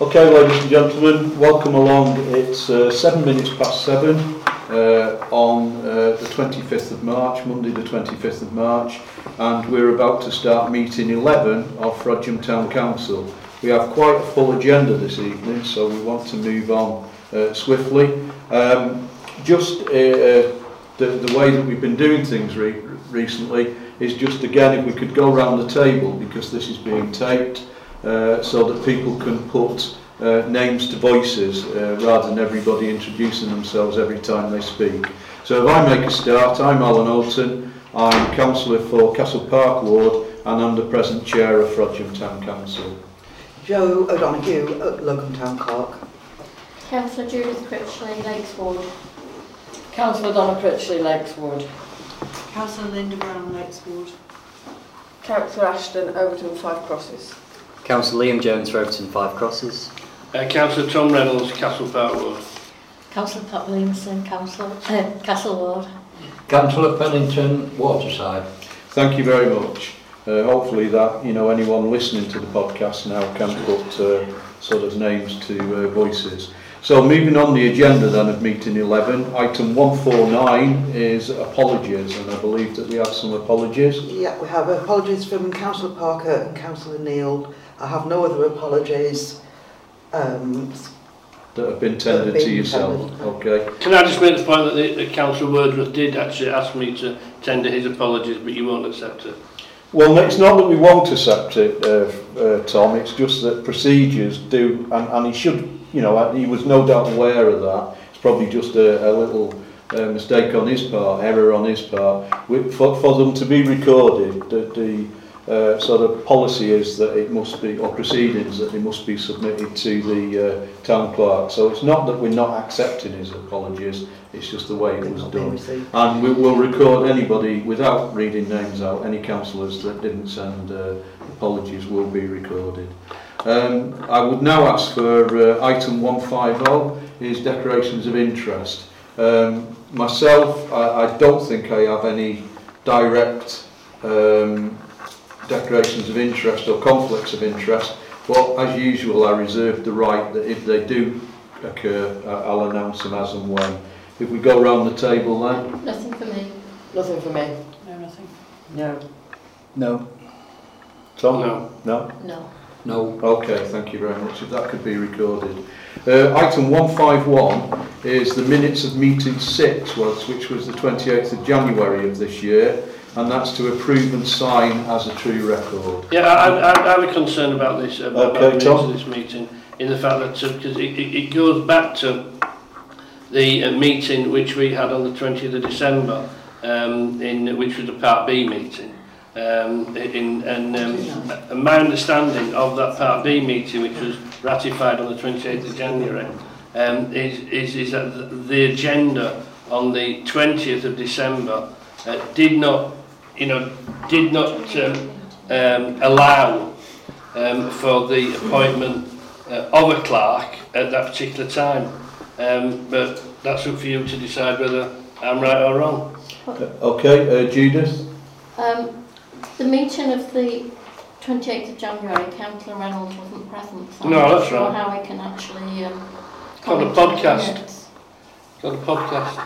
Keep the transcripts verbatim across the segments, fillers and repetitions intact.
Okay, ladies and gentlemen, welcome along. It's uh, seven minutes past seven uh, on uh, the twenty-fifth of March, Monday the twenty-fifth of March, and we're about to start meeting eleven of Frodsham Town Council. We have quite a full agenda this evening, so we want to move on uh, swiftly. Um, just uh, the, the way that we've been doing things re recently is just, again, if we could go round the table, because this is being taped, Uh, so that people can put uh, names to voices uh, rather than everybody introducing themselves every time they speak. So if I make a start, I'm Alan Oulton, I'm councillor for Castle Park Ward and I'm the present chair of Frodsham Town Council. Joe O'Donoghue, Logan Town Clerk. Councillor Judith Critchley, Lakes Ward. Councillor Donna Critchley, Lakes Ward. Councillor Linda Brown, Lakes Ward. Councillor Ashton, Overton, Five Crosses. Councillor Liam Jones, Overton, Five Crosses. Uh, Councillor Tom Reynolds, Castle Park Ward. Councillor Pat Williamson, Council, uh, Castle Ward. Councillor Pennington, Waterside. Thank you very much. Uh, hopefully that, you know, anyone listening to the podcast now can put uh, sort of names to uh, voices. So moving on the agenda then of meeting eleven, item one four nine is apologies, and I believe that we have some apologies. Yeah, we have apologies from Councillor Parker and Councillor Neill. I have no other apologies um, that have been tendered have been to yourself. Tendered. Okay. Can I just make the point that, the, that Councillor Wordsworth did actually ask me to tender his apologies, but you won't accept it? Well, it's not that we won't accept it, uh, uh, Tom. It's just that procedures do, and, and he should, you know, he was no doubt aware of that. It's probably just a, a little uh, mistake on his part, error on his part. For, for them to be recorded, the, the Uh, so the policy is that it must be, or proceedings, that they must be submitted to the uh, town clerk. So it's not that we're not accepting his apologies, it's just the way it was done. And we will record anybody, without reading names out, any councillors that didn't send uh, apologies will be recorded. Um, I would now ask for uh, item one five zero, is declarations of interest. Um, myself, I, I don't think I have any direct um, declarations of interest or conflicts of interest, but as usual I reserve the right that if they do occur uh, I'll announce them as and when. If we go round the table then. Nothing for me. Nothing for me. No, nothing. No. No. Tom? No. No? No. No. Okay, thank you very much. If that could be recorded. Uh, item one five one is the minutes of meeting six, which was the twenty-eighth of January of this year. And that's to approve and sign as a true record. Yeah, I, I, I'm concerned about this, about okay, Tom. This meeting, in the fact that because uh, it, it goes back to the uh, meeting which we had on the twentieth of December, um, in which was the Part B meeting. Um, in, and um, my understanding of that Part B meeting, which was ratified on the twenty-eighth of January, um, is, is, is that the agenda on the twentieth of December uh, did not. You know, did not um, um, allow um, for the appointment uh, of a clerk at that particular time. Um, but that's up for you to decide whether I'm right or wrong. Okay, uh, Judith? Um, the meeting of the twenty-eighth of January, Councillor Reynolds wasn't present. So no, I'm that's sure right. How I can actually. Um, it's called a podcast. It's called a podcast.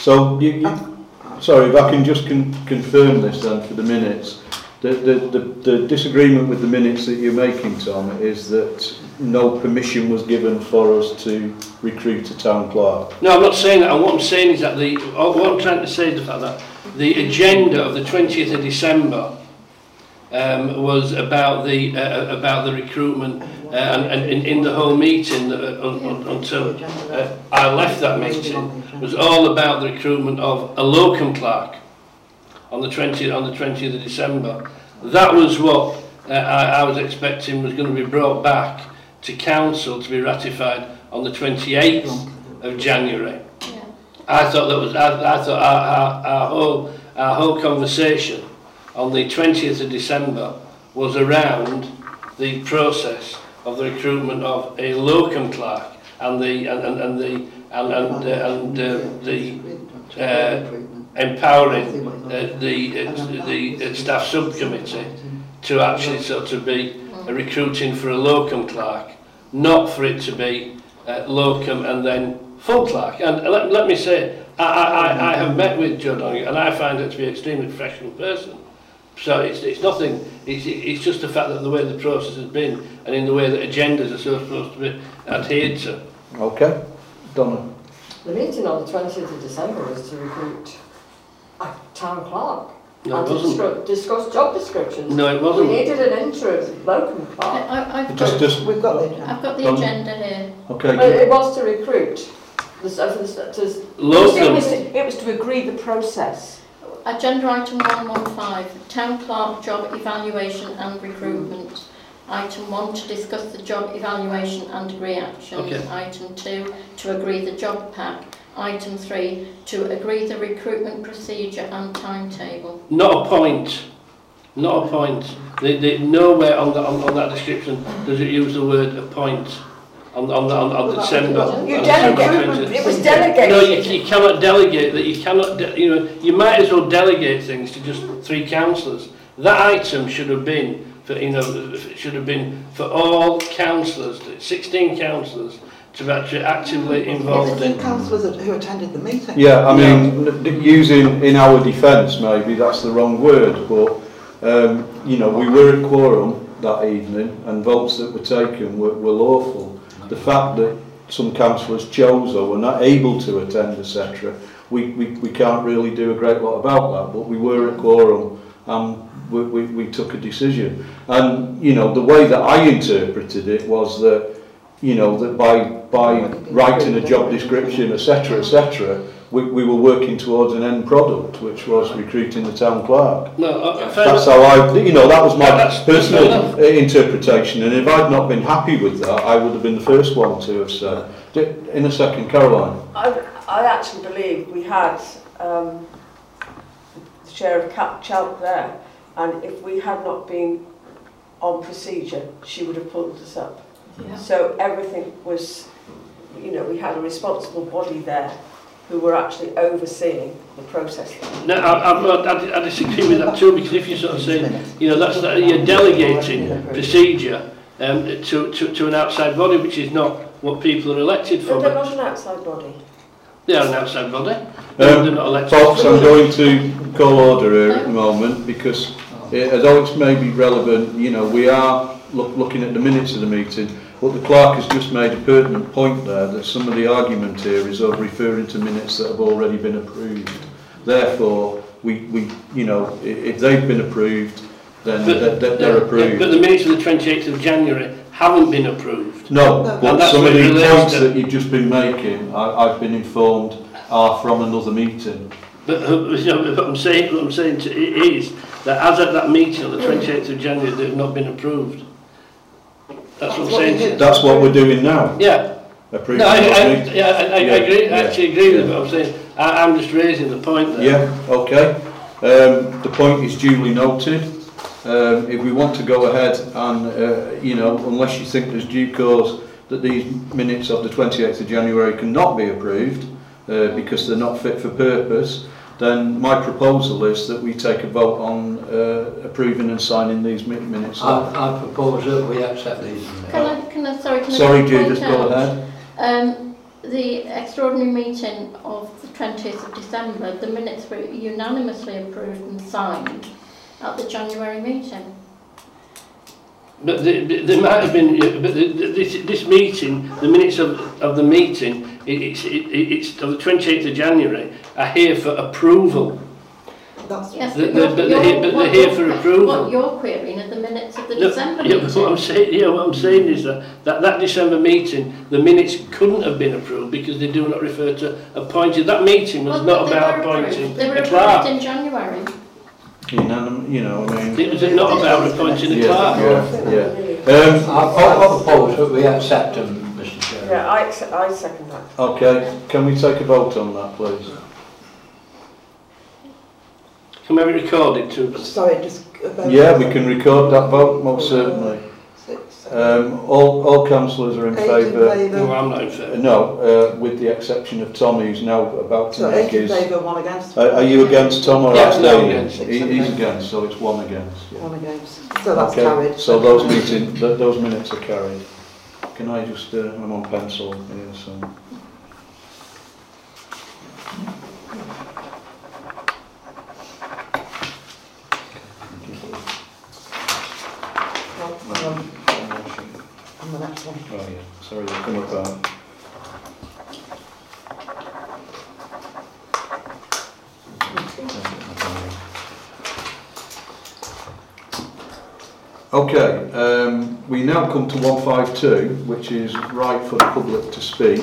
So, you, you, sorry, if I can just con confirm this then for the minutes. The, the, the, the disagreement with the minutes that you're making, Tom, is that no permission was given for us to recruit a town clerk. No, I'm not saying that. What I'm saying is that the, what I'm trying to say is the fact that the agenda of the twentieth of December um, was about the uh, about the recruitment, uh, and, and in, in the whole meeting that, uh, un, un, until uh, I left that meeting. Was all about the recruitment of a locum clerk on the twentieth on the twentieth of December. That was what uh, I, I was expecting was going to be brought back to council to be ratified on the twenty-eighth of January. Yeah. I thought that was I, I thought our, our, our whole our whole conversation on the twentieth of December was around the process of the recruitment of a locum clerk and the and, and, and the. and, and, uh, and uh, the uh, empowering uh, the, uh, the staff subcommittee to actually sort of be a recruiting for a locum clerk, not for it to be uh, locum and then full clerk. And let, let me say, I, I, I have met with Joe O'Donoghue and I find her to be an extremely professional person. So it's, it's nothing, it's, it's just the fact that the way the process has been and in the way that agendas are supposed to be adhered to. Okay, Donna. The meeting on the twentieth of December was to recruit a town clerk. No, and it wasn't. To discuss job descriptions. No, it wasn't. We needed an interim locum clerk. I, I've, just, got, just, we've got the, I've got the um, agenda here. Okay. Well, it was to recruit. The, the, to, it, was to, it was to agree the process. Agenda item one one five, town clerk job evaluation and recruitment. Mm. Item one, to discuss the job evaluation and agree actions. Okay. Item two, to agree the job pack. Item three, to agree the recruitment procedure and timetable. Not a point. Not a point. They, they, nowhere on, the, on, on that description does it use the word appoint on, on, on, on December. You delegate. It was delegated. No, you, you cannot delegate that. You cannot. De, you know, you might as well delegate things to just three councillors. That item should have been. That, you know, it should have been for all councillors, sixteen councillors, to be actually actively involved in. Councillors who attended the meeting. Yeah, I mean, yeah. using in our defence, maybe that's the wrong word, but um, you know, we were at quorum that evening, and votes that were taken were, were lawful. The fact that some councillors chose or were not able to attend, et cetera, we, we we can't really do a great lot about that. But we were at quorum. Um, We, we, we took a decision, and you know the way that I interpreted it was that you know that by by writing a job description, etc., etc., we, we were working towards an end product, which was recruiting the town clerk. No, uh, that's how I you know that was my yeah, personal interpretation, and if I'd not been happy with that, I would have been the first one to have said. In a second, Caroline. I, I actually believe we had um, the chair of catch out there. And if we had not been on procedure, she would have pulled us up. Yeah. So everything was, you know, we had a responsible body there who were actually overseeing the process. No, I, I, I disagree with that too, because if you sort of say, you know, that's that you're delegating procedure um, to, to, to an outside body, which is not what people are elected for. No, they're not an outside body. They are an outside body. Um, They're not elected. Folks, I'm going to call order here at the moment because, it, although it may be relevant, you know, we are look, looking at the minutes of the meeting, but the clerk has just made a pertinent point there that some of the argument here is over referring to minutes that have already been approved. Therefore, we, we you know, if they've been approved, then but, they're, they're, they're approved. But the minutes of the twenty-eighth of January haven't been approved. No, no. But some of the points to... that you've just been making, I, I've been informed, are from another meeting. But uh, you know, what I'm saying, what I'm saying to it is that as at that meeting on the twenty-eighth of January, they've not been approved. That's, that's what I'm saying. What to That's what we're doing now. Yeah. Approving no, I, I, yeah, I, I yeah. agree. Yeah. I actually agree yeah. with what I'm saying. I, I'm just raising the point there. Yeah. Okay. Um, the point is duly noted. Um, if we want to go ahead and, uh, you know, unless you think there's due cause that these minutes of the twenty-eighth of January cannot be approved uh, because they're not fit for purpose, then my proposal is that we take a vote on uh, approving and signing these minutes. I, I propose that we accept these. Can I, can I, sorry, can sorry, I Judith, go ahead. Um, the extraordinary meeting of the twentieth of December, the minutes were unanimously approved and signed at the January meeting. But there might have been, but the, the, this, this meeting, the minutes of, of the meeting, it, it's, it, it's of the twenty-eighth of January, are here for approval. That's yes, the, the, but they're here, but they're here for approval. What you're querying are the minutes of the no, December yeah, meeting. What I'm saying, yeah, what I'm saying is that, that that December meeting, the minutes couldn't have been approved because they do not refer to appointed. That meeting was well, not about appointing. They were approved clerk. In January. You know, you know, I mean... It was not about appointing a clerk. Yeah, yeah. Um, I propose that we accept them, Mr Chairman. Yeah, I, accept, I second that. Okay, can we take a vote on that, please? Can we record it too? Sorry, just... Yeah, we can record that vote, most certainly. Six, Um, all all councillors are in favour. No, I'm not in favour. No, uh, with the exception of Tom, who's now about to so make his. Favour, one against. Are, are you against Tom or yes, no, against? He, he's against, so it's one against. Yeah. One against. So that's okay. Carried. So those meeting, th those minutes are carried. Can I just? Uh, I'm on pencil here, so. The next one. Oh yeah, sorry, they've come up that. Okay, um, we now come to one five two, which is right for the public to speak.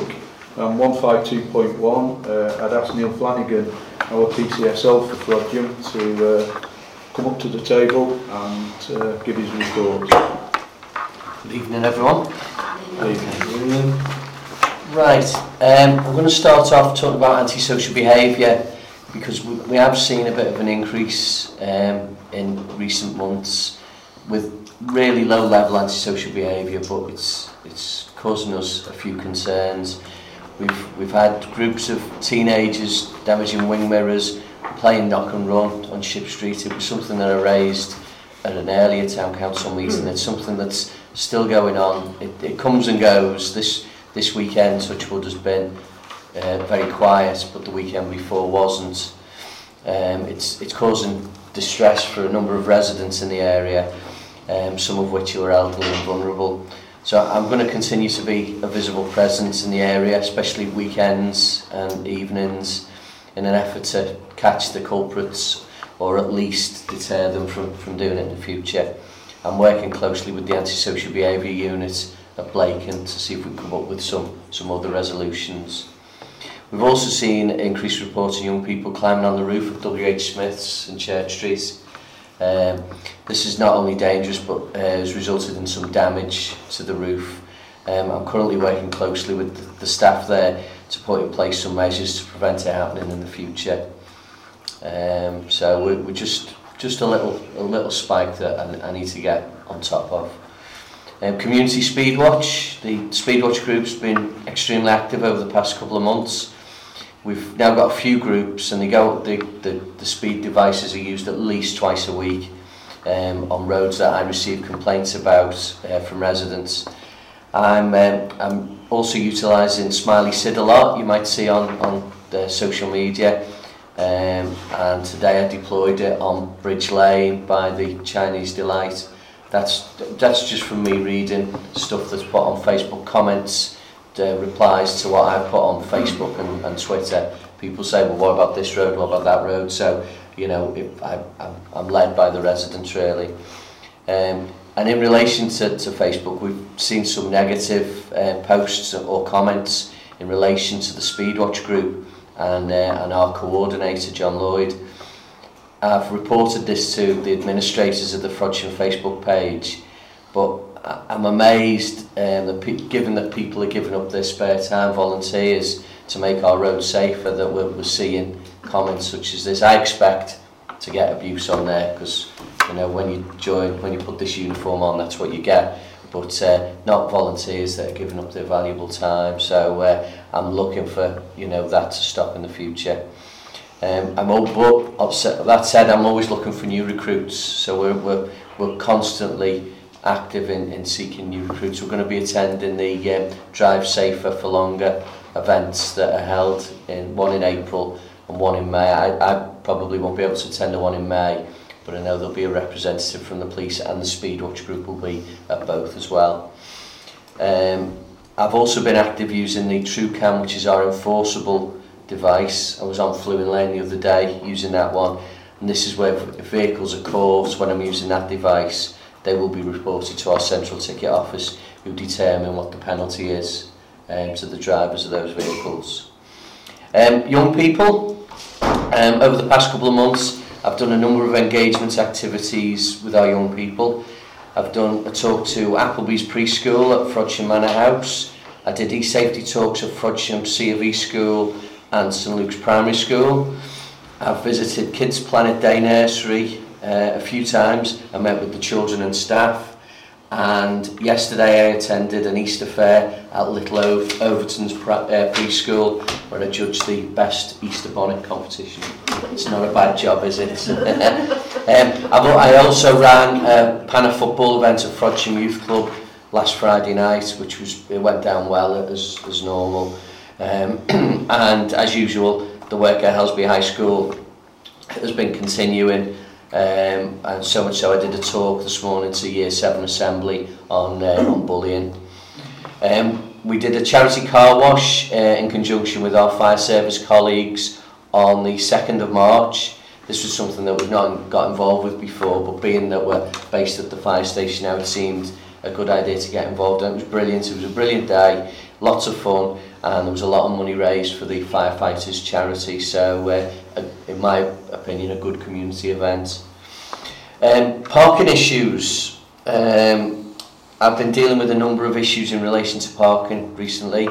And one five two point one, uh, I'd asked Neil Flanagan, our P T S L for Flodgen, to uh, come up to the table and uh, give his report. Good evening, everyone. Good evening. Right, um, I'm going to start off talking about antisocial behaviour because we, we have seen a bit of an increase um, in recent months with really low level antisocial behaviour, but it's it's causing us a few concerns. We've we've had groups of teenagers damaging wing mirrors, playing knock and run on Ship Street. It was something that I raised at an earlier town council meeting. It's something that's still going on. It, it comes and goes. This this weekend, touch wood, has been uh, very quiet, but the weekend before wasn't. Um, it's it's causing distress for a number of residents in the area, um, some of which are elderly and vulnerable. So I'm going to continue to be a visible presence in the area, especially weekends and evenings, in an effort to catch the culprits or at least deter them from, from doing it in the future. I'm working closely with the antisocial behaviour unit at Blake and to see if we can come up with some, some other resolutions. We've also seen increased reports of young people climbing on the roof of W H Smith's and Church Street. Um, this is not only dangerous but uh, has resulted in some damage to the roof. Um, I'm currently working closely with the, the staff there to put in place some measures to prevent it happening in the future. Um, so we're, we're just Just a little, a little spike that I, I need to get on top of. Um, community Speedwatch. The Speedwatch group's been extremely active over the past couple of months. We've now got a few groups, and they go. The the, the speed devices are used at least twice a week um, on roads that I receive complaints about uh, from residents. I'm um, I'm also utilising Smiley Sid a lot. You might see on on the social media. Um, and today I deployed it on Bridge Lane by the Chinese Delight. That's that's just from me reading stuff that's put on Facebook, comments, uh, replies to what I put on Facebook and, and Twitter. People say, well, what about this road, what about that road? So, you know, it, I, I'm, I'm led by the residents, really. Um, and in relation to, to Facebook, we've seen some negative uh, posts or comments in relation to the Speedwatch group. And, uh, and our coordinator, John Lloyd. I've reported this to the administrators of the Frodsham Facebook page, but I'm amazed um, that pe given that people are giving up their spare time, volunteers, to make our roads safer, that we're, we're seeing comments such as this. I expect to get abuse on there, because you know, when you join, when you put this uniform on, that's what you get. But uh, not volunteers that are giving up their valuable time, so uh, I'm looking for you know that to stop in the future. Um, I'm all but upset. That said, I'm always looking for new recruits, so we're we're, we're constantly active in, in seeking new recruits. We're going to be attending the um, Drive Safer for Longer events that are held in one in April and one in May. I, I probably won't be able to attend the one in May. But I know there'll be a representative from the police and the Speedwatch group will be at both as well. Um, I've also been active using the TrueCam, which is our enforceable device. I was on Fluin Lane the other day using that one. And this is where if vehicles are caught when I'm using that device, they will be reported to our central ticket office who determine what the penalty is um, to the drivers of those vehicles. Um, young people, um, over the past couple of months, I've done a number of engagement activities with our young people. I've done a talk to Appleby's preschool at Frodsham Manor House. I did e-safety talks at Frodsham C of E School and St Luke's Primary School. I've visited Kids Planet Day Nursery uh, a few times. I met with the children and staff. and yesterday I attended an Easter fair at Little Ove, Overton's pre- uh, preschool, where I judged the best Easter bonnet competition. It's not a bad job, is it? um, I also ran a Pana football event at Frodsham Youth Club last Friday night, which was it went down well as, as normal. Um, and as usual, the work at Helsby High School has been continuing, um, and so much so I did a talk this morning to Year seven Assembly on, uh, on bullying. Um, we did a charity car wash uh, in conjunction with our fire service colleagues on the second of March. This was something that we've not got involved with before, but being that we're based at the fire station now, it seemed a good idea to get involved, and it was brilliant. It was a brilliant day, lots of fun, and there was a lot of money raised for the firefighters charity, so uh, a, in my opinion, a good community event. Um, parking issues. Um, I've been dealing with a number of issues in relation to parking recently.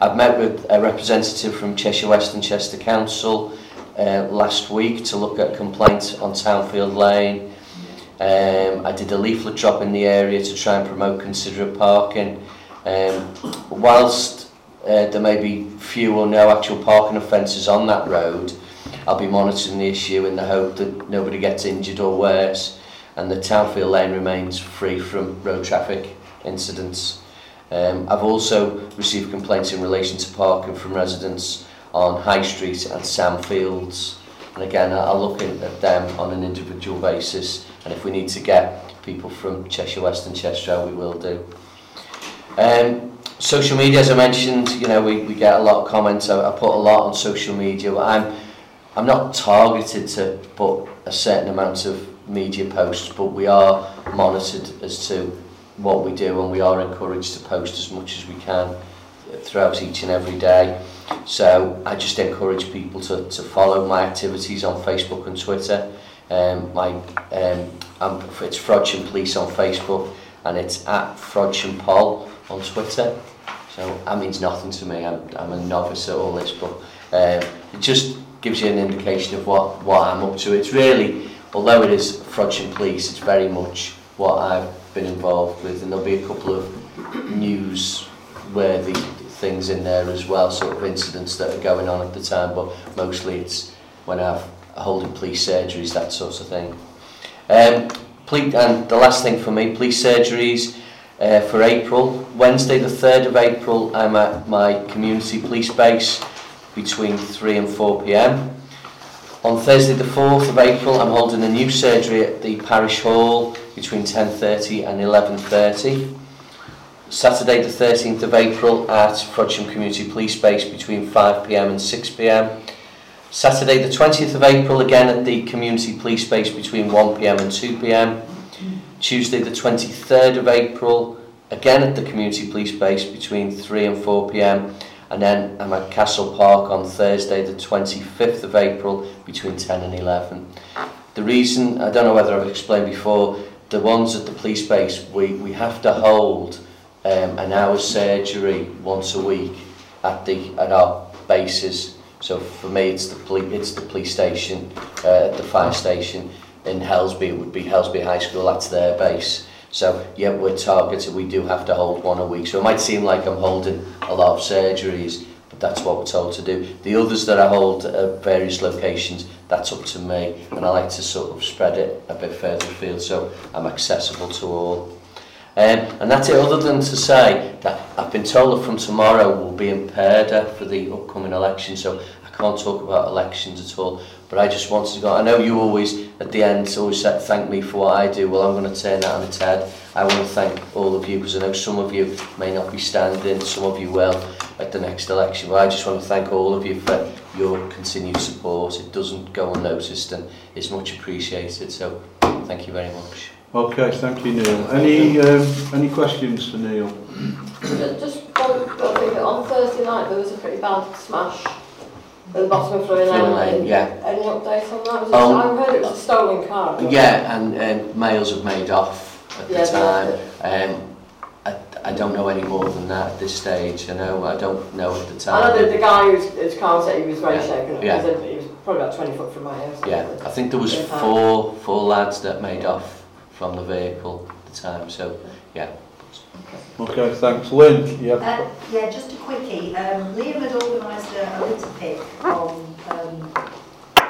I've met with a representative from Cheshire West and Chester Council uh, last week to look at complaints on Townfield Lane. Um, I did a leaflet drop in the area to try and promote considerate parking. Um, whilst uh, there may be few or no actual parking offences on that road, I'll be monitoring the issue in the hope that nobody gets injured or worse, and the Townfield Lane remains free from road traffic incidents. Um, I've also received complaints in relation to parking from residents on High Street and Sandfields. And again, I'll look at them on an individual basis, and if we need to get people from Cheshire West and Chester, we will do. Um, social media, as I mentioned, you know, we, we get a lot of comments. I, I put a lot on social media. But I'm I'm not targeted to put a certain amount of media posts, but we are monitored as to what we do, and we are encouraged to post as much as we can throughout each and every day. So I just encourage people to, to follow my activities on Facebook and Twitter. Um, my um, I'm, it's Frodsham Police on Facebook, and it's at Frodsham Pol on Twitter. So that means nothing to me. I'm, I'm a novice at all this, but uh, it just gives you an indication of what, what I'm up to. It's really, although it is Frodsham Police, it's very much what I've been involved with, and there'll be a couple of newsworthy things in there as well, sort of incidents that are going on at the time, but mostly it's when I've holding police surgeries, that sort of thing. Um, ple- and the last thing for me, police surgeries uh, for April. Wednesday the third of April, I'm at my community police base between three and four p.m. On Thursday the fourth of April, I'm holding a new surgery at the parish hall between ten thirty and eleven thirty. Saturday the thirteenth of April at Frodsham Community Police Base between five p.m. and six p.m. Saturday the twentieth of April again at the Community Police Base between one p.m. and two p.m. Tuesday the twenty-third of April again at the Community Police Base between three and four p.m. and then I'm at Castle Park on Thursday the twenty-fifth of April between ten and eleven. The reason, I don't know whether I've explained before, the ones at the police base, we, we have to hold um, an hour's surgery once a week at the at our bases. So for me, it's the police, it's the police station, uh, the fire station in Helsby. It would be Helsby High School. That's their base. So yeah, we're targeted. We do have to hold one a week. So it might seem like I'm holding a lot of surgeries, but that's what we're told to do. The others that I hold at various locations, that's up to me, and I like to sort of spread it a bit further afield so I'm accessible to all. Um, and that's it, other than to say that I've been told that from tomorrow we'll be in Perda for the upcoming election, so I can't talk about elections at all. But I just wanted to go, I know you always, at the end, always thank me for what I do. Well, I'm going to turn that on its head. I want to thank all of you, because I know some of you may not be standing, some of you will, at the next election. But I just want to thank all of you for your continued support. It doesn't go unnoticed and it's much appreciated, so thank you very much. Okay, thank you, Neil. Any um, any questions for Neil? Just one thing, on Thursday night there was a pretty bad smash at the bottom of Florey Lane. Yeah. Any updates on that? Was um, it, I heard it was a stolen car. Yeah, and, and males have made off at yeah, the time. Um, I, I don't know any more than that at this stage. I know I don't know at the time. I know the, the guy who's, whose car said he was very yeah. shaken up. Yeah. He said he was probably about twenty foot from my house. Yeah, I think there was four four lads that made off from the vehicle the time. So, yeah. Okay, thanks. Lynn, yeah. Uh, yeah, just a quickie. Um, Liam had organised a, a litter pick on um,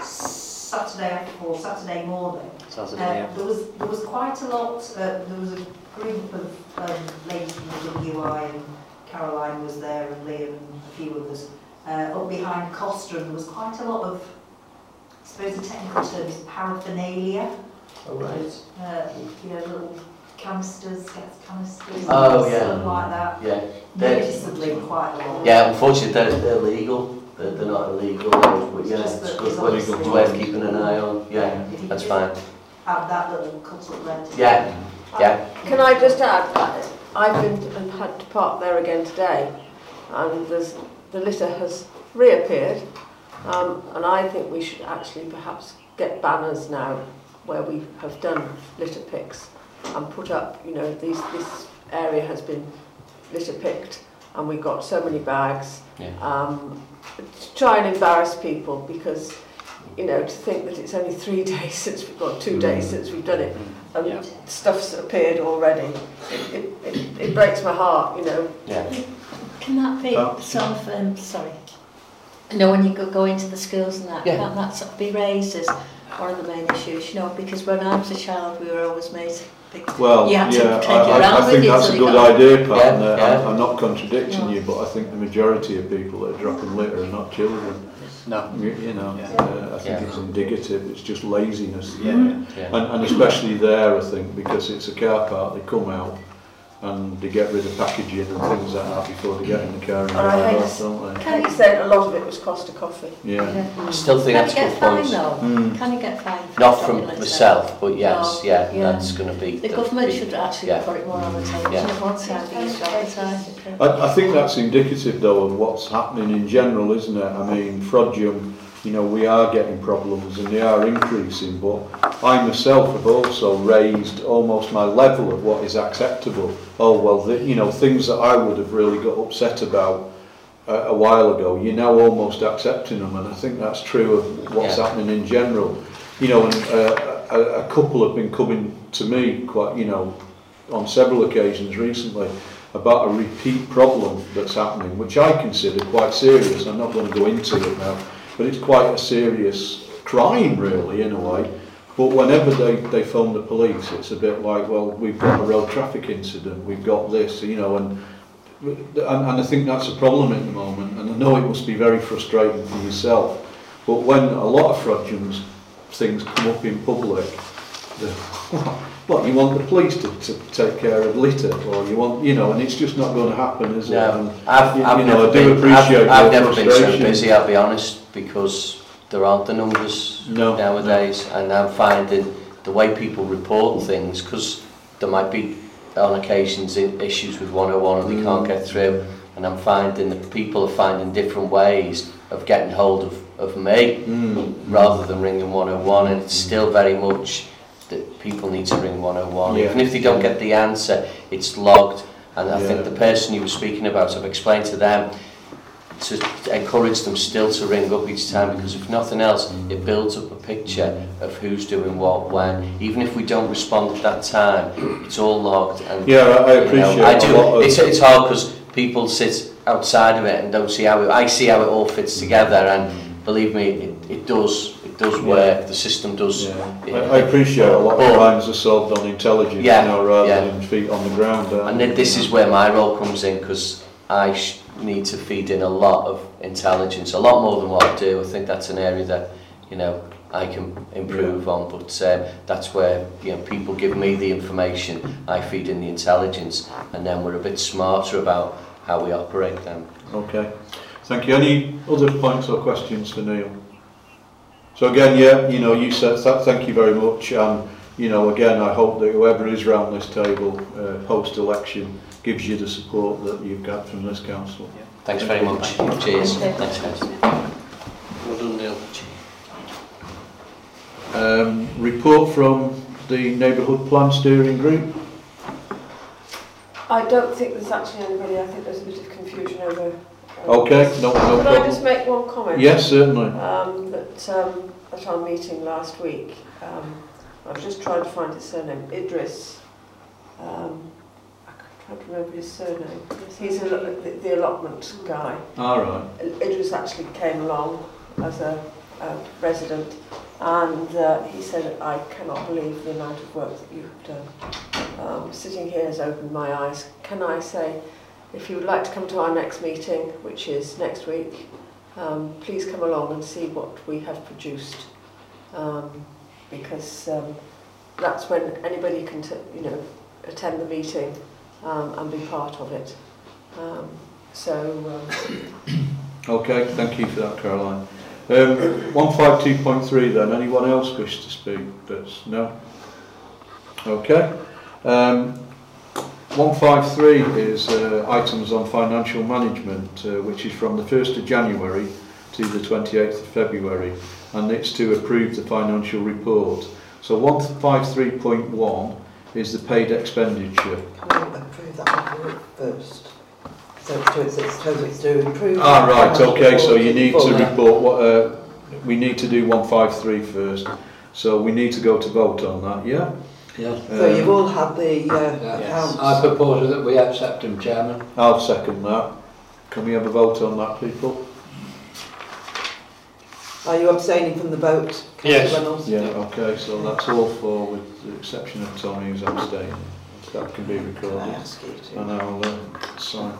Saturday or Saturday morning. Saturday, uh, yeah. There was there was quite a lot. Uh, there was a group of um, ladies from the W I, and Caroline was there, and Liam and a few others uh, up behind Costa, and there was quite a lot of, I suppose the technical term is paraphernalia. Oh right. Uh, you know, little canisters, canisters, oh, yeah. Something like that. Yeah. Noticeably quite a lot. Yeah, unfortunately they're, they're illegal. They're, they're not illegal. But yeah, just it's good, it's good way of keeping an eye on. Yeah, yeah. That's fine. Add that little cut-up red. Yeah, yeah. Can I just add that I've been to, and had to park there again today, and there's, the litter has reappeared, um, and I think we should actually perhaps get banners now where we have done litter picks, and put up, you know, these, this area has been litter picked and we got so many bags. Yeah. Um, to try and embarrass people, because, you know, to think that it's only three days since we've got two days mm. since we've done it, and yeah. stuff's appeared already. It, it, it, it breaks my heart, you know. Yeah. Can that be oh. sort of, um, sorry, you know, when you go, go into the schools and that, yeah. can that sort of be raised as one of the main issues, you know, because when I was a child we were always made big. Well, yeah, I, I think that's a good idea, Pat, and, uh, yeah. I'm, I'm not contradicting no. you, but I think the majority of people that are dropping litter are not children. No. You, you know, yeah. uh, I think yeah. it's indicative, it's just laziness. Yeah. Yeah. And, and especially there, I think, because it's a car park, they come out and they get rid of packaging and things like that before they get in the car and go out, don't they? Can you say a lot of it was Costa Coffee? Yeah. yeah. I still think can that's a good point. Mm. Can you get fined? Not from myself, but yes, no. yeah, yeah, that's going to be... The, the government should actually yeah. put it more on the table. Yeah. Yeah. I, I think that's indicative, though, of what's happening in general, isn't it? I mean, fraudulent, you know, we are getting problems and they are increasing, but I myself have also raised almost my level of what is acceptable. Oh, well, the, you know, things that I would have really got upset about uh, a while ago, you're now almost accepting them, and I think that's true of what's yeah. happening in general. You know, and uh, a, a couple have been coming to me quite, you know, on several occasions recently about a repeat problem that's happening, which I consider quite serious. I'm not going to go into it now, but it's quite a serious crime, really, in a way. But whenever they, they phone the police, it's a bit like, well, we've got a road traffic incident, we've got this, you know, and, and and I think that's a problem at the moment. And I know it must be very frustrating for yourself, but when a lot of fraudulent things come up in public, well, you want the police to, to take care of litter, or you want, you know, and it's just not going to happen, is no, it? And I've, you, I've you know, I do been, appreciate I've, I've never been so busy, I'll be honest, because there aren't the numbers no, nowadays, no. and I'm finding the way people report things, because there might be on occasions issues with one oh one and they mm. can't get through, and I'm finding that people are finding different ways of getting hold of, of me mm. rather than ringing one oh one, and it's still very much that people need to ring one oh one. Yeah. Even if they don't get the answer, it's logged, and I yeah. think the person you were speaking about, I've explained to them, to encourage them still to ring up each time, because if nothing else it builds up a picture of who's doing what when, even if we don't respond at that time, it's all logged. And yeah, I appreciate, you know, I do, it's, it's hard because people sit outside of it and don't see how it, I see how it all fits together, and believe me, it, it does it does work, yeah. the system does. Yeah. It, I appreciate a lot of crimes are solved on intelligence yeah, you know, rather yeah. than feet on the ground. And then this is where my role comes in, because I sh- need to feed in a lot of intelligence, a lot more than what I do. I think that's an area that, you know, I can improve yeah. on, but um, that's where, you know, people give me the information, I feed in the intelligence, and then we're a bit smarter about how we operate then. Okay, thank you. Any other points or questions for Neil? So again, yeah, you know, you said that, thank you very much, and you know, again, I hope that whoever is round this table uh, post-election gives you the support that you've got from this council. Yeah. Thanks very much. Thank Cheers. Thanks, guys. Well done, Neil. Um, report from the Neighbourhood Plan Steering Group. I don't think there's actually anybody. I think there's a bit of confusion over. Um, okay, no, no problem. Can I just make one comment? Yes, certainly. Um, that um, at our meeting last week, um, I'm just trying to find his surname, Idris. can't remember his surname. He's a, the allotment guy. All right. Idris actually came along as a, a resident, and uh, he said, "I cannot believe the amount of work that you've done. Um, sitting here has opened my eyes. Can I say, if you would like to come to our next meeting, which is next week, um, please come along and see what we have produced, um, because um, that's when anybody can, t you know, attend the meeting." Um, and be part of it. Um, so. Um. Okay, thank you for that, Caroline. Um, one five two point three then, anyone else wish to speak? That's, no? Okay. Um, one five three is uh, items on financial management, uh, which is from the first of January to the twenty-eighth of February, and it's to approve the financial report. So one five three point one is the paid expenditure. That report first. So to, it's, it's to, to improve. Ah, right. Okay. So you need to report what uh, we need to do. one five three first. So we need to go to vote on that. Yeah. Yeah. Um, so you've all had the uh, yeah. Accounts. I propose that we accept them, Chairman. I'll second that. Can we have a vote on that, people? Are you abstaining from the vote? Yes. Reynolds? Yeah. Okay. So that's all four, with the exception of Tony, who's abstaining. That can be recorded. Can I ask you to? And I'll uh, sign.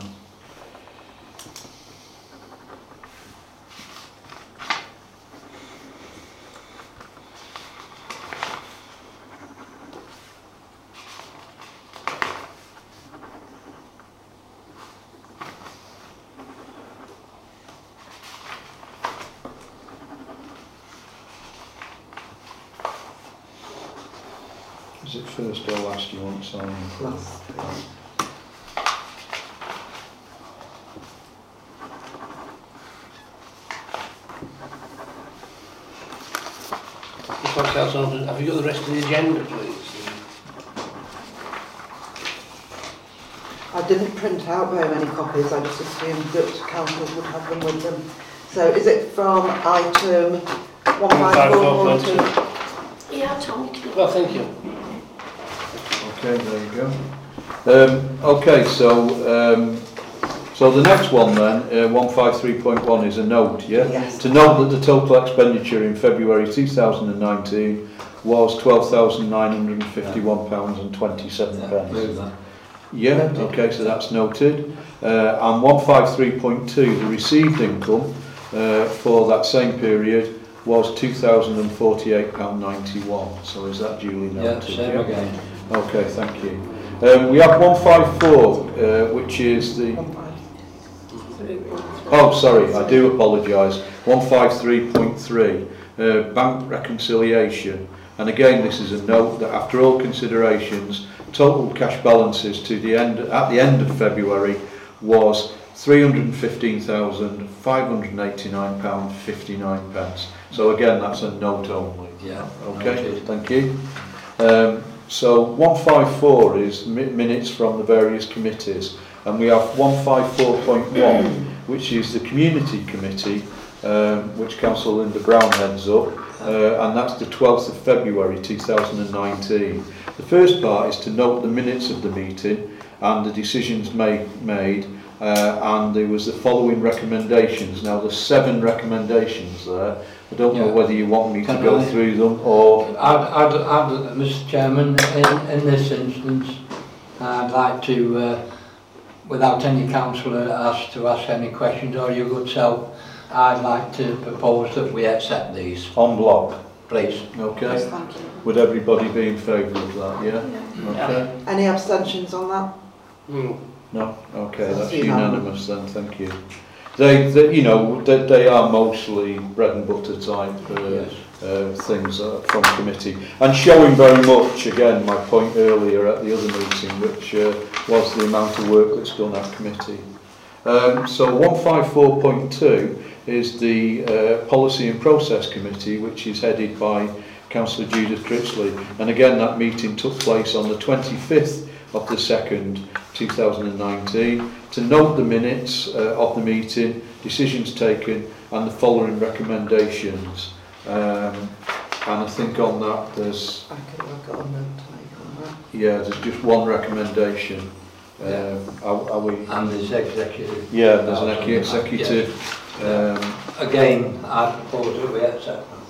Is it first or last you want signing? Last. Have you got the rest of the agenda, please? I didn't print out very many copies, I just assumed that councils would have them with them. So is it from item one five four point two? Yeah, Tom. Well, thank you. Okay, there you go. Um, okay, so um, so the next one then, uh, one five three point one is a note, yeah? Yes. To note that the total expenditure in February two thousand nineteen was twelve thousand nine hundred and fifty-one pounds and twenty-seven pence. Yeah, yeah, okay, so that's noted. Uh, and one five three point two, the received income uh, for that same period was two thousand forty-eight pounds ninety-one. So is that duly noted? Yeah, same yeah? Again. Okay, thank you. Um, we have one five four, uh, which is the... Oh, sorry, I do apologise. one five three point three, uh, bank reconciliation. And again, this is a note that after all considerations, total cash balances to the end at the end of February was three hundred and fifteen thousand five hundred and eighty-nine pounds fifty-nine. So again, that's a note only. Yeah. Okay, thank you. Um, So one five four is minutes from the various committees, and we have one five four point one, which is the community committee, um, which Councillor Linda Brown heads up, uh, and that's the twelfth of February two thousand nineteen. The first part is to note the minutes of the meeting and the decisions made, made uh, and there was the following recommendations. Now there's seven recommendations there. I don't yeah. know whether you want me Can to go I, through them or... I'd, I'd, I'd, Mister Chairman, in, in this instance, I'd like to, uh, without any councillor asked to ask any questions or your good self, I'd like to propose that we accept these. En bloc? Please. Okay. Yes, thank you. Would everybody be in favour of that, yeah? Yeah. Okay. Any abstentions on that? Mm. No? Okay, that's, that's unanimous then, thank you. They, they, you know, they, they are mostly bread and butter type uh, yes. uh, things uh, from committee, and showing very much again my point earlier at the other meeting, which uh, was the amount of work that's done at committee. Um, so one five four point two is the uh, policy and process committee, which is headed by Councillor Judith Critchley, and again that meeting took place on the twenty-fifth of the second two thousand nineteen. To note the minutes uh, of the meeting, decisions taken, and the following recommendations. Um, and I think on that there's... I can work on that. Yeah, there's just one recommendation. Uh, are, are we, and there's executive. Yeah, there's an executive. Yes. Um, Again, I propose that we accept them.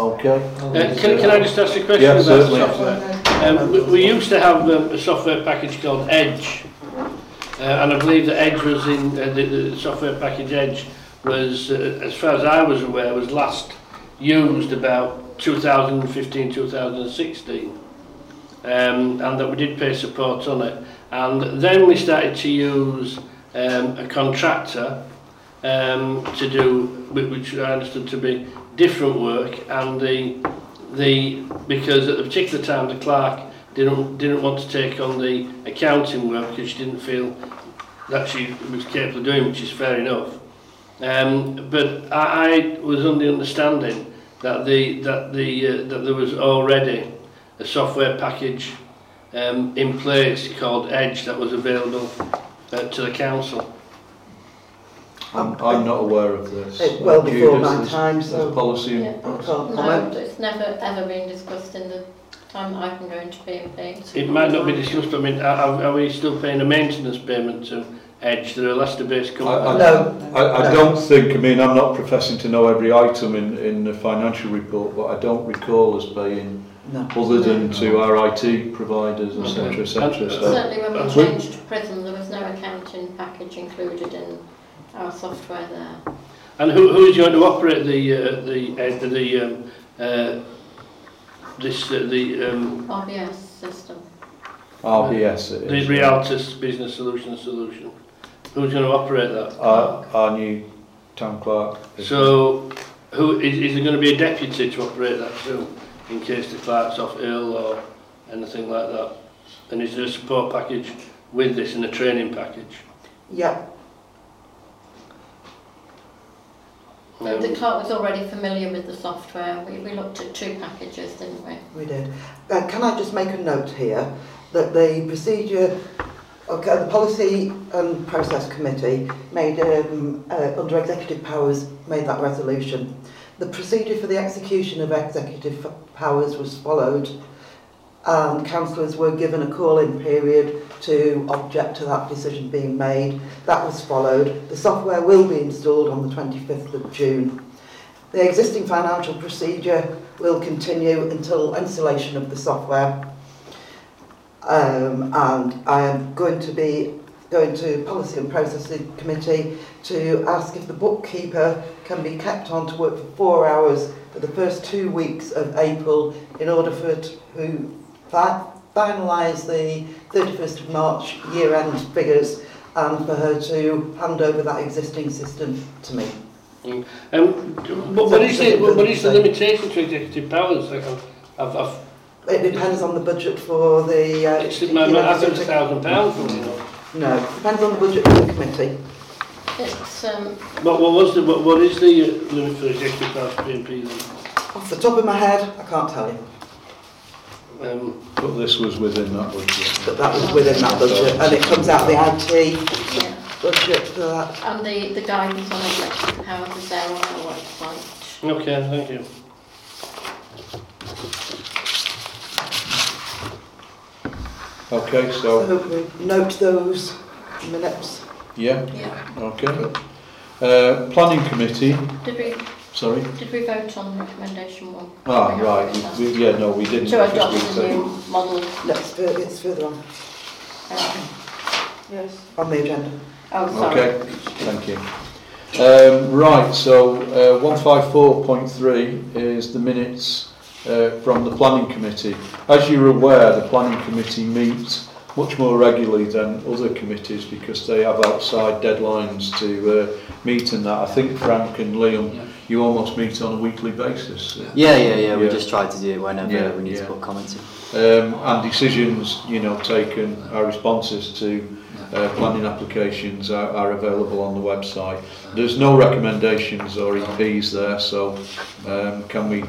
Okay. Uh, can, can I just ask a question yeah, about certainly. the software? Um, we, we used to have um, a software package called Edge, uh, and I believe that Edge was in uh, the, the software package Edge was, uh, as far as I was aware, was last used about two thousand fifteen, two thousand sixteen, um, and that we did pay support on it. And then we started to use um, a contractor um, to do, which I understood to be different work, and the the because at the particular time the clerk didn't didn't want to take on the accounting work because she didn't feel that she was capable of doing, which is fair enough. Um, but I, I was under the understanding that the that the uh, that there was already a software package Um, in place called Edge that was available uh, to the council. I'm, I'm not aware of this. It's well before my time, so policy yeah. no, it's never ever been discussed in the time that I can go into P M P. It might not be discussed. I mean, are, are we still paying a maintenance payment to Edge? They're a Leicester-based company. I, I, no, I, I no. don't think. I mean, I'm not professing to know every item in in the financial report, but I don't recall us paying. No. Other than no. to our I T providers, et cetera, et cetera. Certainly, when we changed to PRISM, there was no accounting package included in our software there. And who who is going to operate the uh, the uh, the um, uh, this uh, the um, R B S system? R B S. It is. The Realtus Business Solution Solution. Who's going to operate that? Our, our new town clerk. So, who is is there going to be a deputy to operate that too? In case the clerk's off ill or anything like that. And is there a support package with this and a training package? Yeah. Um, the clerk was already familiar with the software. We, we looked at two packages, didn't we? We did. Uh, can I just make a note here that the procedure, okay, the Policy and Process Committee made um, uh, under executive powers made that resolution. The procedure for the execution of executive powers was followed, and councillors were given a call-in period to object to that decision being made. That was followed. The software will be installed on the twenty-fifth of June. The existing financial procedure will continue until installation of the software. Um, and I am going to be going to Policy and Processing Committee to ask if the bookkeeper can be kept on to work for four hours for the first two weeks of April in order for her to finalise the thirty-first of March year-end figures and for her to hand over that existing system to me. Mm. Um, but what, is the, what is the limitation to executive powers? Like I've, I've, it depends on the budget for the... Uh, it's my, you know, I think it's one thousand pounds for me. No, it depends on the budget of the committee. It's, um, what, what, was the, what, what is the limit for executive powers for P M P then? Off the top of my head, I can't tell you. Um, but this was within that budget. But that was within that budget, and it comes out of the I T yeah. budget for that. And the, the guidance on executive powers is there on our website. Okay, thank you. Okay, so... so we note those minutes. Yeah? Yeah. Okay. Uh, planning Committee... Did we... Sorry? Did we vote on recommendation one? Ah, we right. We, we, yeah, no, we didn't. To adopt the new model. No, it's further, it's further on. Um, yes. On the agenda. Oh, sorry. Okay, thank you. Um, right, so uh, one fifty-four point three is the minutes... Uh, from the Planning Committee. As you're aware, the Planning Committee meets much more regularly than other committees because they have outside deadlines to uh, meet and that. I think Frank and Liam, yeah. you almost meet on a weekly basis. Yeah, yeah, yeah. yeah. We just try to do it whenever yeah, we need yeah. to put comments in. Um, and decisions, you know, taken, our responses to uh, planning applications are, are available on the website. There's no recommendations or E Ps there, so um, can we...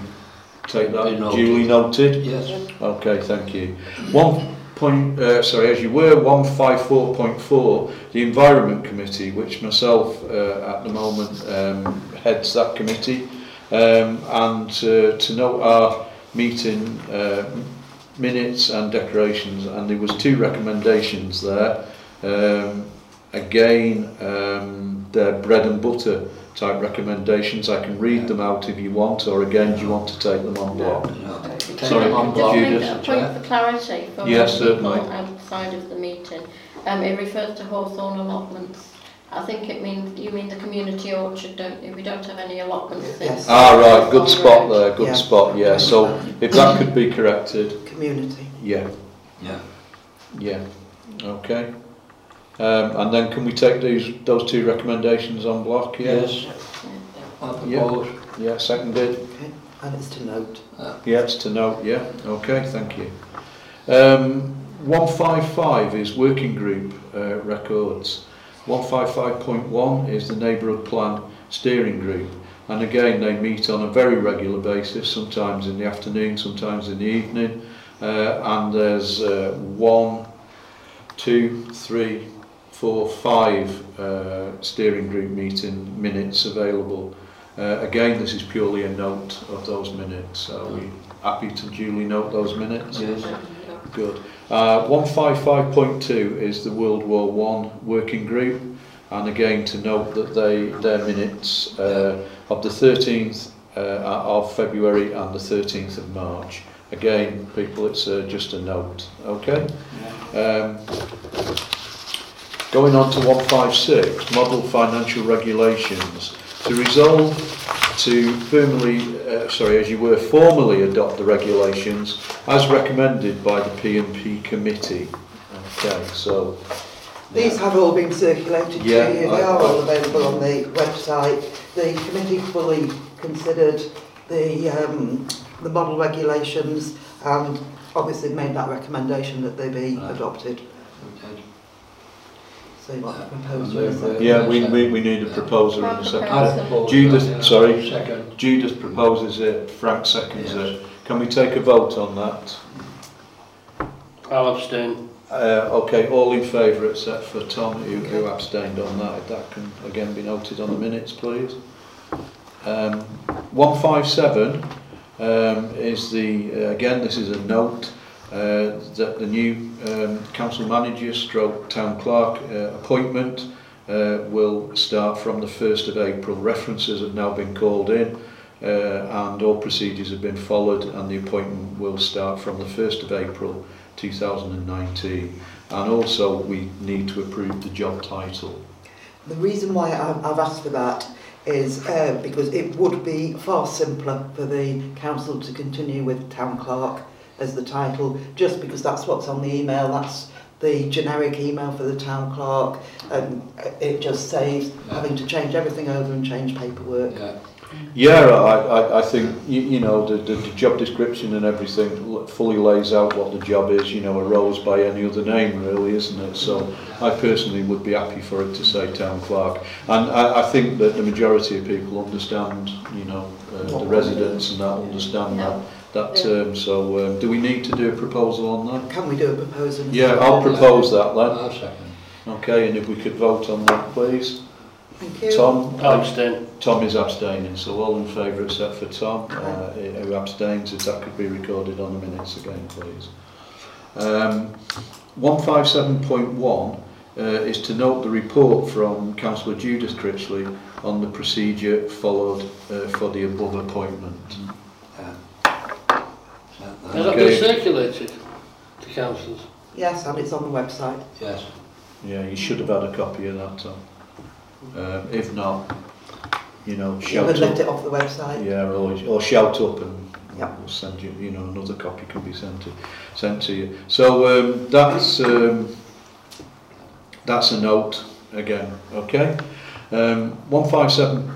Take that duly noted. Yes. Okay, thank you. One point, uh, sorry, as you were, one fifty-four point four, the Environment Committee, which myself uh, at the moment um, heads that committee, um, and uh, to note our meeting uh, minutes and decorations, and there was two recommendations there. Um, again, um, they're bread and butter type recommendations. I can read them out if you want, or again, do you want to take them on block? No. Sorry, on block. Just a point for clarity. For yes, certainly. Outside of the meeting, um, it refers to Hawthorne allotments. I think it means you mean the community orchard, don't you? We don't have any allotments. Yes. Ah, right. Good spot there. Good yeah. spot. Yeah. So if that could be corrected. Community. Yeah. Yeah. Yeah. Okay. Um, and then can we take these those two recommendations on block? Yes. Yes. Yeah. Yeah. Seconded. Okay. And it's to note. Yeah, it's to note. Yeah. Okay. Thank you. Um, one five five is working group uh, records. one five five point one is the Neighbourhood Plan Steering Group, and again they meet on a very regular basis, sometimes in the afternoon, sometimes in the evening, uh, and there's uh, one, two, three, four, five uh, steering group meeting minutes available. Uh, again, this is purely a note of those minutes. Are we happy to duly note those minutes? Yes. Good. Uh, one five five point two is the World War One Working Group, and again to note that they their minutes uh, of the thirteenth uh, of February and the thirteenth of March. Again, people, it's uh, just a note. Okay. Um, going on to one five six, Model Financial Regulations. To resolve to firmly, uh, sorry, as you were, formally adopt the regulations as recommended by the P and P committee. Okay, so these have all been circulated yeah, to you. They I, are I, all available on the website. The committee fully considered the um, the model regulations and obviously made that recommendation that they be right. adopted. Okay. So what proposal? Yeah, we, we, we need a proposal in a second. Judith, sorry, second. Judith proposes it, Frank seconds yes. it. Can we take a vote on that? I'll abstain. Uh, okay, all in favour except for Tom, who, okay. who abstained on that. If that can again be noted on the minutes, please. Um, one five seven um, is the, uh, again, this is a note. Uh, that the new um, council manager stroke town clerk uh, appointment uh, will start from the first of April. References have now been called in uh, and all procedures have been followed, and the appointment will start from the first of April two thousand nineteen. And also we need to approve the job title. The reason why I've asked for that is uh, because it would be far simpler for the council to continue with town clerk as the title, just because that's what's on the email, that's the generic email for the town clerk, and it just saves yeah. having to change everything over and change paperwork. Yeah, yeah I, I, I think, you, you know, the, the, the job description and everything fully lays out what the job is, you know, a role's by any other name really, isn't it? So I personally would be happy for it to say town clerk. And I, I think that the majority of people understand, you know, uh, the residents and that understand yeah. that. That term, so um, do we need to do a proposal on that? Can we do a proposal? Yeah, I'll propose that then. I'll second. Okay, and if we could vote on that, please. Thank you. Tom? I'll abstain. Tom is abstaining, so all in favour except for Tom, uh, who abstains, if that could be recorded on the minutes again, please. Um, one five seven point one uh, is to note the report from Councillor Judith Critchley on the procedure followed uh, for the above appointment. Has that been circulated to councils? Yes, and it's on the website. Yes. Yeah, you should have had a copy of that, Tom. Um, if not, you know, shout up. You left it off the website. Yeah, or, or shout up and yep. we'll send you, you know, another copy can be sent to, sent to you. So um, that's, um, that's a note again, okay? Um, one five seven.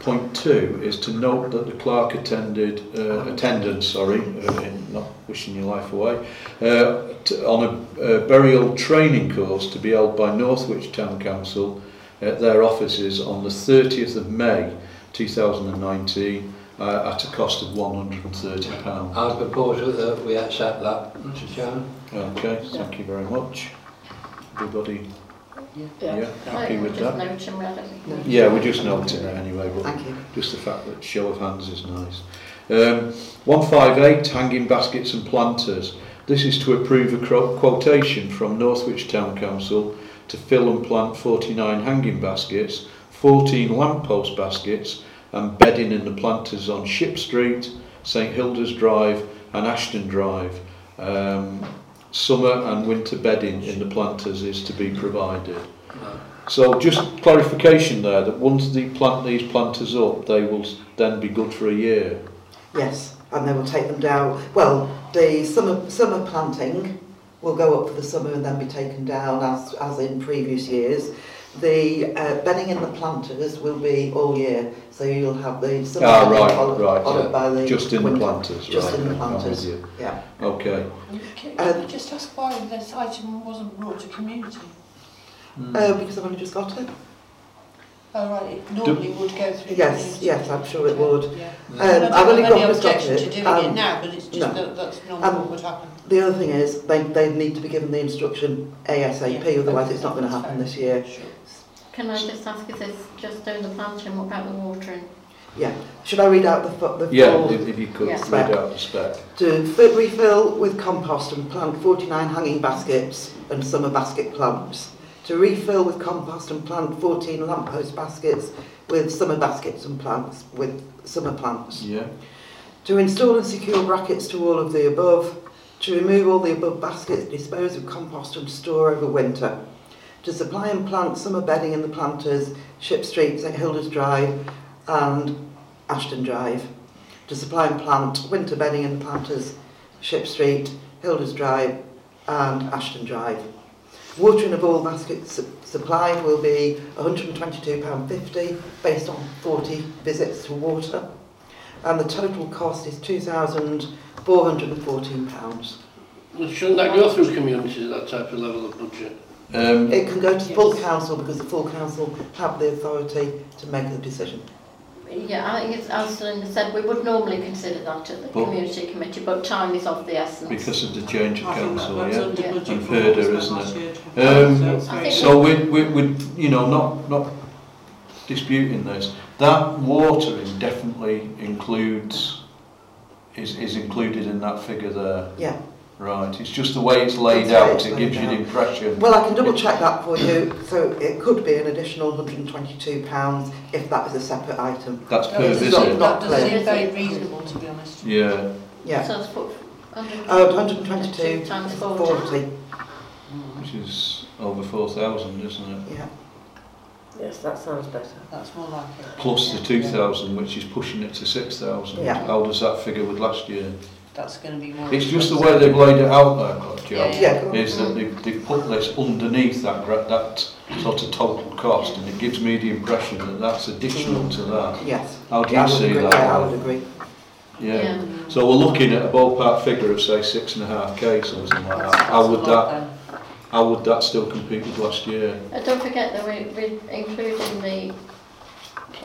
Point two is to note that the clerk attended uh, attendance, sorry, uh, in not wishing your life away, uh, to, on a, a burial training course to be held by Northwich Town Council at their offices on the thirtieth of May two thousand nineteen uh, at a cost of one hundred and thirty pounds. I propose that we accept that, Mister Chairman. Okay, thank you very much. Everybody. Yeah. Yeah. yeah, happy with that. No. Yeah, we're just noting it anyway, but Thank you. just the fact that show of hands is nice. Um, one five eight, hanging baskets and planters. This is to approve a quotation from Northwich Town Council to fill and plant forty-nine hanging baskets, fourteen lamppost baskets and bedding in the planters on Ship Street, St Hilda's Drive and Ashton Drive. Um, summer and winter bedding in the planters is to be provided. So just clarification there, that once they plant these planters up, they will then be good for a year. Yes, and they will take them down. Well, the summer summer planting will go up for the summer and then be taken down as as in previous years. The uh, bedding in the planters will be all year, so you'll have the summer ah, right, followed, right, followed yeah. by the just in winter. the planters, just right, in the planters. Right, yeah. Okay. Can, can um, you just ask why this item wasn't brought to community? Mm. Uh, because I've only just got it. Oh right, it normally do, would go through. Yes, the yes, I'm sure it would. Yeah. Yeah. Um, I've, I've only got the objection to doing um, it now, but it's just no. that that's normally um, what would happen. The other thing is they they need to be given the instruction ASAP, yeah. otherwise okay. it's not going to happen this year. Sure. Can I just ask, is this just doing the planting? What about the watering? Yeah. Should I read out the full the Yeah, if, if you could, yeah. spec. read out the spec. To fit, refill with compost and plant forty-nine hanging baskets and summer basket plants. To refill with compost and plant fourteen lamppost baskets with summer baskets and plants with summer plants. Yeah. To install and secure brackets to all of the above. To remove all the above baskets, dispose of compost and store over winter. To supply and plant summer bedding in the planters, Ship Street, St Hilda's Drive and Ashton Drive. To supply and plant winter bedding in the planters, Ship Street, Hilda's Drive and Ashton Drive. Watering of all baskets su- supplied will be one hundred twenty-two pounds fifty based on forty visits to water, and the total cost is two thousand four hundred fourteen pounds. Well, shouldn't that go through communities, that type of level of budget? Um, it can go to the full yes. council because the full council have the authority to make the decision. Yeah, I think it's, as Linda said, we would normally consider that at the but community committee, but time is of the essence. Because of the change of I council, yeah, yeah. and further, isn't it? Um, so so we we we you know not not disputing this. That watering definitely includes is is included in that figure there. Yeah. Right. It's just the way it's laid That's out. It's it gives you the impression. Well, I can double check that for you. So it could be an additional one hundred twenty-two pounds if that is a separate item. That's per no, visit. Not, not that doesn't seem very reasonable, to be honest. Yeah. Yeah. So it's what, one hundred twenty-two times forty, which is over four thousand, isn't it? Yeah. Yes, that sounds better. That's more like it. Plus yeah. the two thousand, which is pushing it to six thousand. Yeah. How does that figure with last year? That's going to be more. It's just the way they've laid it out there, Joe. Yeah, yeah. Is that they've, they've put this underneath that that sort of total cost, and it gives me the impression that that's additional to that. Yes. How do you see that? I would agree. Yeah. yeah. So we're looking at a ballpark figure of say six and a half k, something like that. How would that? How would that still compete with last year? And don't forget that we we including the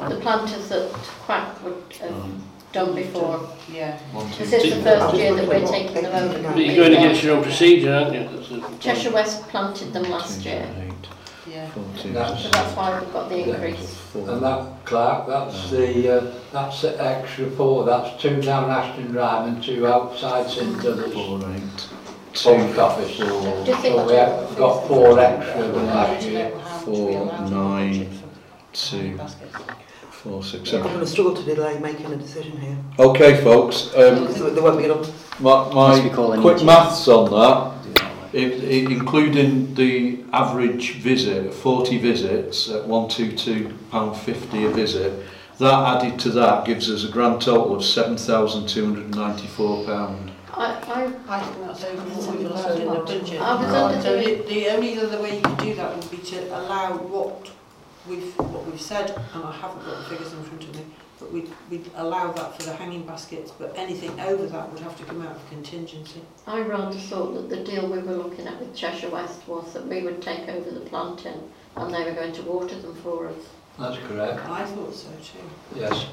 the planters that Quack would. Um, mm. done before. Yeah. This is the first year that we're taking them over. But you're going against your own procedure, aren't you? Cheshire West planted them last year. Yeah. So that's why we've got the increase. And that, Clark, that's the uh, that's the extra four. That's two down Ashton Drive and two outside Saint Dunstan's post office. So we've got four extra than last year. Four, nine, two. Four, six, seven. I'm going to struggle to delay making a decision here. Okay, folks. Um, they won't be enough. My, my quick maths on that, it, it, including the average visit, forty visits at one hundred twenty-two pounds fifty a visit, that added to that gives us a grand total of seven thousand two hundred ninety-four pounds. I, I, I think that's over the allowed in the budget. I was right. So the, the only other way you could do that would be to allow what. We've, what we've said, and I haven't got the figures in front of me, but we'd, we'd allow that for the hanging baskets, but anything over that would have to come out of contingency. I rather thought that the deal we were looking at with Cheshire West was that we would take over the planting and they were going to water them for us. That's correct. I thought so too. Yes.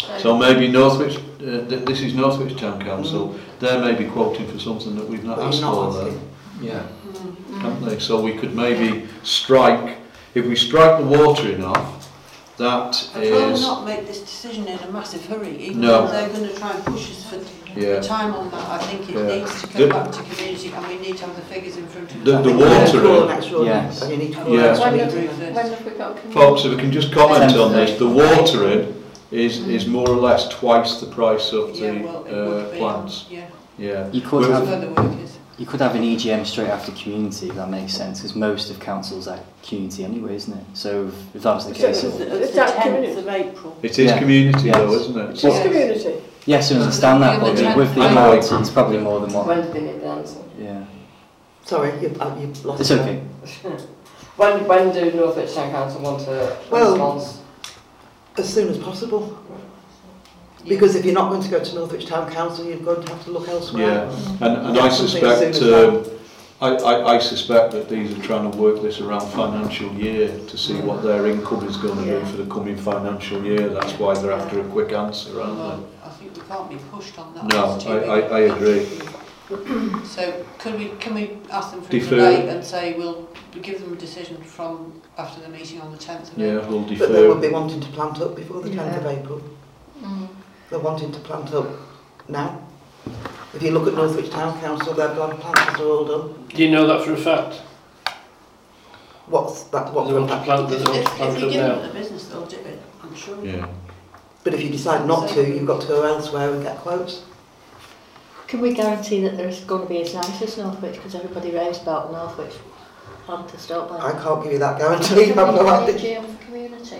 So, so maybe Northwich, uh, th- this is Northwich Town Council, mm. they may be quoting for something that we've not we've asked not for there. Yeah. Mm. Can't they? So we could maybe yeah. strike. If we strike the watering off, that I is... I will not make this decision in a massive hurry, even no. though they're going to try and push us for... yeah. the time on that, I think it yeah. needs to come the, back to community, and we need to have the figures in front of the, the watering. Yes. You need to yes. When, have, when have we got community? Folks, if we can just comment on this, the watering is mm. is more or less twice the price of the yeah, well, uh, plants. Yeah. yeah. You could have, the work is. You could have an E G M straight after community, if that makes sense, because most of councils are community anyway, isn't it? So if, if that was the so case, it's, it's the tenth of April. It is yeah. community yes. though, isn't it? It's yes. community. Yes, I understand that, but yeah, with the amount, it's probably more than one. When did it cancel? Yeah. Sorry, you, you've lost. It's okay. when when do Northwich Town Council want to well, response? As soon as possible. Because if you're not going to go to Northwich Town Council, you're going to have to look elsewhere. Yeah, and, and I suspect um, I, I, I suspect that these are trying to work this around financial year to see what their income is going to yeah. be for the coming financial year. That's why they're after a quick answer, aren't well, they? I think we can't be pushed on that. No, I, I, I agree. So can we can we ask them for a debate and say we'll give them a decision from after the meeting on the tenth of yeah, April? Yeah, we'll defer. But they would be wanting to plant up before the tenth yeah. of April. Mm. They're wanting to plant up now. If you look at Northwich Town Council, their planters are all done. Do you know that for a fact? What's that? What they want to plant, if, if you give them the business, they'll do it, I'm sure. Yeah. But if you decide not to, you've got to go elsewhere and get quotes. Can we guarantee that there's going to be as nice as Northwich? Because everybody raves about Northwich. Planters, don't they? I can't give you that guarantee. I'm not for community.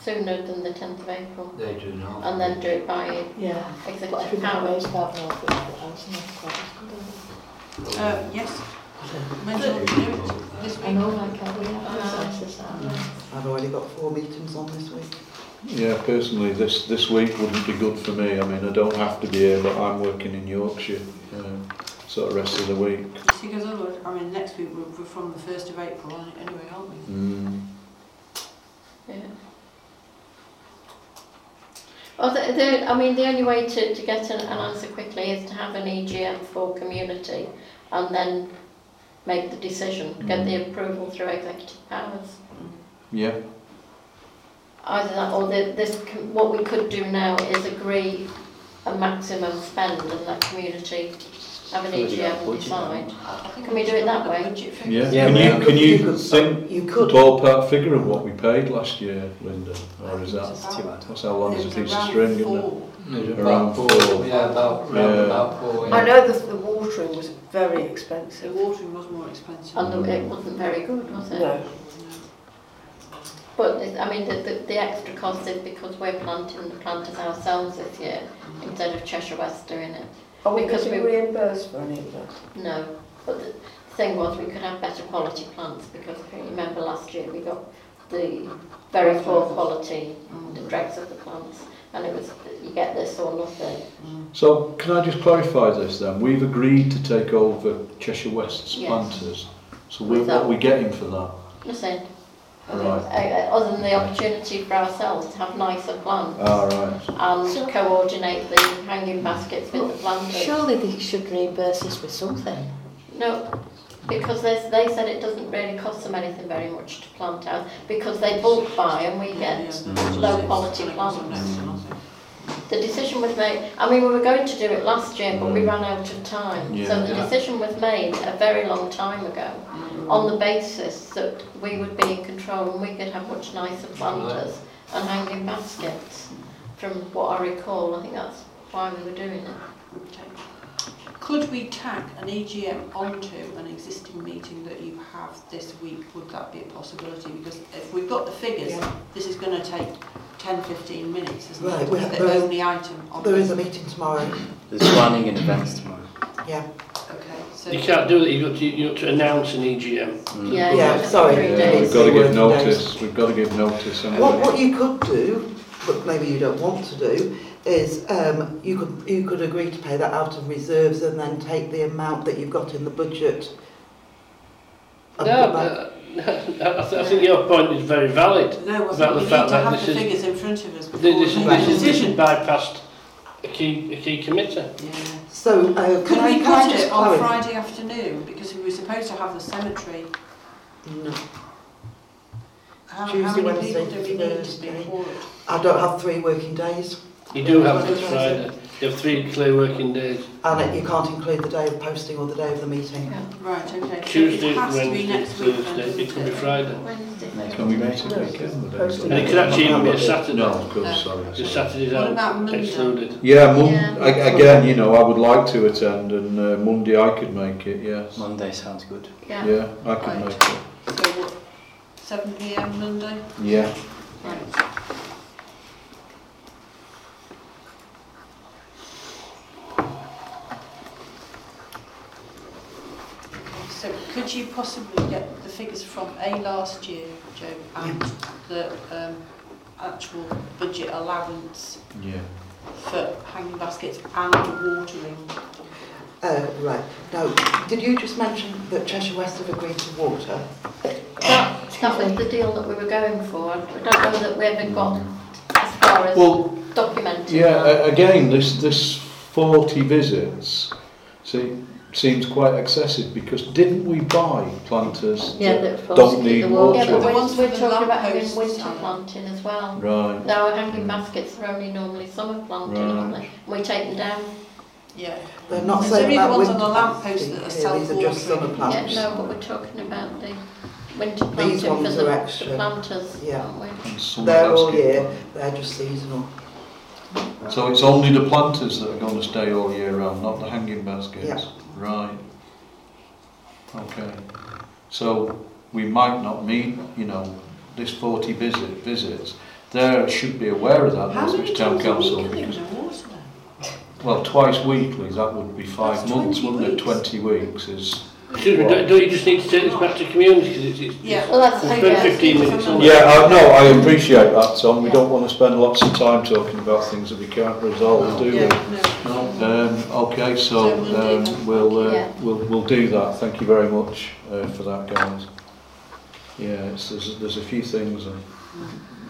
Sooner than the tenth of April. They do not. And then do it by yeah. executive well, powers. About Northwich, but I uh, yes. When do you do it? This week? I know, like, I uh, I've already got four meetings on this week. Yeah, personally, this, this week wouldn't be good for me. I mean, I don't have to be here, but I'm working in Yorkshire, um, sort of rest of the week. You see, because otherwise, I mean, next week we're from the first of April anyway, aren't we? Mm. Yeah. Well, the, the, I mean, the only way to, to get an, an answer quickly is to have an E G M for community and then make the decision, mm. get the approval through executive powers. Yeah. Either that or the, this, what we could do now is agree a maximum spend and that community have an E G M decide. Can we do it that way? Yeah. yeah. Can you can you think you could ballpark figure of what we paid last year, Linda? Or is that that's how long is a piece of string, isn't it? Around four. Yeah, about yeah. about four. Yeah. I know the the watering was very expensive. The watering was more expensive. And the, it wasn't very good, was it? No. But I mean, the, the, the extra cost is because we're planting the planters ourselves this year instead of Cheshire West doing it. Are we because getting we reimbursed for any of that? No, but the thing was we could have better quality plants because if you remember last year we got the very poor quality, mm. the dregs of the plants, and it was you get this or nothing. Mm. So can I just clarify this then? We've agreed to take over Cheshire West's yes. planters, so we're, what are we getting for that? Nothing. Right. Other than the opportunity for ourselves to have nicer plants oh, right. and so coordinate the hanging baskets with the planters. Surely they should reimburse us with something. No, because they, they said it doesn't really cost them anything very much to plant out because they bulk buy and we get mm-hmm. low quality plants. The decision was made, I mean we were going to do it last year but we ran out of time. Yeah, so the yeah. decision was made a very long time ago on the basis that we would be in control and we could have much nicer planters and hanging baskets from what I recall. I think that's why we were doing it. Could we tack an E G M onto an existing meeting that you have this week? Would that be a possibility? Because if we've got the figures, yeah. this is going to take ten to fifteen minutes, isn't right, it? Right, the only is, item on There is a meeting tomorrow. There's planning and events tomorrow. Yeah. Okay. So you can't do that, you've got to, you've got to announce an E G M. Mm. Yeah, yeah, yeah, sorry. Three yeah, days. We've got to give notice. Days. We've got to give notice. Anyway. What, what you could do, but maybe you don't want to do, is um, you could you could agree to pay that out of reserves and then take the amount that you've got in the budget. No, no, no, I, th I think your point is very valid no, about the fact that this is figures in front of us before this, this, right. this, this is bypassed a key a key committer. Yeah. So uh, could we put it on Friday afternoon because we were supposed to have the cemetery? No. How, Tuesday, how many Wednesday, people do we need to be forward? I don't have three working days. You do have this Friday. You have three clear working days. And you can't include the day of posting or the day of the meeting. Yeah. Right, okay. Tuesday, Wednesday, Thursday, it could be Friday. Wednesday. Can we make it weekend? And it could actually even be a Saturday. No, of course, sorry. Because Saturday's out. What about Monday? Excluded. Yeah, Mon yeah. I, again, you know, I would like to attend, and uh, Monday I could make it, yes. Monday sounds good. Yeah, yeah I could right. make it. So what, seven p m Monday? Yeah. Right. So could you possibly get the figures from A last year, Joe, and the um, actual budget allowance yeah. for hanging baskets and watering? Uh, right. Now, did you just mention that Cheshire West have agreed to water? That, that was the deal that we were going for. I don't know that we ever got as far as well, documenting. Yeah, that. Again, this this forty visits, see, seems quite excessive, because didn't we buy planters yeah, that don't need water? Yeah, but ones we're talking about having winter planting as well. Right. Now, hanging mm. baskets are only normally summer planting, right. aren't they? We take them down. Yeah. They're not so saying about winter planting. That are yeah, these are just summer plants. Yeah, no, but we're talking about the winter planting these ones for the, are extra. the planters, yeah. aren't we? They're all year, they're just seasonal. So it's only the planters that are going to stay all year round, not the hanging baskets? Yeah. Right. Okay. So we might not meet, you know, this forty visit visits. There should be aware of that, Northwich Town Council. Because, well, twice weekly, that would be five That's months, wouldn't weeks. it? Twenty weeks is... Excuse me, don't, don't you just need to take this back to community? Because it's, it's, yeah, well, that's we'll spend fifteen minutes on yeah, that. Yeah, no, I appreciate that, Tom. We yeah. don't want to spend lots of time talking about things that we can't resolve, no. do yeah, we? No. no. Um, okay, so um, we'll, uh, yeah. we'll we'll do that. Thank you very much uh, for that, guys. Yeah, it's, there's there's a few things that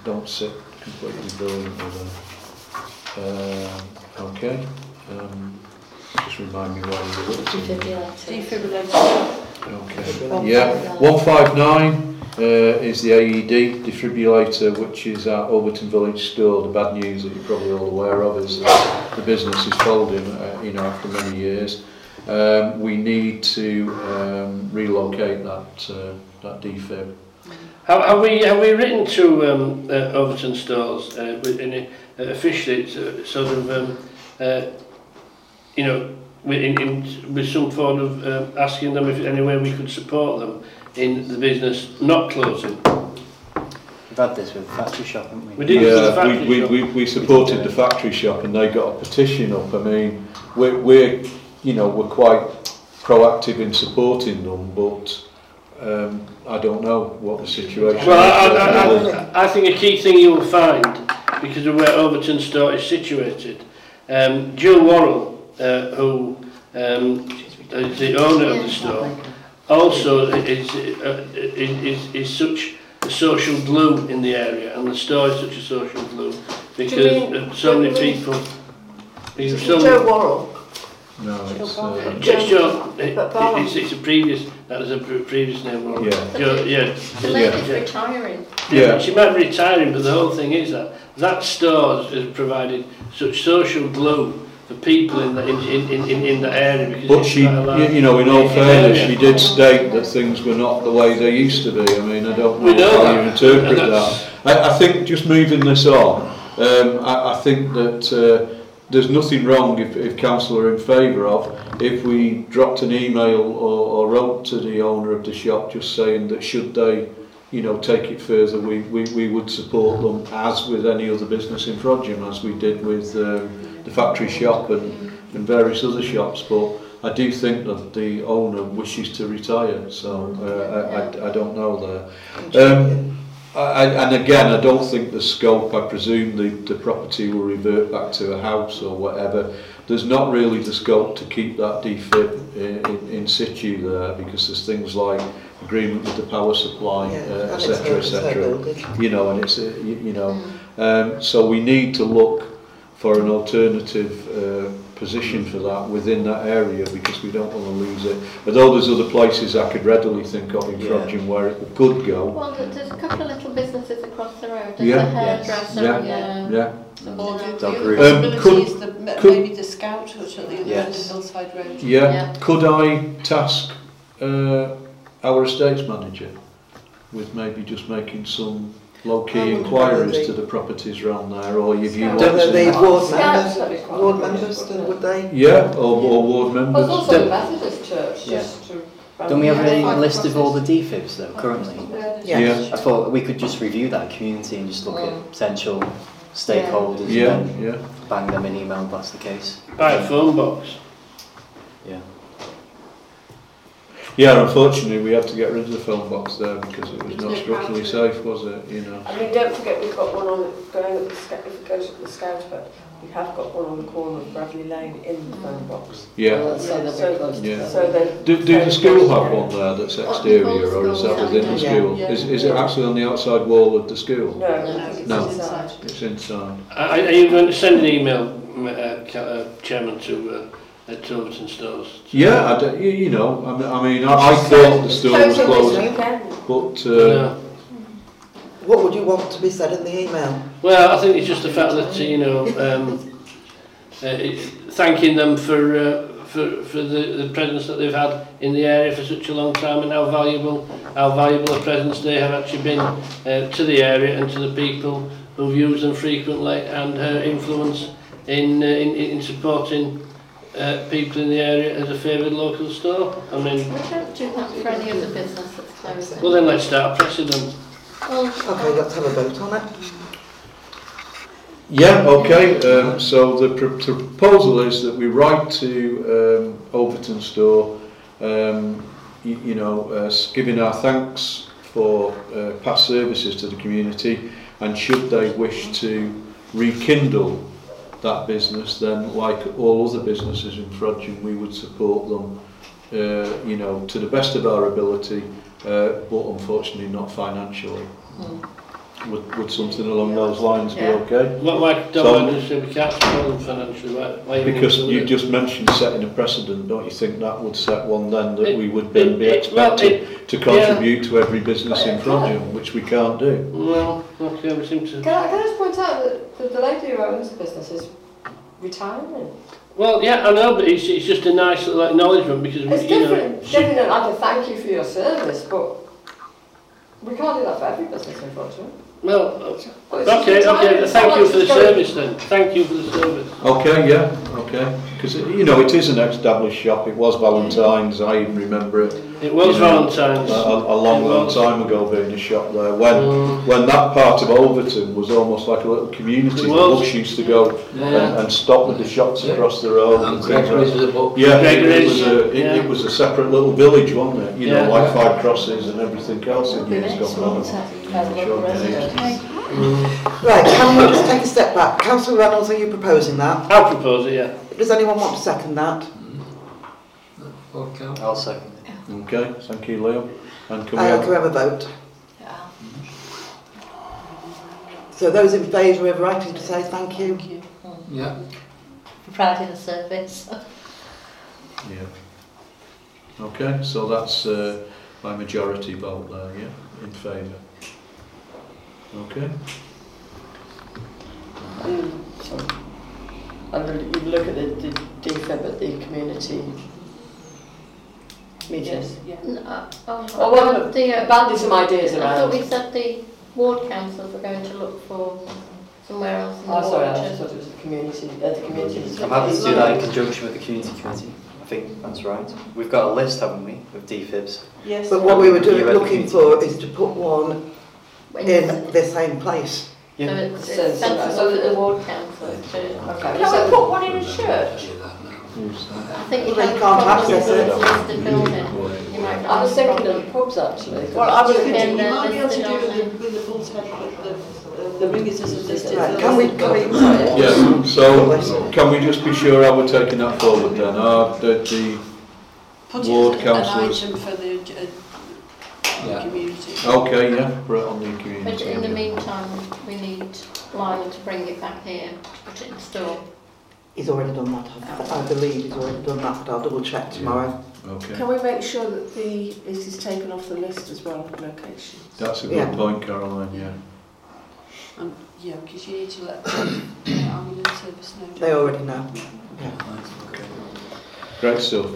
don't sit completely brilliant with them. Uh, okay. Um, Just remind me why you were defibrillator. Okay. Yeah. one five nine uh, is the A E D defibrillator, which is at Overton Village Store. The bad news that you're probably all aware of is that the business is folding. Uh, you know, after many years, um, we need to um, relocate that uh, that defib. Have, have we have we written to um, uh, Overton Stores uh, in uh, officially uh, sort of? Um, uh, You know, with, in, in, with some form of um, asking them if there's any way we could support them in the business not closing. We've had this with the factory shop, haven't we? We did. Yeah, we, we, we, we supported we the factory shop, and they got a petition up. I mean, we're, we're you know, we're quite proactive in supporting them, but um, I don't know what the situation well, is. Well, I, I, I think a key thing you will find, because of where Overton Store is situated, um, Jill Worrell, Uh, who um, is the owner of the store, also is, uh, is, is, is such a social glue in the area, and the store is such a social glue because mean, so many people... Is so Joe Worrell? No, it's... Uh, Joe, Joe, it, it's, it's a previous, that was a previous name, Worrell. Yeah. Joe, yeah. The lady's yeah. retiring. Yeah. yeah, she might be retiring, but the whole thing is that that store has provided such social glue the people in the in in in, in the area. But she, you know, in all fairness, area. she did state that things were not the way they used to be. I mean, I don't know, know how that. you interpret that. I, I think just moving this on, um, I, I think that uh, there's nothing wrong if, if council are in favour of if we dropped an email or, or wrote to the owner of the shop just saying that should they, you know, take it further, we we, we would support them as with any other business in Frodsham, as we did with. Um, the factory shop and, and various other shops, but I do think that the owner wishes to retire, so uh, I, I, I don't know there. Um, I, and again, I don't think the scope, I presume the, the property will revert back to a house or whatever. There's not really the scope to keep that defib in, in, in situ there, because there's things like agreement with the power supply, et cetera, et cetera. You know, and it's, uh, you, you know, um, so we need to look for an alternative uh, position for that within that area, because we don't want to lose it. Although there's other places I could readily think of in Frodsham yeah. where it could go. Well, there's a couple of little businesses across the road. There's yeah. a hairdresser yeah. and a yeah. and or the, dog the other um, could, the, could, maybe the scout hut at the other yes. end of Hillside Road. Yeah. yeah. Could I task uh, our estates manager with maybe just making some low-key inquiries probably. to the properties around there, or if you want to... They ward members, ward members, would they? Yeah, or, or ward members. Well, it's also the Methodist Church, yeah. just to... Don't we have a list of all the D F I Bs though, currently? Yeah. yeah. I thought we could just review that community and just look yeah. at potential stakeholders yeah. and then yeah. bang them in email if that's the case. By a phone box. Yeah. Yeah, unfortunately we had to get rid of the phone box there because it was not structurally safe, was it? You know. I mean, don't forget we've got one on going up the if it goes up the Scout, but we have got one on the corner of Bradley Lane in the phone box. Yeah. Well, that's yeah. So, yeah. so then do, do the school have one there that's exterior, or is that within the school? Yeah. Is is it actually on the outside wall of the school? No, no, it's no. inside. It's inside. Are, are you going to send an email, uh, Chairman, to? Uh, At Overton Stores. Yeah, I do, you know, I mean, I, mean, I, I thought the store was closed, but... Uh, yeah. What would you want to be said in the email? Well, I think it's just the fact that, you know, um, uh, thanking them for uh, for, for the, the presence that they've had in the area for such a long time, and how valuable how valuable a presence they have actually been uh, to the area and to the people who've used them frequently, and her influence in, uh, in, in supporting... Uh, people in the area as a favoured local store. I mean, we don't do that for any of the business that's closing. Well, then let's start pressing them. Well, okay, let's have a vote on it. Yeah, okay. Um, so the pr proposal is that we write to um, Overton Store, um, you, you know, uh, giving our thanks for uh, past services to the community, and should they wish to rekindle that business, then like all other businesses in Frodsham, we would support them, uh, you know, to the best of our ability, uh, but unfortunately not financially. Mm. Would, would something along yeah. those lines yeah. be okay? Well, like, don't so, we can't support them financially, right? Why because you, you just mentioned setting a precedent, don't you think that would set one then that it, we would then it, be expected it, well, it, to contribute yeah. to every business in Frodsham, which we can't do? Well, okay, we seem to... Can I, can I just point out that the, the lady who owns the business is retiring? Well, yeah, I know, but it's, it's just a nice little acknowledgement because... It's we, different, you know, different than like a thank you for your service, but we can't do that for every business in Frodsham. Well, okay, okay, thank you for the service then, thank you for the service. Okay, yeah, okay, because, you know, it is an established shop, it was Valentine's, I even remember it. It was Valentine's. A, a long, long time ago being a shop there, when mm. when that part of Overton was almost like a little community, the bus used to go yeah. and, and stop with the shops yeah. across the road. And, and Gregory's was a book. Yeah, it was a, it, yeah. it was a separate little village, wasn't it? You yeah. know, like Five Crosses and everything else in years gone on. Right, can we just take a step back? Councillor Reynolds, are you proposing that? I'll propose it, yeah. Does anyone want to second that? Okay. I'll second it. Yeah. Okay, thank you, Liam. And can, uh, we have... can we have a vote? Yeah. So those in favour of writing to say thank you? Thank you. Yeah. For providing the service. yeah. Okay, so that's uh, my majority vote there, yeah? In favour. Okay. Um, so, and the, you look at the, the D F I B at the community meetings. Yes, yeah. No, oh, oh, well, the, uh, bandy some ideas around. I thought we said the ward councils were going to look for somewhere else. In oh, the sorry, ward I just thought it was the community. Uh, the community. I'm happy to do that in conjunction with the community committee. I think that's right. We've got a list, haven't we, of D F I Bs? Yes. But what we were doing, looking for is to put one. In the same place. Yeah. So, so, it's sensible so that the ward council is doing it. Okay. Can so we put one in a church? I think you well, can't access it. I was thinking of the pubs actually. Well, I was thinking you might be able to do with the full head the ring is assisted. Can we? Can we? Yeah. So can we just be sure how we're taking that forward then? Are the, the ward councillors? Yeah. Community. Okay, yeah, we're on the community. But in the meantime, we need Lionel to bring it back here, to put it in store. He's already done that, I believe he's already done that, but I'll double check tomorrow. Yeah. Okay. Can we make sure that the this is taken off the list as well, location? That's a good yeah. point, Caroline, yeah. Um, yeah, because you need to let the ambulance service know. They already know. Yeah. Great stuff.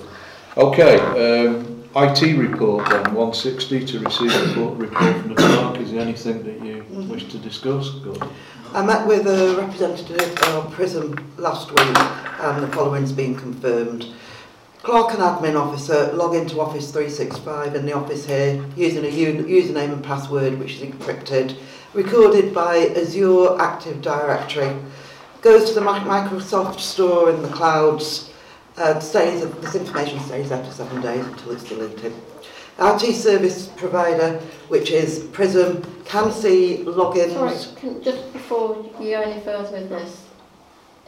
Okay, um, I T report then, one sixty to receive a report, report from the clerk. Is there anything that you mm-hmm. wish to discuss? Go on. I met with a representative of PRISM last week, and the following's been confirmed. Clerk and admin officer log into Office three sixty-five in the office here using a username and password which is encrypted, recorded by Azure Active Directory, goes to the Microsoft Store in the clouds, uh, stays, this information stays after seven days until it's deleted. Our I T service provider, which is PRISM, can see logins. Sorry, can, just before you go any further with this,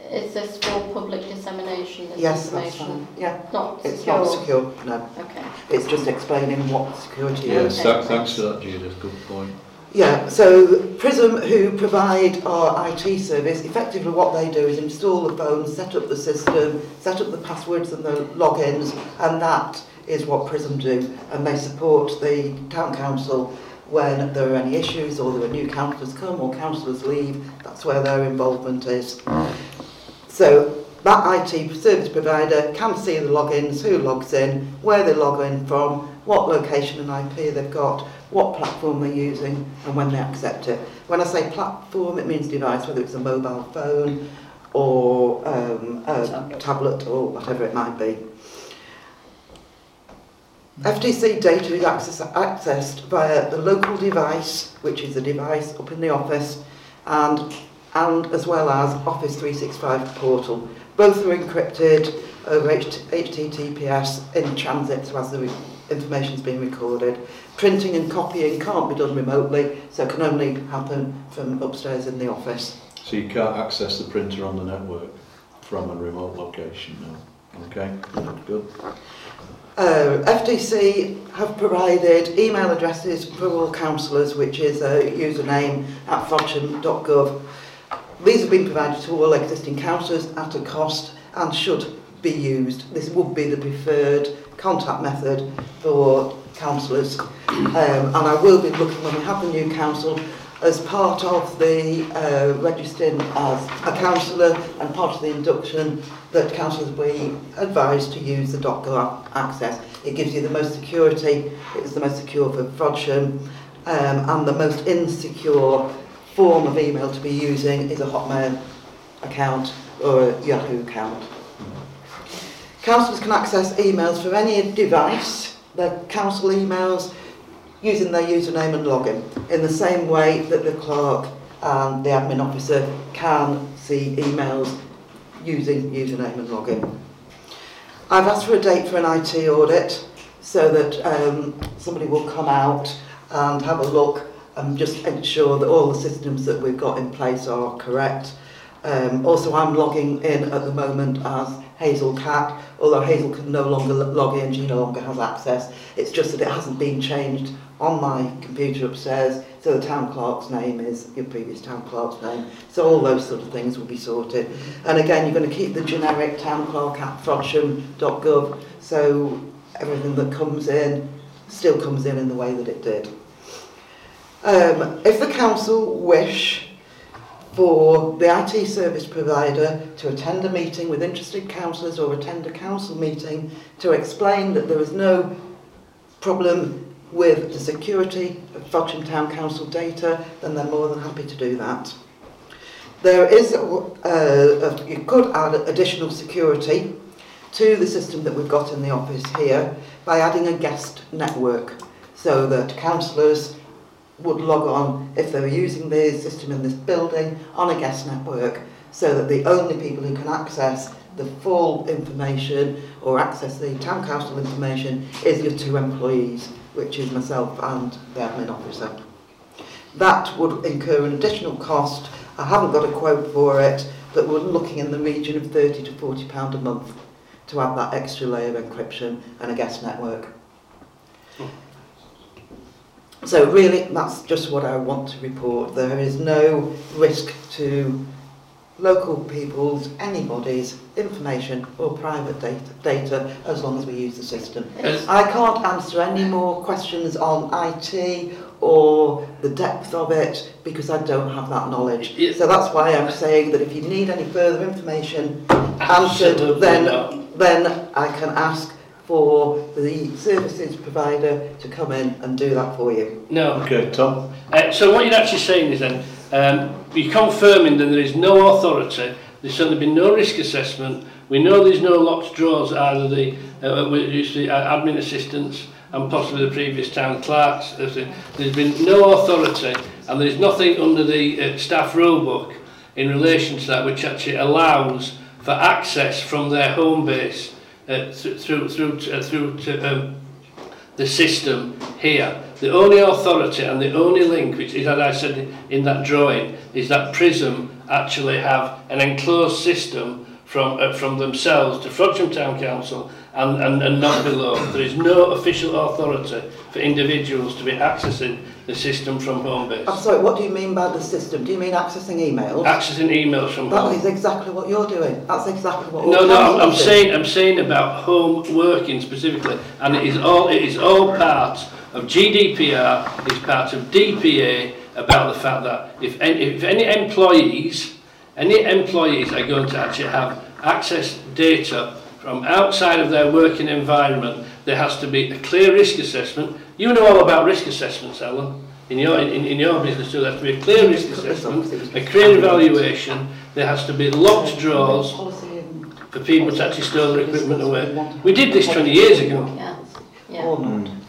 is this for public dissemination? This yes, that's fine. Yeah. Not it's secure. Not secure, no. Okay. It's just explaining what security yes, is. Yes, thanks for that, Judith. Good point. Yeah, so PRISM, who provide our I T service, effectively what they do is install the phone, set up the system, set up the passwords and the logins, and that is what PRISM do, and they support the town council when there are any issues or there are new councillors come or councillors leave. That's where their involvement is. So that I T service provider can see the logins, who logs in, where they log in from, what location and I P they've got, what platform they're using, and when they accept it. When I say platform, it means device, whether it's a mobile phone or um, a tablet. tablet or whatever it might be. F T C data is access, accessed via the local device, which is a device up in the office, and, and as well as Office three sixty-five portal. Both are encrypted over H T T P S in transit, so as the information is being recorded. Printing and copying can't be done remotely, so it can only happen from upstairs in the office. So you can't access the printer on the network from a remote location, no? Okay, good. Uh, F T C have provided email addresses for all councillors, which is a username at frodsham dot gov. These have been provided to all existing councillors at a cost and should be used. This would be the preferred contact method for councillors. Um, and I will be looking, when we have the new council, as part of the uh, registering as a councillor and part of the induction, that councillors will be advised to use the .gov access. It gives you the most security, it's the most secure for Frodsham, um, and the most insecure form of email to be using is a Hotmail account or a Yahoo account. Councillors can access emails from any device, their council emails, using their username and login, in the same way that the clerk and the admin officer can see emails using username and login. I've asked for a date for an I T audit so that um, somebody will come out and have a look and just ensure that all the systems that we've got in place are correct. Um, also, I'm logging in at the moment as Hazel Cat, although Hazel can no longer log in, she no longer has access. It's just that it hasn't been changed on my computer upstairs, so the town clerk's name is your previous town clerk's name. So all those sort of things will be sorted. And again, you're going to keep the generic town clerk at frodsham dot gov, so everything that comes in still comes in in the way that it did. Um, if the council wish for the I T service provider to attend a meeting with interested councillors or attend a council meeting to explain that there is no problem with the security of Frodsham Town Council data, then they're more than happy to do that. There is, a, uh, a, you could add additional security to the system that we've got in the office here by adding a guest network so that councillors would log on if they were using the system in this building on a guest network, so that the only people who can access the full information or access the town council information is your two employees, which is myself and the admin officer. That would incur an additional cost. I haven't got a quote for it, but we're looking in the region of thirty to forty pounds a month to add that extra layer of encryption and a guest network. So really, that's just what I want to report. There is no risk to local people's, anybody's information or private data, data as long as we use the system. Yes. I can't answer any more questions on I T or the depth of it because I don't have that knowledge. Yes. So that's why I'm saying that if you need any further information answered, then, then I can ask for the services provider to come in and do that for you. No. Okay, Tom. Uh, so what you're actually saying is then, um, you're confirming that there is no authority, there's certainly been no risk assessment, we know there's no locked draws, either the, uh, the admin assistants and possibly the previous town clerks. There's been no authority and there's nothing under the uh, staff rule book in relation to that which actually allows for access from their home base Uh, th through through to, uh, through to um, the system here. The only authority and the only link, which is as I said in that drawing, is that PRISM actually have an enclosed system from uh, from themselves to Frodsham Town Council and, and, and not below. There is no official authority for individuals to be accessing the system from home base. I'm sorry, what do you mean by the system? Do you mean accessing emails? Accessing emails from that home. That is exactly what you're doing. That's exactly what. No, no, I'm, I'm saying I'm saying about home working specifically, and it is all it is all part of G D P R. It's part of D P A about the fact that if any, if any employees, any employees are going to actually have access data from outside of their working environment, there has to be a clear risk assessment. You know all about risk assessments, Alan. In your in, in your business too, there has to be a clear risk assessment, a clear evaluation. There has to be locked draws for people to actually store their equipment away. We did this twenty years ago,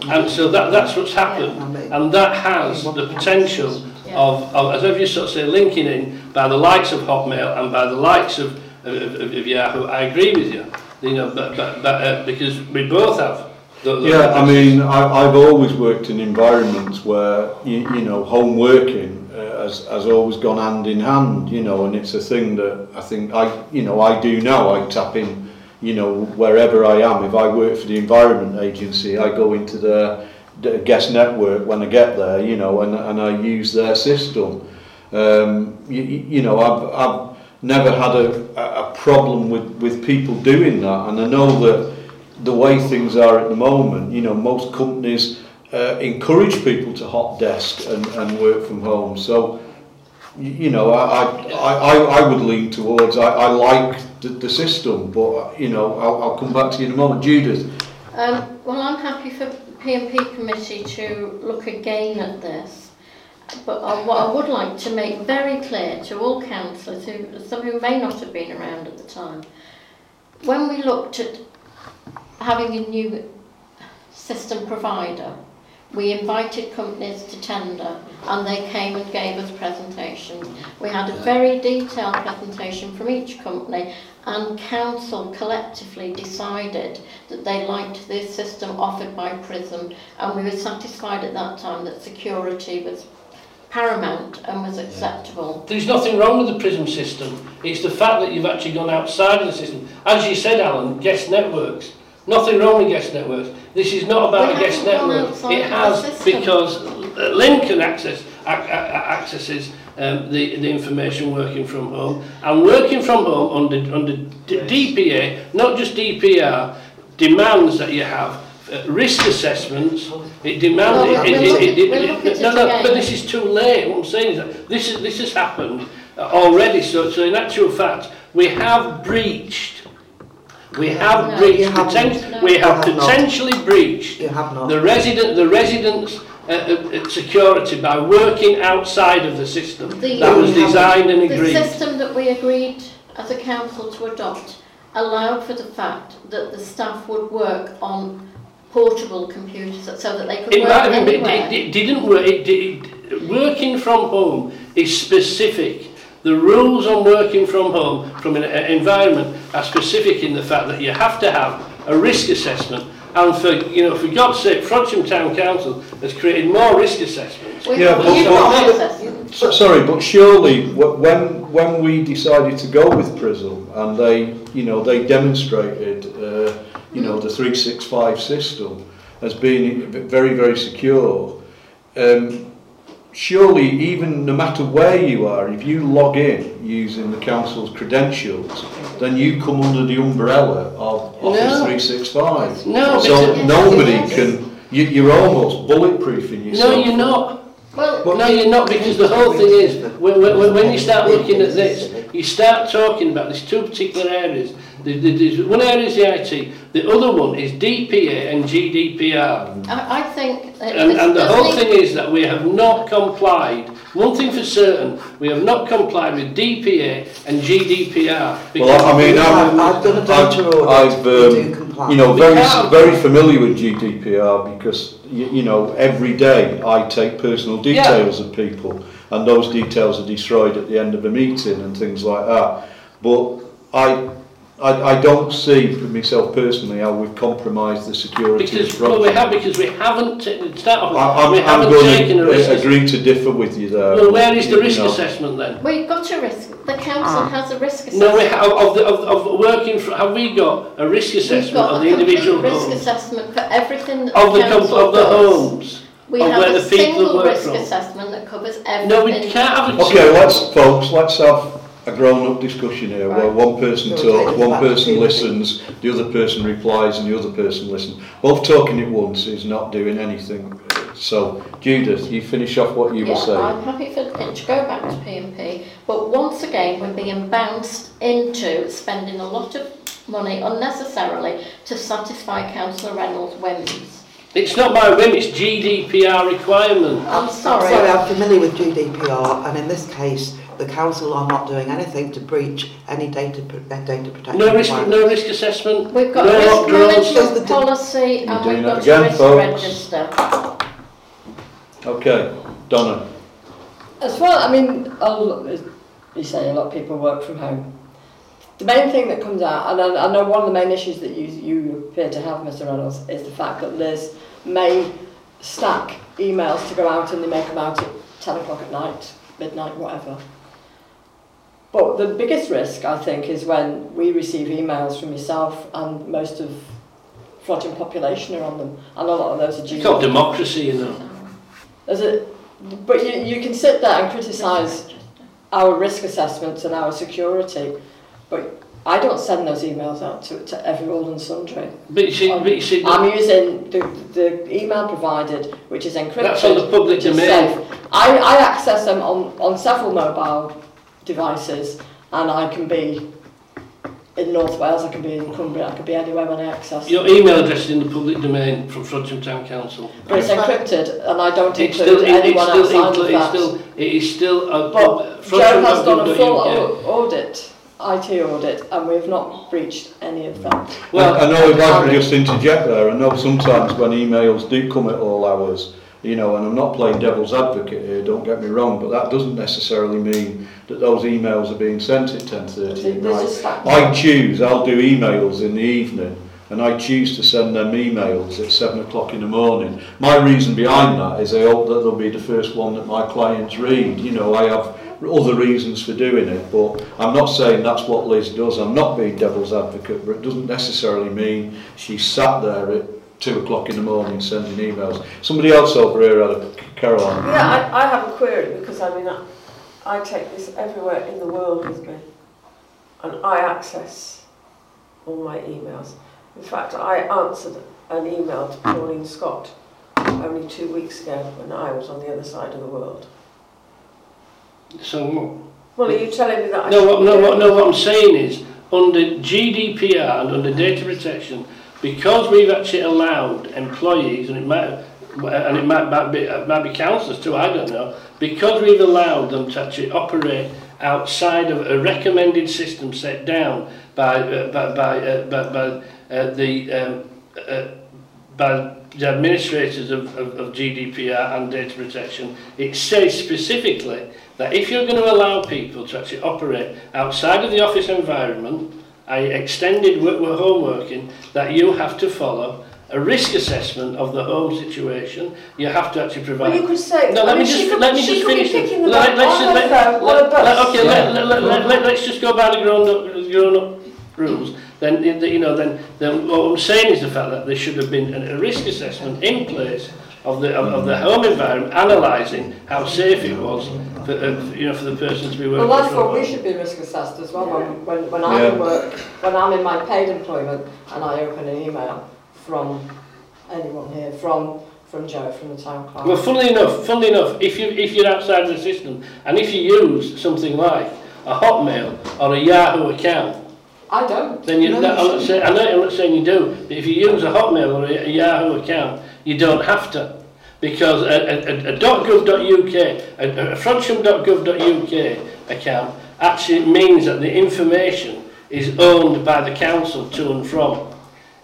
and so that that's what's happened, and that has the potential of, of as I've just sort of say, linking in by the likes of Hotmail and by the likes of of, of, of Yahoo. I agree with you, you know, but, but, but uh, because we both have. The, the yeah, I mean, I, I've always worked in environments where, you, you know, home working uh, has, has always gone hand in hand, you know, and it's a thing that I think, I, you know, I do now. I tap in, you know, wherever I am. If I work for the Environment Agency, I go into their guest network when I get there, you know, and, and I use their system. Um, you, you know, I've, I've never had a, a problem with, with people doing that, and I know that the way things are at the moment, you know, most companies uh, encourage people to hot desk and, and work from home. So, you know, I I, I, I would lean towards, I, I like the, the system, but, you know, I'll, I'll come back to you in a moment. Judith? Um, well, I'm happy for P and P Committee to look again at this, but I, what I would like to make very clear to all councillors, who, some who may not have been around at the time, when we looked at having a new system provider, we invited companies to tender and they came and gave us presentations. We had a very detailed presentation from each company and council collectively decided that they liked this system offered by PRISM, and we were satisfied at that time that security was paramount and was acceptable. There's nothing wrong with the PRISM system. It's the fact that you've actually gone outside of the system. As you said, Alan, guest networks. Nothing wrong with guest networks. This is not about a guest network. It has, because Lynn can access ac accesses um, the the information working from home, and working from home under under D P A, not just D P R, demands that you have uh, risk assessments. It demands. Well, it, it, it, it, it, it, no, no, but this is too late. What I'm saying is that this is this has happened already. So, so in actual fact, we have breached. We have no, breached. Poten no. We have, have potentially not. breached have the resident, the residents' uh, uh, security by working outside of the system the, that was designed and agreed. The system that we agreed as a council to adopt allowed for the fact that the staff would work on portable computers, so that they could it work might, anywhere. It, it didn't work. It, it, working from home is specific. The rules on working from home, from an environment, are specific in the fact that you have to have a risk assessment. And for, you know, for God's sake, Frodsham Town Council has created more risk assessments. Yeah, but, but, but, sorry, but surely when when we decided to go with PRISM and they, you know, they demonstrated, uh, you know, the three sixty-five system as being very, very secure. Um, surely, even no matter where you are, if you log in using the council's credentials, then you come under the umbrella of Office three sixty-five. No, so nobody can. You, you're almost bulletproofing yourself. No, you're not. Well, but no, you're not, because the whole thing is when, when, when you start looking at this, you start talking about these two particular areas. The, the, the, one area is the I T, the other one is D P A and G D P R. I, I think, uh, and, and the whole thing is that we have not complied. One thing for certain, we have not complied with D P A and G D P R. Well, I mean, I'm, I've done a data audit. I've, um, you know, very, very familiar with G D P R because, you, you know, every day I take personal details yeah. of people, and those details are destroyed at the end of a meeting and things like that. But I, I, I don't see, for myself personally, how we've compromised the security. Because well, we have, because we haven't. Start off, I, I'm, we haven't I'm going taken to a risk agree to differ with you there. Well, where is the risk know. assessment then? We've got a risk. The council ah. has a risk assessment. No, we have, of, the, of, of working. For, have we got a risk assessment of the individual risk homes? Risk assessment for everything that of the, the council of the homes. We have a single risk from. assessment that covers everything. No, we can't have a. Okay, let's, folks. Let's have a grown-up discussion here, right, where one person talks, one person listens, the other person replies, and the other person listens. Both talking at once is not doing anything. So, Judith, you finish off what you yeah, were saying. I'm happy for it to go back to P and P, but once again we're being bounced into spending a lot of money unnecessarily to satisfy Councillor Reynolds' whims. It's not my whim, it's G D P R requirement. I'm sorry. I'm sorry, I'm familiar with G D P R, and in this case, the council are not doing anything to breach any data, data protection. No risk, no risk assessment. We've got no risk management policy, and we've got a risk register. Okay, Donna. As well, I mean, I'll, as you say, a lot of people work from home. The main thing that comes out, and I, I know one of the main issues that you, you appear to have, Mister Reynolds, is the fact that Liz may stack emails to go out, and they may come out at ten o'clock at night, midnight, whatever. But the biggest risk, I think, is when we receive emails from yourself, and most of the floating population are on them, and a lot of those are... It's called democracy, you know. There's a, but you, you can sit there and criticise our risk assessments and our security, but I don't send those emails out to, to every all and sundry. But see, um, but see, I'm using the, the email provided, which is encrypted. That's on the public domain. I, I access them on, on several mobile devices, and I can be in North Wales, I can be in Cumbria, I can be anywhere when I access. Your email address is in the public domain from Frodsham Town Council. But it's encrypted, and I don't include it's still, anyone it's still outside inclu- of that. It's still, it is still a... But Joe has done a full audit. I T audit, and we've not breached any of that. Well, I know if I could just interject there, I know sometimes when emails do come at all hours, you know, and I'm not playing devil's advocate here, don't get me wrong, but that doesn't necessarily mean that those emails are being sent at ten thirty at night. I choose, I'll do emails in the evening, and I choose to send them emails at seven o'clock in the morning. My reason behind that is I hope that they'll be the first one that my clients read. You know, I have other reasons for doing it, but I'm not saying that's what Liz does. I'm not being devil's advocate, but it doesn't necessarily mean she sat there at two o'clock in the morning sending emails. Somebody else over here had a Caroline. Yeah, I, I have a query, because I mean I, I take this everywhere in the world with me, and I access all my emails. In fact, I answered an email to Pauline Scott only two weeks ago when I was on the other side of the world. So, well, are you telling me that? I no, what, no, what, no. What I'm saying is, under G D P R and under data protection, because we've actually allowed employees, and it might, and it might, might be, it might be councillors too. I don't know. Because we've allowed them to actually operate outside of a recommended system set down by uh, by by, uh, by, by uh, the um, uh, by. the administrators of, of, of G D P R and data protection, it says specifically that if you're going to allow people to actually operate outside of the office environment, that is extended work, home working, that you have to follow a risk assessment of the home situation. You have to actually provide. Well, you could say. No, let I mean, me just could, let me just finish. Let, let's just let, phone, let, let, okay. Yeah. Let, let, let, let, let's just go by the grown up, grown up rules. Then you know. Then, then what I'm saying is the fact that there should have been a risk assessment in place of the of, of the home environment, analysing how safe it was for, uh, you know, for the person to be working. Well, that's what we should be risk assessed as well. When when, when I'm yeah. in work, when I'm in my paid employment, and I open an email from anyone here from. From Joe, from the town clerk. Well, funnily enough, funnily enough, if you if you're outside of the system and if you use something like a Hotmail or a Yahoo account, I don't. Then you. No, that, I'm not saying, I know I'm not saying you do, but if you use a Hotmail or a, a Yahoo account, you don't have to, because a a, a, a .gov.uk, a, a frontsham dot gov dot U K account actually means that the information is owned by the council to and from.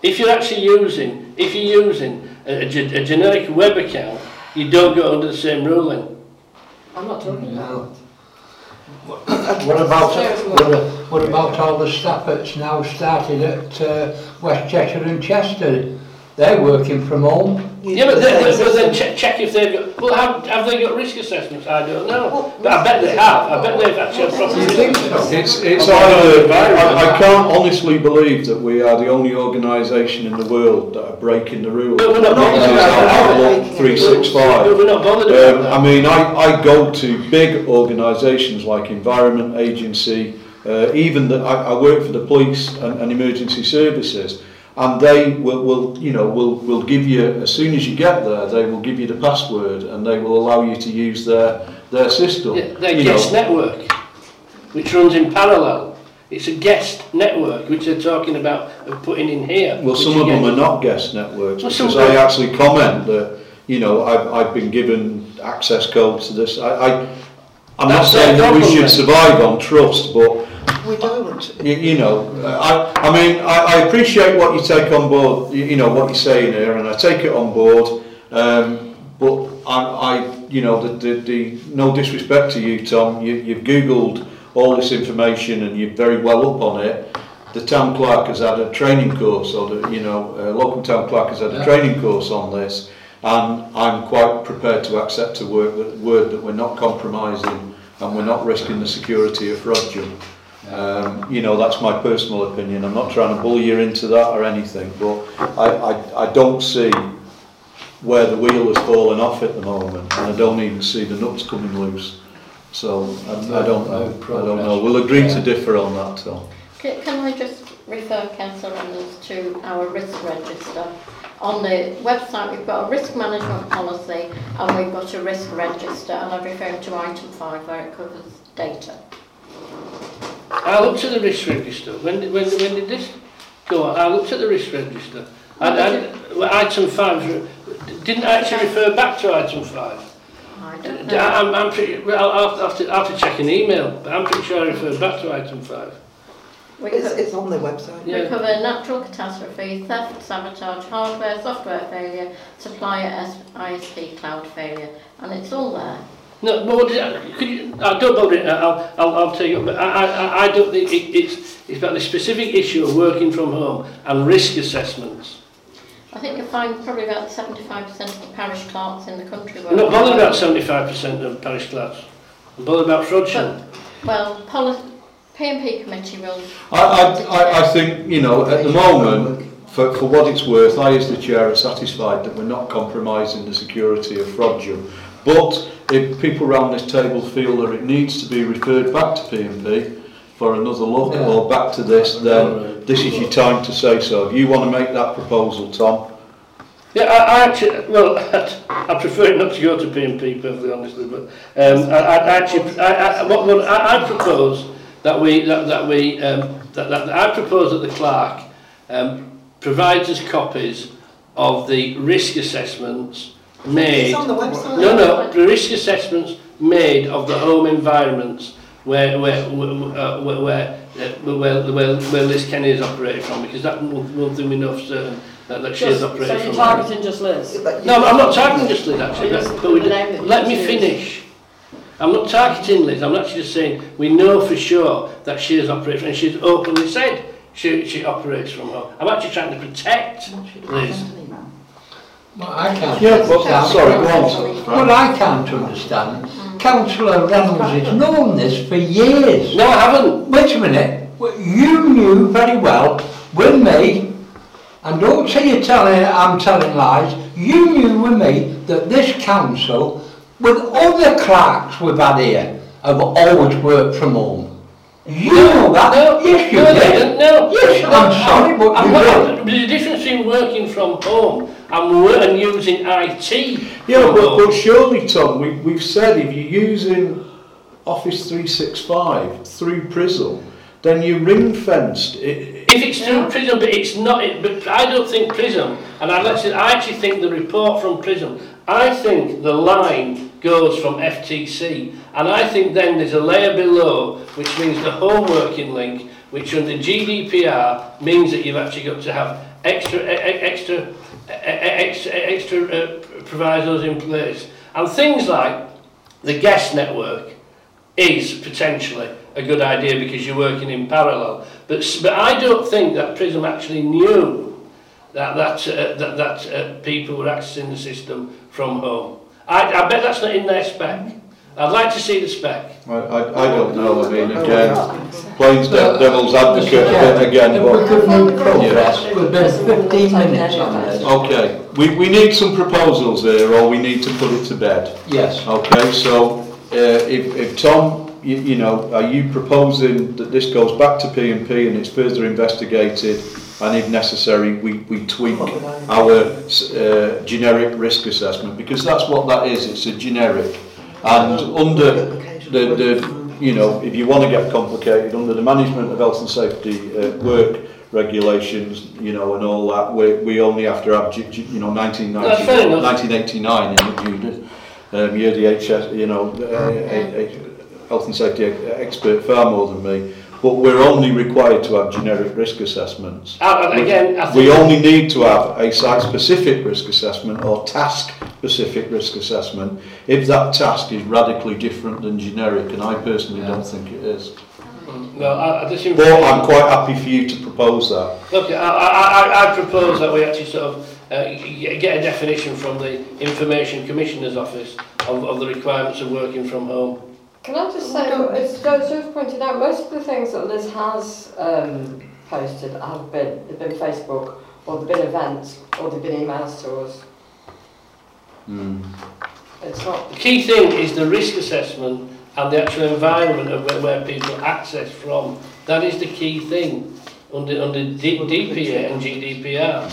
If you're actually using, if you're using. A, a, a generic web account, you don't go under the same ruling. I'm not talking no. about that. What about, what, what about all the staff that's now started at uh, West Cheshire and Chester? They're working from home. Yeah, but then, but, but then check, check if they've got... Well, have, have they got risk assessments? I don't know. But I bet they have. I bet they've actually had problems. It's, it's either... I, I can't honestly believe that we are the only organisation in the world that are breaking the rules. But we're not bothered about that. three sixty-five. We're not bothered about that. I mean, I, I go to big organisations like Environment Agency, uh, even... The, I, I work for the police and, and emergency services. And they will, will, you know, will will give you, as soon as you get there, they will give you the password and they will allow you to use their their system. Yeah, their you guest know. network, which runs in parallel. It's a guest network, which they're talking about putting in here. Well, some of them are not guest networks, well, because I actually comment that, you know, I've, I've been given access codes to this. I, I, I'm That's not saying that we should survive on trust, but... We don't. You, you know, I, I mean, I, I appreciate what you take on board, you, you know, what you're saying here, and I take it on board, um, but I, I, you know, the, the, the no disrespect to you, Tom, you, you've Googled all this information and you're very well up on it. The town clerk has had a training course, or the, you know, uh, local town clerk has had a yeah. training course on this, and I'm quite prepared to accept a word that, word that we're not compromising and we're not risking the security of Rodgem. Um, you know, that's my personal opinion. I'm not trying to bully you into that or anything, but I, I, I don't see where the wheel has fallen off at the moment, and I don't even see the nuts coming loose. So I, I don't know. I don't know. We'll agree to differ on that, Tom. Can, can I just refer, Councillor Reynolds, to our risk register? On the website, we've got a risk management policy, and we've got a risk register, and I'm referring to item five where it covers data. I looked at the risk register. When did, when, when did this go on? I looked at the risk register. And, and, well, item five, didn't I actually refer back to item five? I don't know. I, I'm, I'm pretty, well, I'll, have to, I'll have to check an email, but I'm pretty sure I referred back to item five. We it's, cover, it's on the website. Yeah. We cover natural catastrophe, theft, sabotage, hardware, software failure, supplier I S P cloud failure, and it's all there. No, but what did I, could you, I don't bother it, I'll, I'll, I'll take it up, but I, I, I don't think it, it's, it's about the specific issue of working from home and risk assessments. I think you'll find probably about seventy-five percent of the parish clerks in the country. I'm not bothered about seventy-five percent of parish clerks, I'm bothered about Frodsham. Well, policy, P and P committee will... I, I, I think, you know, at the moment, For, for what it's worth, I as the chair are satisfied that we're not compromising the security of Frodsham. But if people around this table feel that it needs to be referred back to P and P for another look yeah. or back to this, then this is your time to say so. If you want to make that proposal, Tom. Yeah, I, I actually, well, I, I prefer it not to go to P and P, perfectly honestly, but um, I, I actually, I, I, what, what I, I propose that we, that, that we, um, that, that I propose that the clerk um, provides us copies of the risk assessments made. It's on the website. No, no, the risk assessments made of the home environments where where where uh, where, where, uh, where where where Liz Kenny is operated from, because that one thing we know for certain that, that she is operated so from. So you're targeting just Liz? No, I'm not targeting just Liz actually. But, but we, let me finish. I'm not targeting Liz. I'm actually just saying we know for sure that she is operated from, and she's openly said. She, she operates from home. I'm actually trying to protect Liz. Well, I can't. Yeah, well, I'm sorry, well, well, I can't understand. Councillor Reynolds has known this for years. No, I haven't. Wait a minute. You knew very well with me, and don't say you're telling, I'm telling lies. you knew with me that this council, with other clerks we've had here, have always worked from home. You know that, no, yes you no, did. No, yes, I'm sorry, but I'm you not, the difference in working from home and, and using I T. Yeah, but, but surely, Tom, we, we've said if you're using Office three sixty-five through PRISM, then you're ring-fenced. It, if it's through yeah. PRISM, but it's not, it, but I don't think PRISM, and I, let's say, I actually think the report from PRISM, I think the line goes from F T C, and I think then there's a layer below, which means the home working link, which under G D P R means that you've actually got to have extra extra extra, extra uh, provisos in place, and things like the guest network is potentially a good idea because you're working in parallel. But but I don't think that PRISM actually knew that that uh, that, that uh, people were accessing the system from home. I, I bet that's not in their spec. I'd like to see the spec. I, I, I don't know. I mean, again, plain devil's advocate yeah. again. But we could move progress. Yeah. We've been fifteen minutes on this. Okay. We, we need some proposals here, or we need to put it to bed. Yes. Okay, so uh, if, if Tom, you, you know, are you proposing that this goes back to P and P and it's further investigated? And if necessary, we, we tweak our uh, generic risk assessment, because that's what that is, it's a generic. And under the, the you know, if you want to get complicated, under the Management of Health and Safety uh, Work Regulations, you know, and all that, we, we only have to have, you know, nineteen ninety-nine in Judith, um, you're the H S, you know, uh, Health and Safety Expert far more than me. But we're only required to have generic risk assessments. Uh, again, I think we only need to have a site-specific risk assessment or task-specific risk assessment if that task is radically different than generic, and I personally yeah. don't think it is. No, I, I just but I'm quite happy for you to propose that. Look, I, I, I propose that we actually sort of uh, get a definition from the Information Commissioner's Office of, of the requirements of working from home. Can I just say, as Joe's pointed out, most of the things that Liz has um, posted have been, they've been Facebook, or they've been events, or they've been emails to us. Mm. It's not. The key thing is the risk assessment and the actual environment of where, where people access from. That is the key thing under, under D, DPA and G D P R.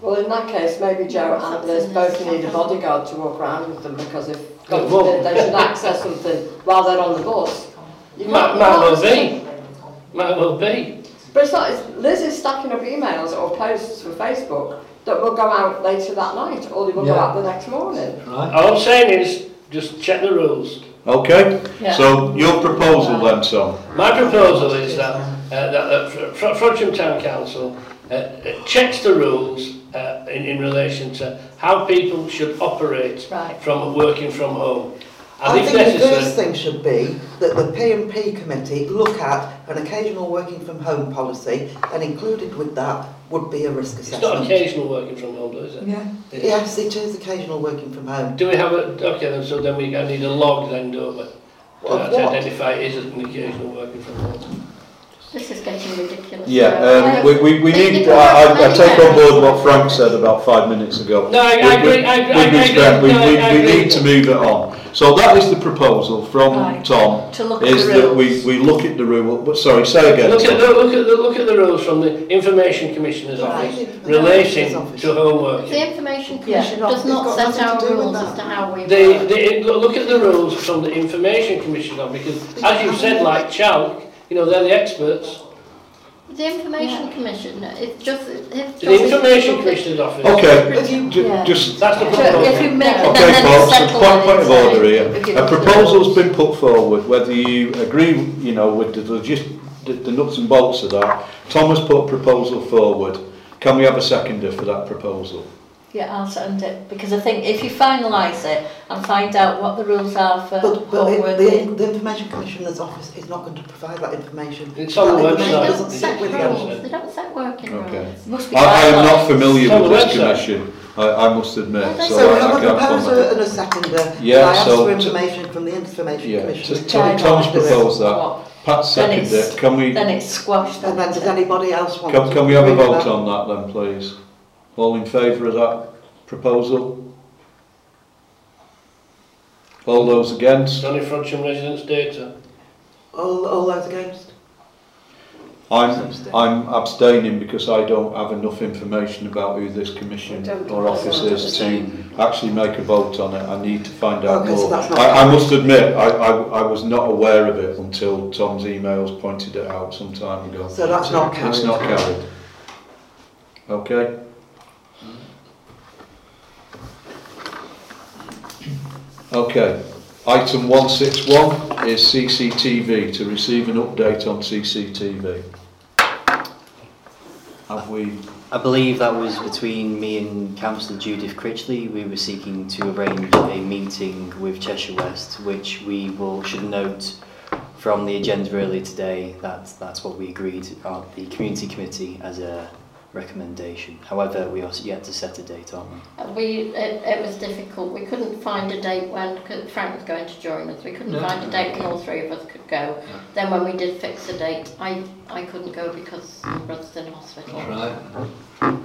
Well, in that case, maybe Joe and Liz both need a bodyguard to walk around with them, because if They, they should access something while they're on the bus. You might, might well be. Might well be. But it's not, it's, Liz is stacking up emails or posts for Facebook that will go out later that night, or they will yeah. go out the next morning. Right. All I'm saying is just check the rules. Okay. Yeah. So your proposal yeah. then, so? My proposal is that uh, that the Fr- Frodsham Town Council uh, checks the rules Uh, in, in relation to how people should operate right. from working from home. I, I think the first thing should be that the P and P committee look at an occasional working from home policy, and included with that would be a risk assessment. It's not occasional working from home, though, is it? Yeah. It yes, it is occasional working from home. Do we have a... Okay, then, so then we need a log then, don't we? Well, to identify it as an occasional working from home. This is getting ridiculous. Yeah, um, we, we, we need, I, I, I take on board what Frank said about five minutes ago. No, I, we, I agree, I agree. We, we, we, no, we, we need to move it on. So that is the proposal from right. Tom, to look is at the that we, we look at the rules, but sorry, say again. Look at, the, look, at the, look at the rules from the Information Commissioner's right. Office relating office. to home working. The Information Commission yeah. does not set out rules as to how we the, work. The, look at the rules from the Information Commissioner's Office, because as you said, like Chalk, you know, they're the experts. The Information yeah. Commission, it's just... It's the Information Commissioner's Office. Okay, if you, j- yeah. just... That's the proposal. If you make it, okay, then folks, so point, point of order here. A proposal's been put forward, whether you agree, you know, with the, the, the nuts and bolts of that. Tom has put a proposal forward. Can we have a seconder for that proposal? Yeah, I'll send it, because I think if you finalise it and find out what the rules are for but, but it, the, the Information Commissioner's Office is not going to provide that information. It's on the website. They don't set rules. They don't set working okay. rules. Must be I, I am not familiar with this commission. I, I must admit. So, so I, I would propose a, a seconder. Yeah, I so asked for information t- from the Information yeah, Commission. T- t- Tom's proposed that. Pat seconded it. Can we? Then it's squashed. And then does anybody else want to? Can we have a vote on that then, please? All in favour of that proposal? All those against? Only Frodsham residents' data. All, all those against? I'm, I'm abstaining because I don't have enough information about who this commission or office is to actually make a vote on it. I need to find out okay, more. So I, I must admit, I, I, I was not aware of it until Tom's emails pointed it out some time ago. So that's so not carried. It's not carried. Okay. Okay. Item one six one is C C T V, to receive an update on C C T V. Have we? I believe that was between me and Councillor Judith Critchley. We were seeking to arrange a meeting with Cheshire West, which we will should note from the agenda earlier today that that's what we agreed at the community committee as a recommendation. However, we are yet to set a date, aren't we? We it, it was difficult. We couldn't find a date when Frank was going to join us. We couldn't no, find a date when all three of us could go. No. Then when we did fix a date, I I couldn't go because my brother's in hospital. Right.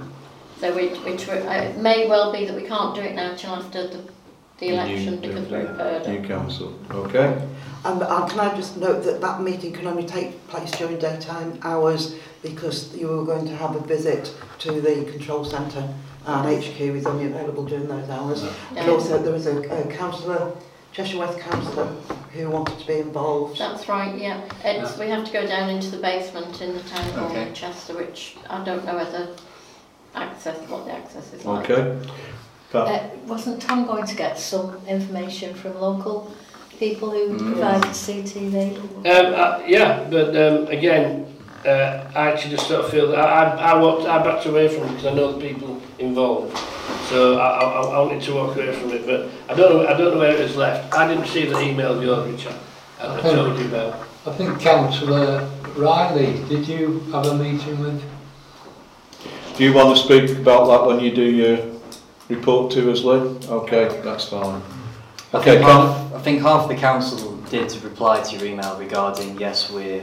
So we we it may well be that we can't do it now till after the, the election you, because we've heard it. New council. Okay. And um, can I just note that that meeting can only take place during daytime hours because you were going to have a visit to the control centre and H Q is only available during those hours. Yeah. And yeah. also there was a, a councillor, Cheshire West councillor, who wanted to be involved. That's right, yeah. It's, yeah. We have to go down into the basement in the town hall okay. in Chester, which I don't know whether access, what the access is like. Okay. Uh, wasn't Tom going to get some information from local people who mm. provide C C T V? Um, uh, yeah, but um, again, uh, I actually just sort of feel that I, I, I, walked, I backed away from it because I know the people involved. So I, I, I wanted to walk away from it, but I don't know, I don't know where it was left. I didn't see the email of yours, Richard. I, I, I told you about. I think Councillor Riley, did you have a meeting with? Do you want to speak about that when you do your report to us, Lynn? Okay, that's fine. I, okay, think half, I think half the council did reply to your email regarding yes, we're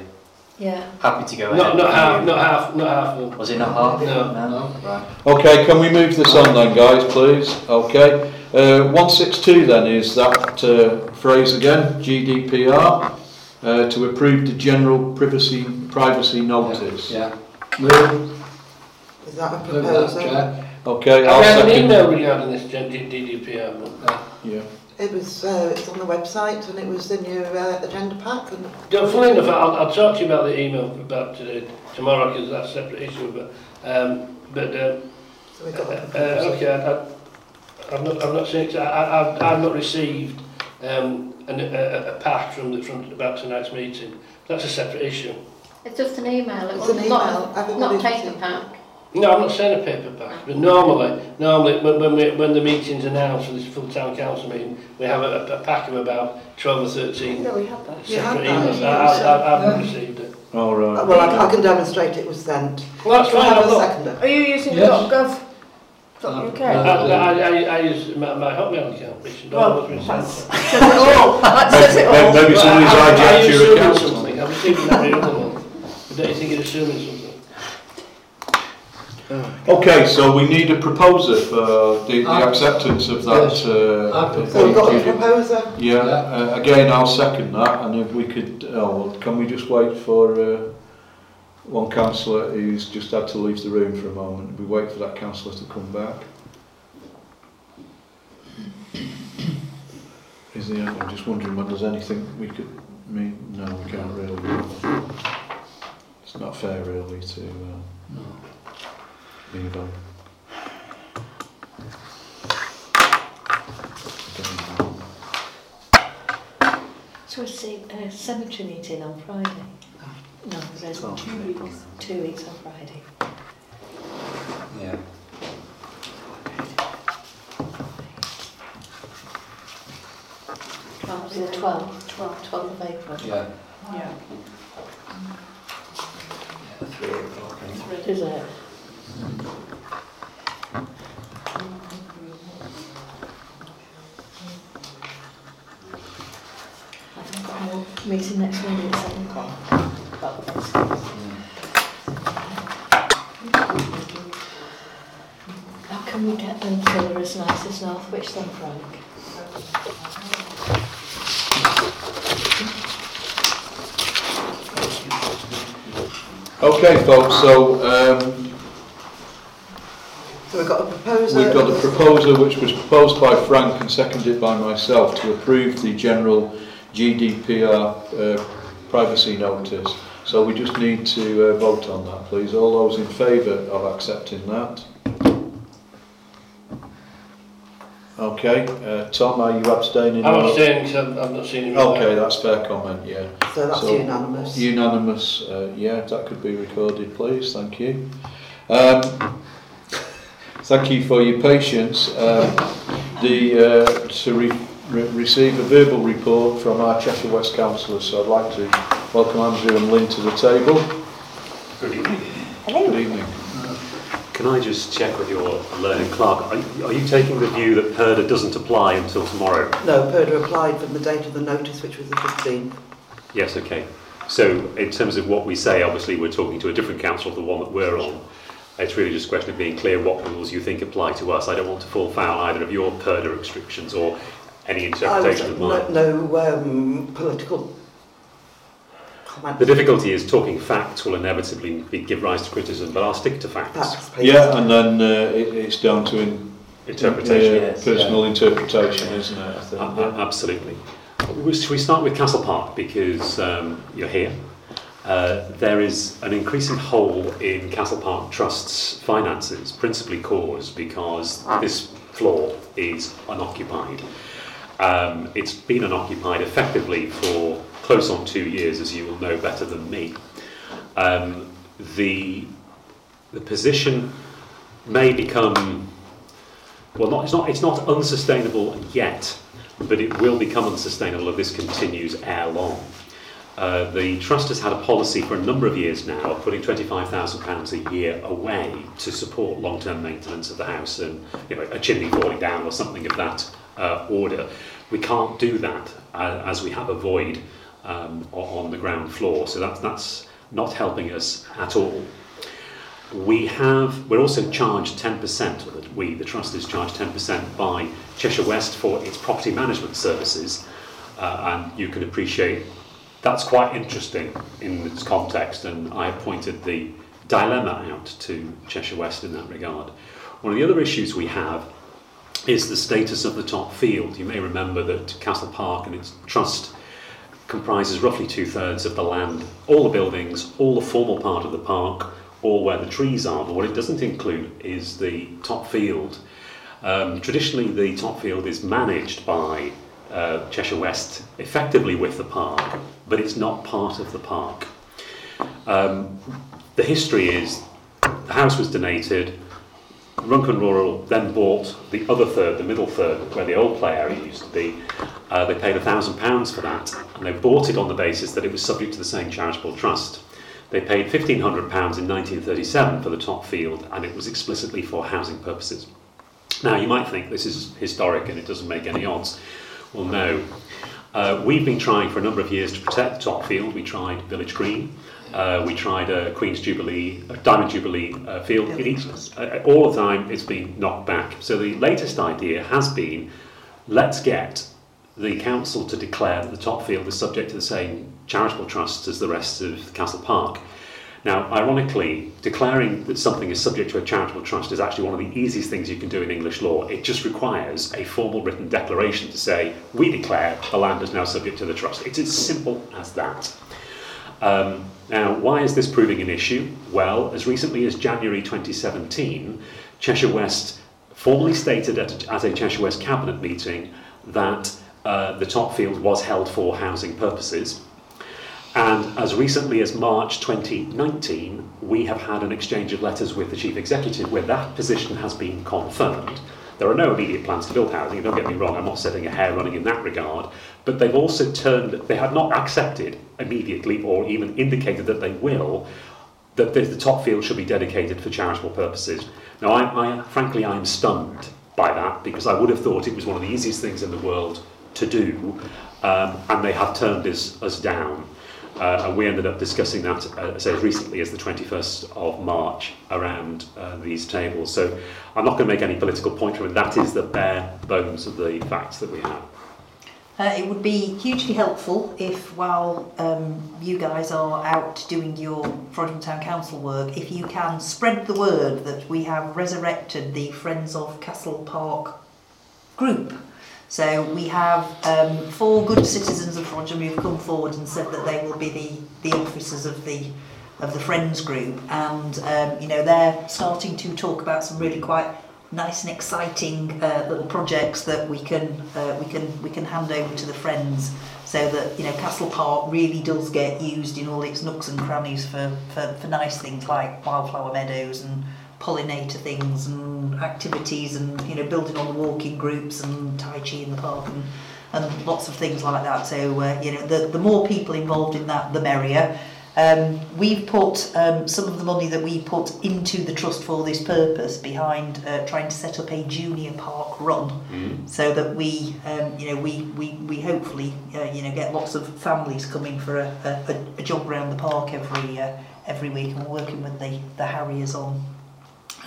yeah. happy to go ahead. Not, not half, not half, not half. Of them. Was it not half? No, no, no. Right. Okay, can we move this on then, guys, please? Okay, uh, one six two then is that uh, phrase again, G D P R, uh, to approve the general privacy privacy notice. Yeah. yeah. Move. Is that a proposal? That, okay, I'll second. I've had an email regarding this G D P R, but uh, yeah. It was uh, it's on the website and it was in your uh, agenda pack. And yeah, funny enough, I'll, I'll talk to you about the email about today, tomorrow because that's a separate issue. But um, but uh, so uh, uh, okay, I, I, I've not I've not seen it. I, I've I've not received um, an, a, a pack from the from about tonight's meeting. That's a separate issue. It's just an email. It wasn't not not paper pack. No, I'm not saying a paper pack, but normally, normally when, when, we, when the meeting's announced for this full town council meeting, we have a, a pack of about twelve or thirteen no, we have that. separate emails. I haven't received it. All right. Uh, well, I, I can demonstrate it was sent. Well, that's fine. Right, are you using yes. .gov? Uh, okay. I, I, I use my, my Hotmail account, which well, is not always been sent. Oh, that says it all. Maybe somebody's hijacked your account. Something. I'm assuming that the other one. Don't you think it's assuming something? Okay, so we need a proposer for the, the acceptance of that. Uh, so we've got a proposer. Yeah, uh, again, I'll second that. And if we could, oh, can we just wait for uh, one councillor who's just had to leave the room for a moment? We wait for that councillor to come back. Is there, I'm just wondering whether there's anything we could mean. No, we can't really. It's not fair, really, to. Uh, no. Either. So it's a uh, cemetery meeting on Friday. No, there's oh, two, weeks. two weeks on Friday. Yeah. twelfth, the twelfth, twelfth, twelfth of April. Yeah. Yeah. yeah three o'clock. Is it? Meeting next Monday at seven o'clock. How come Can we get them so they're as nice as Northwich then, Frank? Okay, folks, so um, so we've got a proposal. We've got a proposal which was proposed by Frank and seconded by myself to approve the general G D P R uh, privacy notice. So we just need to uh, vote on that, please. All those in favour of accepting that? Okay. Uh, Tom, are you abstaining? I'm abstaining because I've not seen it. Okay, right. That's fair comment, yeah. So that's so unanimous. Unanimous, uh, yeah, that could be recorded, please. Thank you. Um, thank you for your patience. Um, the uh, to re re receive a verbal report from our Cheshire West councillors, so I'd like to welcome Andrew and Lynn to the table. Good evening. Hello. Good evening. Can I just check with your learning clerk? Are, are you taking the view that P E R D A doesn't apply until tomorrow? No, P E R D A applied from the date of the notice, which was the fifteenth. Yes, okay. So in terms of what we say, obviously we're talking to a different council than the one that we're on. It's really just a question of being clear what rules you think apply to us. I don't want to fall foul either of your P E R D A restrictions or any interpretation of mine. No, no um, political... The difficulty is talking facts will inevitably be, give rise to criticism, but I'll stick to facts. Yeah, and then uh, it, it's down to in, interpretation, in, uh, yes, personal yeah. interpretation, isn't it? I think, uh, yeah. Absolutely. Should we start with Castle Park because um, you're here? Uh, there is an increasing hole in Castle Park Trust's finances, principally caused because this floor is unoccupied. Um, it's been unoccupied effectively for close on two years, as you will know better than me. Um, the the position may become well, not it's not it's not unsustainable yet, but it will become unsustainable if this continues ere long. Uh, the trust has had a policy for a number of years now of putting twenty-five thousand pounds a year away to support long-term maintenance of the house and you know a chimney falling down or something of that uh, order. We can't do that uh, as we have a void. Um, on the ground floor, so that's that's not helping us at all. We have we're also charged ten percent. We the trust is charged ten percent by Cheshire West for its property management services, uh, and you can appreciate that's quite interesting in its context. And I pointed the dilemma out to Cheshire West in that regard. One of the other issues we have is the status of the top field. You may remember that Castle Park and its trust comprises roughly two-thirds of the land, all the buildings, all the formal part of the park, all where the trees are, but what it doesn't include is the top field. Um, traditionally the top field is managed by uh, Cheshire West effectively with the park, but it's not part of the park. Um, the history is the house was donated, Runcorn Rural then bought the other third, the middle third, where the old play area used to be. Uh, they paid one thousand pounds for that, and they bought it on the basis that it was subject to the same charitable trust. They paid one thousand five hundred pounds in nineteen thirty-seven for the top field, and it was explicitly for housing purposes. Now, you might think this is historic and it doesn't make any odds. Well, no. Uh, we've been trying for a number of years to protect the top field. We tried Village Green. Uh, we tried a Queen's Jubilee, a Diamond Jubilee uh, field. It eats, uh, all the time it's been knocked back. So the latest idea has been, let's get the council to declare that the top field is subject to the same charitable trust as the rest of Castle Park. Now, ironically, declaring that something is subject to a charitable trust is actually one of the easiest things you can do in English law. It just requires a formal written declaration to say, we declare the land is now subject to the trust. It's as simple as that. Um, now, why is this proving an issue? Well, as recently as January twenty seventeen, Cheshire West formally stated at, at a Cheshire West cabinet meeting that uh, the top field was held for housing purposes. And as recently as March twenty nineteen, we have had an exchange of letters with the chief executive where that position has been confirmed. There are no immediate plans to build housing, don't get me wrong, I'm not setting a hair running in that regard, but they've also turned, they have not accepted immediately or even indicated that they will, that the top field should be dedicated for charitable purposes. Now, I, I, frankly, I'm stunned by that because I would have thought it was one of the easiest things in the world to do, um, and they have turned us, us down. Uh, and we ended up discussing that uh, say as recently as the twenty-first of March around uh, these tables. So I'm not going to make any political point from it. That is the bare bones of the facts that we have. Uh, it would be hugely helpful if, while um, you guys are out doing your Frodham Town Council work, if you can spread the word that we have resurrected the Friends of Castle Park group. So we have um, four good citizens of Frodham who've come forward and said that they will be the, the officers of the of the Friends group, and um, you know, they're starting to talk about some really quite nice and exciting uh, little projects that we can uh, we can we can hand over to the Friends, so that, you know, Castle Park really does get used in all its nooks and crannies for, for, for nice things like wildflower meadows and pollinator things and activities, and, you know, building on the walking groups and tai chi in the park and, and lots of things like that. So uh, you know, the, the more people involved in that, the merrier. Um, we've put um, some of the money that we put into the trust for this purpose behind uh, trying to set up a junior park run, mm. so that we, um, you know, we we we hopefully, uh, you know, get lots of families coming for a, a, a jog round the park every uh, every week, and we're working with the, the Harriers on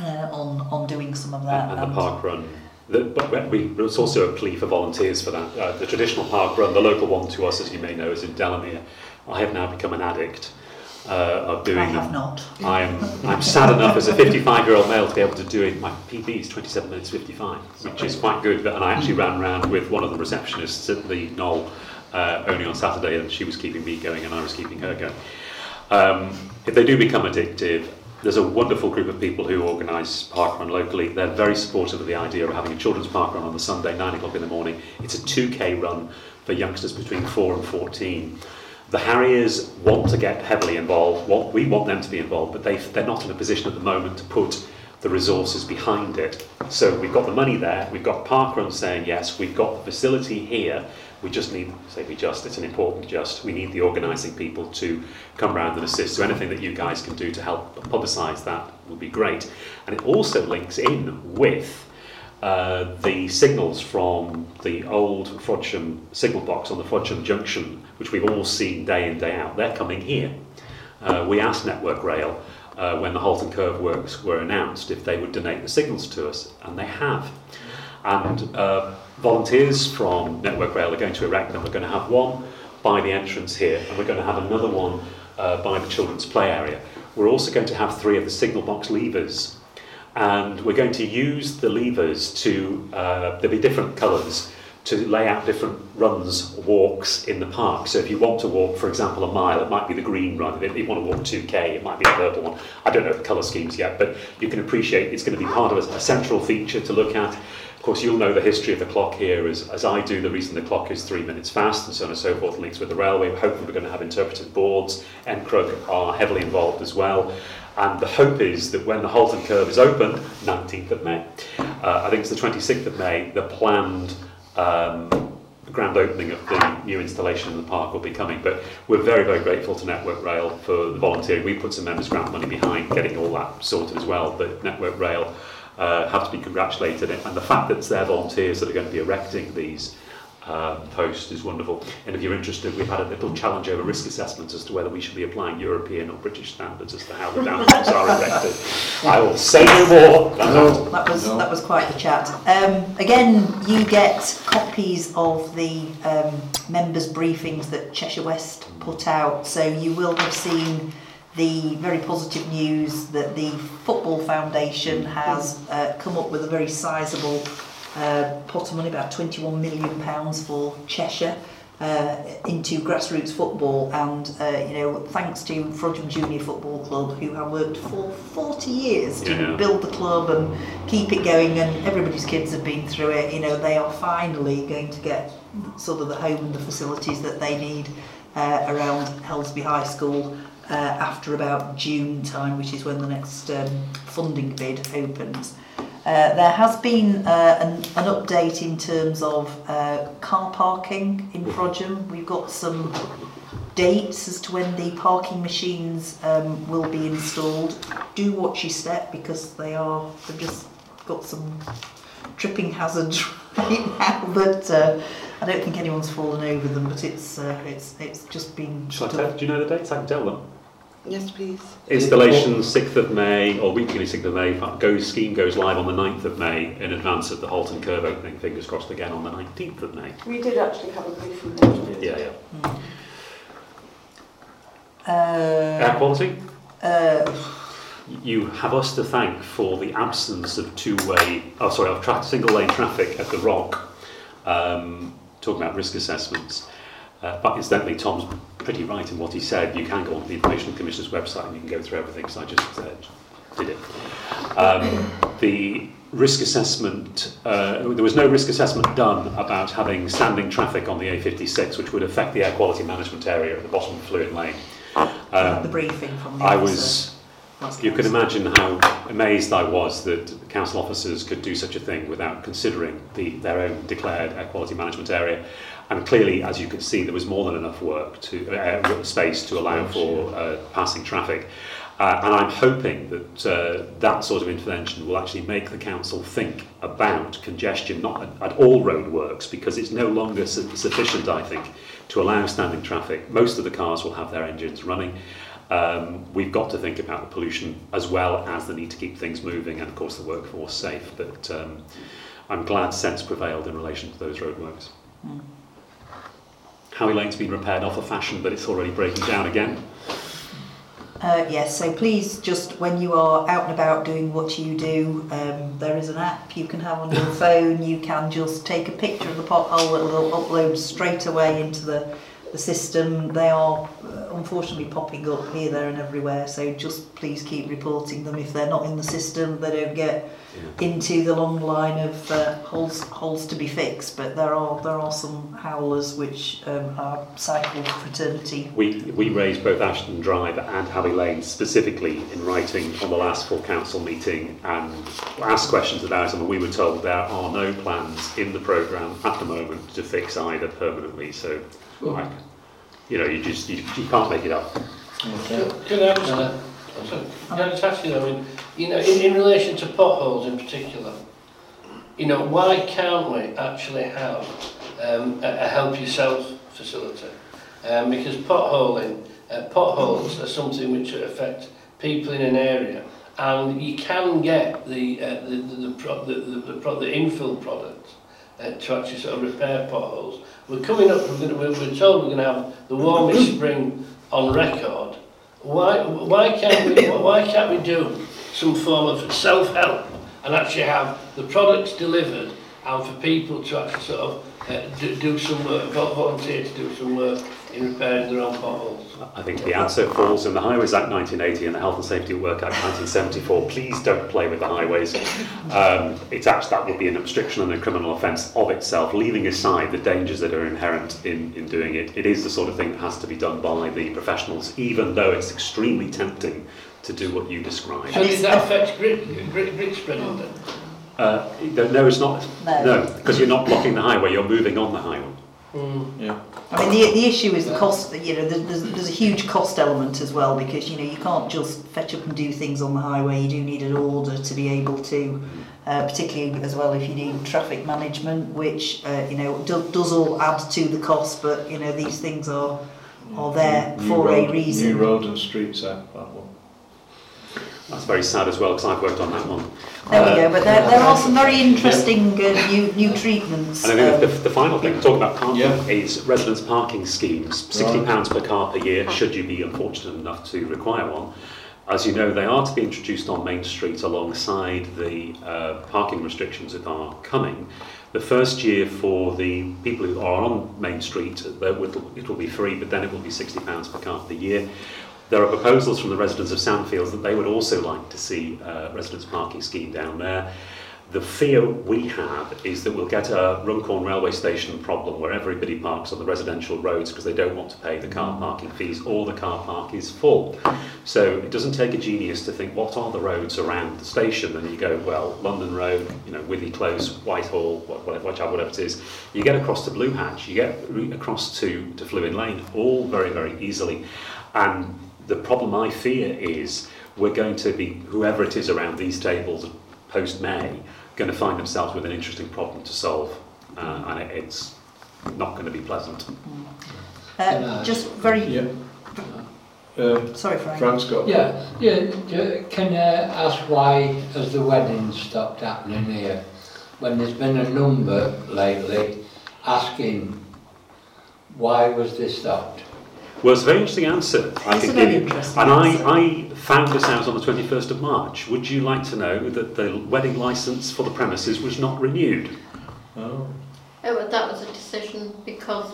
uh, on on doing some of that. And, and, and the park run. The, but we, it's also a plea for volunteers for that. Uh, the traditional park run, the local one to us, as you may know, is in Delamere. I have now become an addict uh, of doing. I have them. not. I'm I'm sad enough as a fifty-five-year-old male to be able to do it. My P B is twenty-seven minutes fifty-five, which is quite good. And I actually ran round with one of the receptionists at the Knoll uh, only on Saturday, and she was keeping me going, and I was keeping her going. Um, if they do become addictive, there's a wonderful group of people who organise parkrun locally. They're very supportive of the idea of having a children's parkrun on the Sunday, nine o'clock in the morning. It's a two K run for youngsters between four and fourteen. The Harriers want to get heavily involved. What we want them to be involved, but they, they're not in a position at the moment to put the resources behind it. So we've got the money there, we've got parkrun saying yes, we've got the facility here. We just need, say we just, it's an important just, we need the organising people to come round and assist. So anything that you guys can do to help publicise that would be great. And it also links in with uh, the signals from the old Frodsham signal box on the Frodsham Junction, which we've all seen day in, day out. They're coming here. Uh, we asked Network Rail, uh, when the Halton Curve works were announced, if they would donate the signals to us, and they have. And uh, volunteers from Network Rail are going to erect them. We're going to have one by the entrance here, and we're going to have another one uh, by the children's play area. We're also going to have three of the signal box levers, and we're going to use the levers to, uh, there'll be different colours, to lay out different runs, walks in the park. So if you want to walk, for example, a mile, it might be the green run. If you want to walk two K, it might be the purple one. I don't know the colour schemes yet, but you can appreciate it's going to be part of a central feature to look at. Of course, you'll know the history of the clock here, as, as I do. The reason the clock is three minutes fast and so on and so forth links with the railway. Hopefully we're going to have interpretive boards. N C R O C are heavily involved as well. And the hope is that when the Halton Curve is opened, nineteenth of May, uh, I think it's the twenty-sixth of May, the planned um, grand opening of the new installation in the park will be coming. But we're very, very grateful to Network Rail for the volunteering. We put some members' grant money behind getting all that sorted as well, but Network Rail Uh, have to be congratulated, and the fact that it's their volunteers that are going to be erecting these uh, posts is wonderful. And if you're interested, we've had a little challenge over risk assessments as to whether we should be applying European or British standards as to how the downloads are erected. I will say no more. No, that was no. that was quite the chat. Um, again, you get copies of the um, members' briefings that Cheshire West put out, so you will have seen the very positive news that the Football Foundation has uh, come up with a very sizable uh, pot of money, about twenty-one million pounds for Cheshire, uh, into grassroots football. And uh, you know, thanks to Frodham Junior Football Club, who have worked for forty years to yeah. build the club and keep it going, and everybody's kids have been through it. You know, they are finally going to get sort of the home and the facilities that they need uh, around Helsby High School. Uh, after about June time, which is when the next um, funding bid opens. Uh, there has been uh, an, an update in terms of uh, car parking in Frodham. We've got some dates as to when the parking machines um, will be installed. Do watch your step, because they are, they've just got some tripping hazards right now, but uh, I don't think anyone's fallen over them, but it's uh, it's it's just been. Shall I tell? Do you know the dates? I can tell them. Yes, please. Installation sixth of May, or weekly sixth of May, goes, scheme goes live on the ninth of May in advance of the Halton Curve opening, fingers crossed again, on the nineteenth of May. We did actually have a brief report. Yeah, yeah. Mm. Uh, Air quality? Uh, you have us to thank for the absence of two-way, oh sorry, of tra- single-lane traffic at the Rock, um, talking about risk assessments. Uh, but incidentally, Tom's pretty right in what he said. You can go on the Information Commissioner's website and you can go through everything, because I just uh, did it. Um, the risk assessment, uh, there was no risk assessment done about having standing traffic on the A fifty-six, which would affect the air quality management area at the bottom of Fluid Lane. Um, the briefing from the I was. You can imagine how amazed I was that council officers could do such a thing without considering the, their own declared air quality management area. And clearly, as you can see, there was more than enough work to uh, space to allow for uh, passing traffic. Uh, and I'm hoping that uh, that sort of intervention will actually make the council think about congestion, not at, at all roadworks, because it's no longer su- sufficient, I think, to allow standing traffic. Most of the cars will have their engines running. Um, we've got to think about the pollution as well as the need to keep things moving and, of course, the workforce safe. But um, I'm glad sense prevailed in relation to those roadworks. Mm. Howie Lane's been repaired off of fashion, but it's already breaking down again. Uh, yes, so please, just when you are out and about doing what you do, um, there is an app you can have on your phone. You can just take a picture of the pothole, it will upload straight away into the, the system. They are unfortunately popping up here, there and everywhere, so just please keep reporting them. If they're not in the system, they don't get yeah. into the long line of uh, holes holes to be fixed, but there are there are some howlers which um, are cycle fraternity. We we raised both Ashton Drive and Halley Lane specifically in writing on the last full council meeting and asked questions about them, and we were told there are no plans in the programme at the moment to fix either permanently, so cool. I, You know, you just you, you can't make it up. Okay. Can I just, uh, sorry, can I just ask you though, in, you know, in, in relation to potholes in particular, you know, why can't we actually have um, a, a help yourself facility? Um, because potholing, uh, potholes are something which affect people in an area, and you can get the uh, the the the, pro- the, the, the, pro- the infill product uh, to actually sort of repair potholes. We're coming up, we're, we're told we're going to have the warmest spring on record. Why, why can't we, why can't we do some form of self-help and actually have the products delivered and for people to actually sort of uh, do, do some work, volunteer to do some work in repairing their own potholes? I think the answer falls in the Highways Act nineteen eighty and the Health and Safety at Work Act nineteen seventy-four. Please don't play with the highways. Um, it's actually, that would be an obstruction and a criminal offence of itself, leaving aside the dangers that are inherent in, in doing it. It is the sort of thing that has to be done by the professionals, even though it's extremely tempting to do what you describe. So does that affect grit, grit, grit spreading then? Uh, no, it's not. No, because no, you're not blocking the highway, you're moving on the highway. Mm, yeah. I mean, the the issue is the cost. You know, there's there's a huge cost element as well, because you know you can't just fetch up and do things on the highway. You do need an order to be able to, uh, particularly as well if you do traffic management, which uh, you know do, does all add to the cost. But you know these things are are there new, for new road, a reason. New road and streets act, that one. That's very sad as well, because I've worked on that one. There uh, we go, but there, there are some very interesting yeah. uh, new new treatments. And I think um, the, the final thing to talk about parking yeah. is residence parking schemes. sixty pounds right. per car per year, should you be unfortunate enough to require one. As you know, they are to be introduced on Main Street alongside the uh, parking restrictions that are coming. The first year for the people who are on Main Street, it will be free, but then it will be sixty pounds per car per year. There are proposals from the residents of Sandfields that they would also like to see a residence parking scheme down there. The fear we have is that we'll get a Runcorn railway station problem where everybody parks on the residential roads because they don't want to pay the car parking fees or the car park is full. So it doesn't take a genius to think, what are the roads around the station? And you go, well, London Road, you know, Withy Close, Whitehall, Whitechapel, whatever it is. You get across to Blue Hatch, you get across to, to Fluid Lane, all very, very easily. And the problem I fear is we're going to be, whoever it is around these tables post-May, going to find themselves with an interesting problem to solve. Uh, and it's not going to be pleasant. Mm. Uh, just very... Yeah. Um, Sorry, Frank. Frank's got yeah, yeah. Can I ask why has the wedding stopped happening here? When there's been a number lately asking why was this stopped? Well, it's a very interesting answer. It's I can give you. And I, I found this out on the twenty-first of March. Would you like to know that the wedding licence for the premises was not renewed? Oh. Oh, well, that was a decision because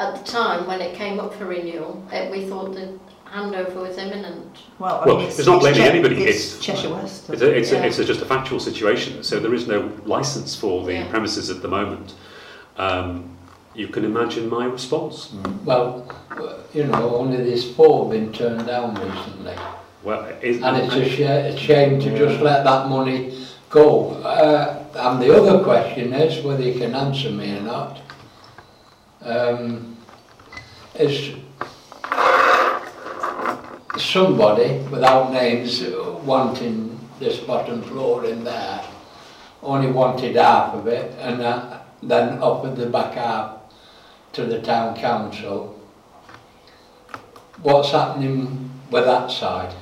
at the time when it came up for renewal, it, we thought that handover was imminent. Well, I mean, well it's, it's not blaming che- anybody. It's, it's Cheshire West. It's, a, it's, yeah. a, it's a, just a factual situation. So there is no licence for the yeah. premises at the moment. Um, you can imagine my response. Mm. Well, you know, only this four been turned down recently. Well, it, and it's a, sh- a shame to yeah. just let that money go. Uh, and the other question is whether you can answer me or not. Um, is somebody, without names, wanting this bottom floor in there, only wanted half of it and uh, then offered the back half to the town council. What's happening with that side?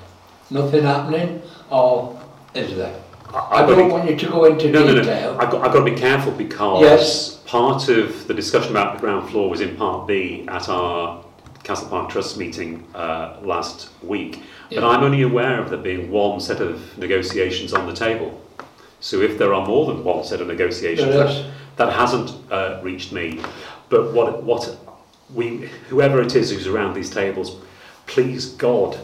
Nothing happening, or is there? I, I don't want you to go into no, detail. No, no. I've got, I've got to be careful because yes. part of the discussion about the ground floor was in Part B at our Castle Park Trust meeting uh, last week, yeah. but I'm only aware of there being one set of negotiations on the table. So if there are more than one set of negotiations, that, that hasn't uh, reached me. But what what we whoever it is who's around these tables, please God,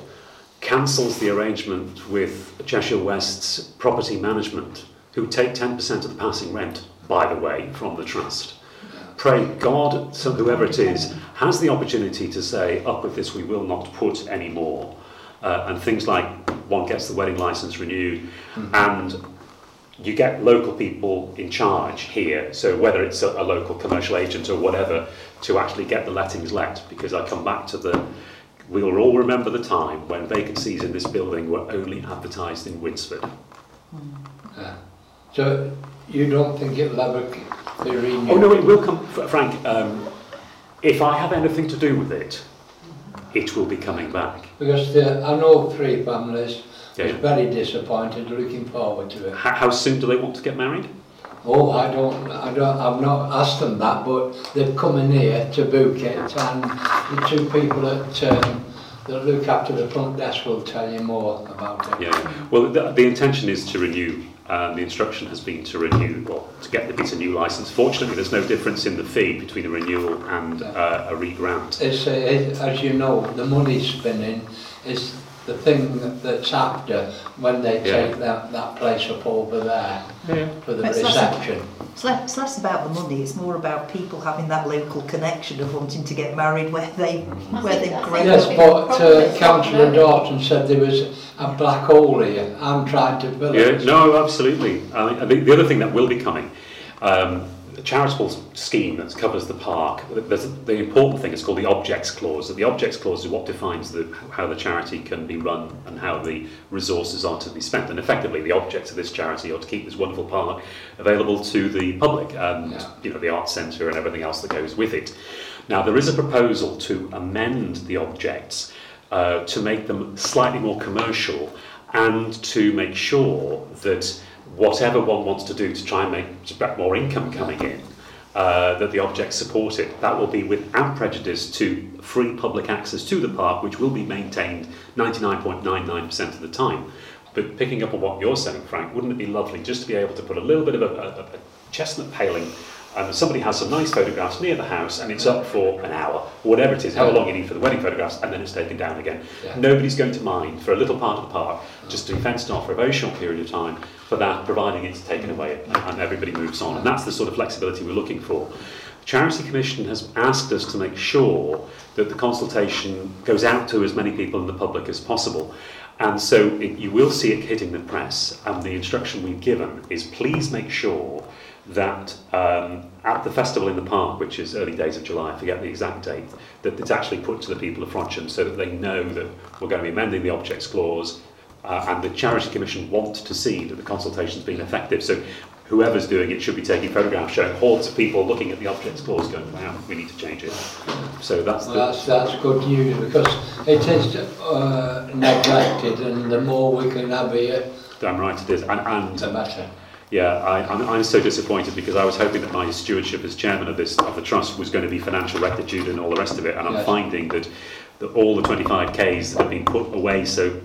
cancels the arrangement with Cheshire West's property management, who take ten percent of the passing rent, by the way, from the trust. Pray God, so whoever it is, has the opportunity to say, up with this, we will not put any more. Uh, and things like one gets the wedding licence renewed, mm-hmm. and you get local people in charge here, so whether it's a, a local commercial agent or whatever, to actually get the lettings let, because I come back to the... We'll all remember the time when vacancies in this building were only advertised in Winsford. Mm. Yeah. So you don't think it will ever be renewed? Oh no, it will come, Frank. Um, if I have anything to do with it, it will be coming back. Because the, I know three families yeah. is very disappointed, looking forward to it. How, how soon do they want to get married? Oh, I don't, I don't, I've not asked them that, but they've come in here to book it, and the two people at, um, that look after the front desk will tell you more about it. Yeah, well, the, the intention is to renew, um, the instruction has been to renew, or to get the bit of new licence. Fortunately, there's no difference in the fee between a renewal and uh, a re-grant. It's, uh, it, as you know, the money spinning is the thing that's after when they yeah. take that, that place up over there yeah. for the it's reception. Less, it's, less, it's less about the money, it's more about people having that local connection of wanting to get married where they mm-hmm. where they've grown yes, up. Yes, but uh, Councillor Norton said there was a black hole here. I'm trying to fill it. Yeah, no, absolutely. I mean, the other thing that will be coming, um, a charitable scheme that covers the park. There's a, the important thing is called the objects clause. The objects clause is what defines the, how the charity can be run and how the resources are to be spent. And effectively, the objects of this charity are to keep this wonderful park available to the public and yeah. you know the arts centre and everything else that goes with it. Now, there is a proposal to amend the objects uh, to make them slightly more commercial and to make sure that whatever one wants to do to try and make more income coming in, uh, that the objects support it. That will be without prejudice to free public access to the park, which will be maintained ninety-nine point nine nine percent of the time. But picking up on what you're saying, Frank, wouldn't it be lovely just to be able to put a little bit of a, a, a chestnut paling, and somebody has some nice photographs near the house, and it's up for an hour, or whatever it is, however long you need for the wedding photographs, and then it's taken down again. Yeah. Nobody's going to mind for a little part of the park, just to be fenced off for a very short period of time, for that, providing it's taken away and everybody moves on. And that's the sort of flexibility we're looking for. The Charity Commission has asked us to make sure that the consultation goes out to as many people in the public as possible. And so it, you will see it hitting the press, and the instruction we've given is please make sure that um, at the festival in the park, which is early days of July, I forget the exact date, that it's actually put to the people of Fronsham so that they know that we're going to be amending the objects clause, uh, and the Charity Commission want to see that the consultation's been effective. So whoever's doing it should be taking photographs showing hordes of people looking at the objects clause going, wow, we need to change it. So that's well, the that's, that's good news, because it is uh, neglected, and the more we can have here, damn right it is, and, and the better. Yeah, I, I'm, I'm so disappointed, because I was hoping that my stewardship as chairman of this of the trust was going to be financial rectitude and all the rest of it, and I'm yes. finding that, that all the twenty-five Ks that have been put away so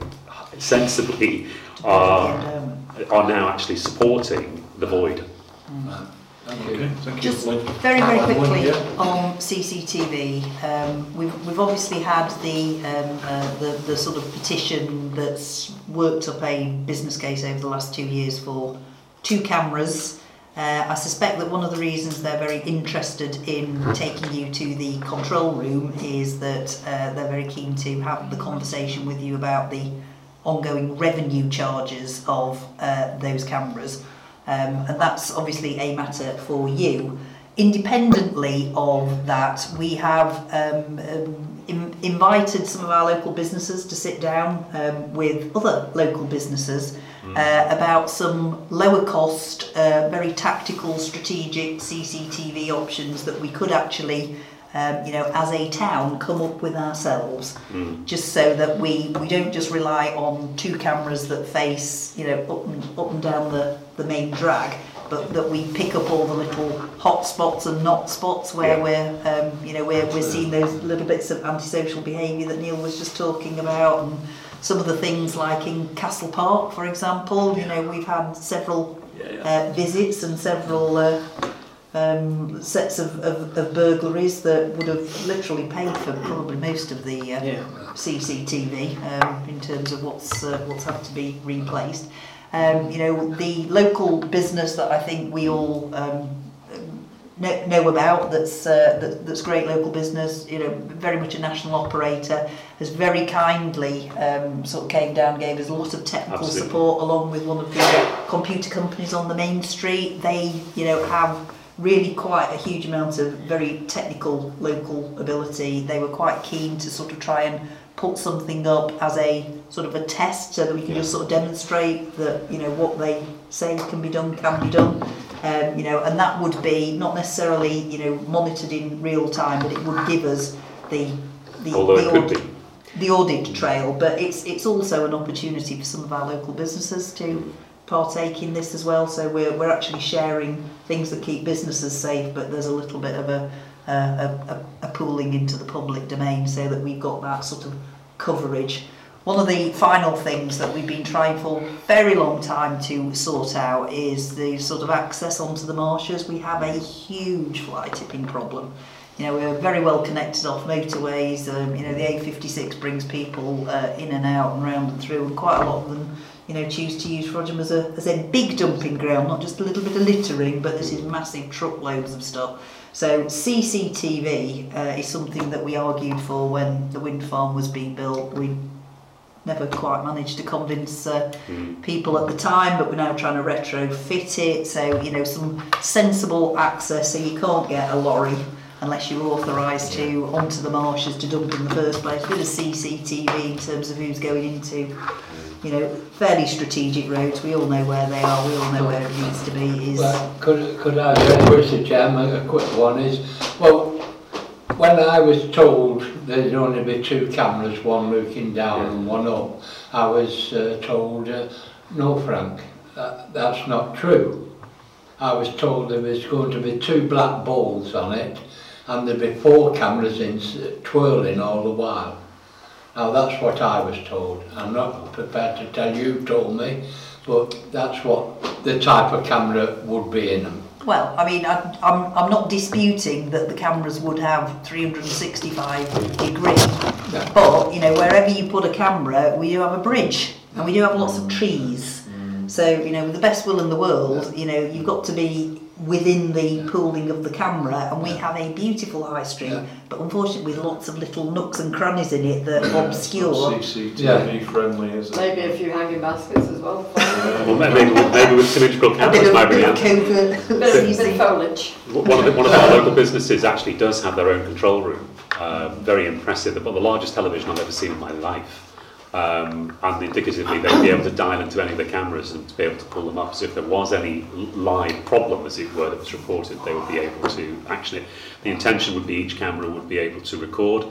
sensibly are are now actually supporting the void. Mm. Thank you. Okay, thank you. Just very, very quickly on C C T V, um, we've we've obviously had the, um, uh, the the sort of petition that's worked up a business case over the last two years for two cameras. Uh, I suspect that one of the reasons they're very interested in taking you to the control room is that uh, they're very keen to have the conversation with you about the ongoing revenue charges of uh, those cameras. Um, and that's obviously a matter for you. Independently of that, we have um, um, in- invited some of our local businesses to sit down um, with other local businesses uh, about some lower cost, uh, very tactical, strategic C C T V options that we could actually Um, you know, as a town, come up with ourselves, mm. just so that we, we don't just rely on two cameras that face, you know, up and, up and down the, the main drag, but that we pick up all the little hot spots and not spots where yeah. we're, um, you know, we're, we're seeing those little bits of antisocial behaviour that Neil was just talking about, and some of the things like in Castle Park, for example, yeah. you know, we've had several yeah, yeah. Uh, visits and several... Uh, Um, sets of, of, of burglaries that would have literally paid for probably most of the uh, yeah. C C T V um, in terms of what's uh, what's had to be replaced. Um, you know, the local business that I think we all um, know, know about that's uh, that, that's great local business, you know, very much a national operator, has very kindly um, sort of came down, gave us a lot of technical Absolutely. support, along with one of the computer companies on the main street. They, you know, have really quite a huge amount of very technical local ability. They were quite keen to sort of try and put something up as a sort of a test so that we can yeah. just sort of demonstrate that, you know, what they say can be done can be done. Um, you know, and that would be not necessarily, you know, monitored in real time, but it would give us the the, the, audit, the audit trail. But it's it's also an opportunity for some of our local businesses to partake in this as well, so we're we're actually sharing things that keep businesses safe, but there's a little bit of a a, a, a pooling into the public domain so that we've got that sort of coverage. One of the final things that we've been trying for a very long time to sort out is the sort of access onto the marshes. We have a huge fly tipping problem. You know, we're very well connected off motorways. Um, you know, the A fifty-six brings people uh, in and out and round and through, and quite a lot of them, you know, choose to use Frodsham as a as a big dumping ground, not just a little bit of littering, but this is massive truckloads of stuff. So C C T V uh, is something that we argued for when the wind farm was being built. We never quite managed to convince uh, mm. people at the time, but we're now trying to retrofit it. So, you know, some sensible access, so you can't get a lorry unless you're authorised to onto the marshes to dump in the first place. A bit of C C T V in terms of who's going into, you know, fairly strategic roads. We all know where they are. We all know where it needs to be. Is well, could could I say, Mister Chairman, a quick one is, well, when I was told there'd only be two cameras, one looking down yeah. and one up, I was uh, told, uh, no, Frank, that, that's not true. I was told there was going to be two black balls on it, and there'd be four cameras in twirling all the while. Now that's what I was told. I'm not prepared to tell you told me, but that's what the type of camera would be in them. Well, I mean, I, I'm I'm not disputing that the cameras would have three hundred sixty-five degree, yeah. but you know, wherever you put a camera, we do have a bridge and we do have lots of trees. Mm. So you know, with the best will in the world, yeah. you know, you've got to be within the yeah. pooling of the camera, and we yeah. have a beautiful high street, yeah. but unfortunately with lots of little nooks and crannies in it that yeah, obscure. C C T V yeah. friendly, is it? Maybe a few hanging baskets as well. Yeah. Well, maybe, maybe with cylindrical cameras might be out. A bit of foliage. One of, the, one of our local businesses actually does have their own control room. Uh, very impressive. They've got the largest television I've ever seen in my life. um, and indicatively they'd be able to dial into any of the cameras and to be able to pull them up. So if there was any live problem, as it were, that was reported, they would be able to action it. The intention would be each camera would be able to record,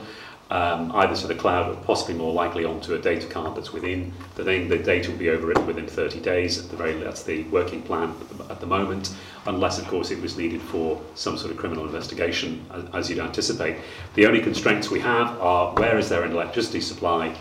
Um, either to the cloud or possibly more likely onto a data card that's within. The, thing, the data will be overwritten within thirty days, at the very, that's the working plan at the, at the moment, unless of course it was needed for some sort of criminal investigation, as, as you'd anticipate. The only constraints we have are where is there an electricity supply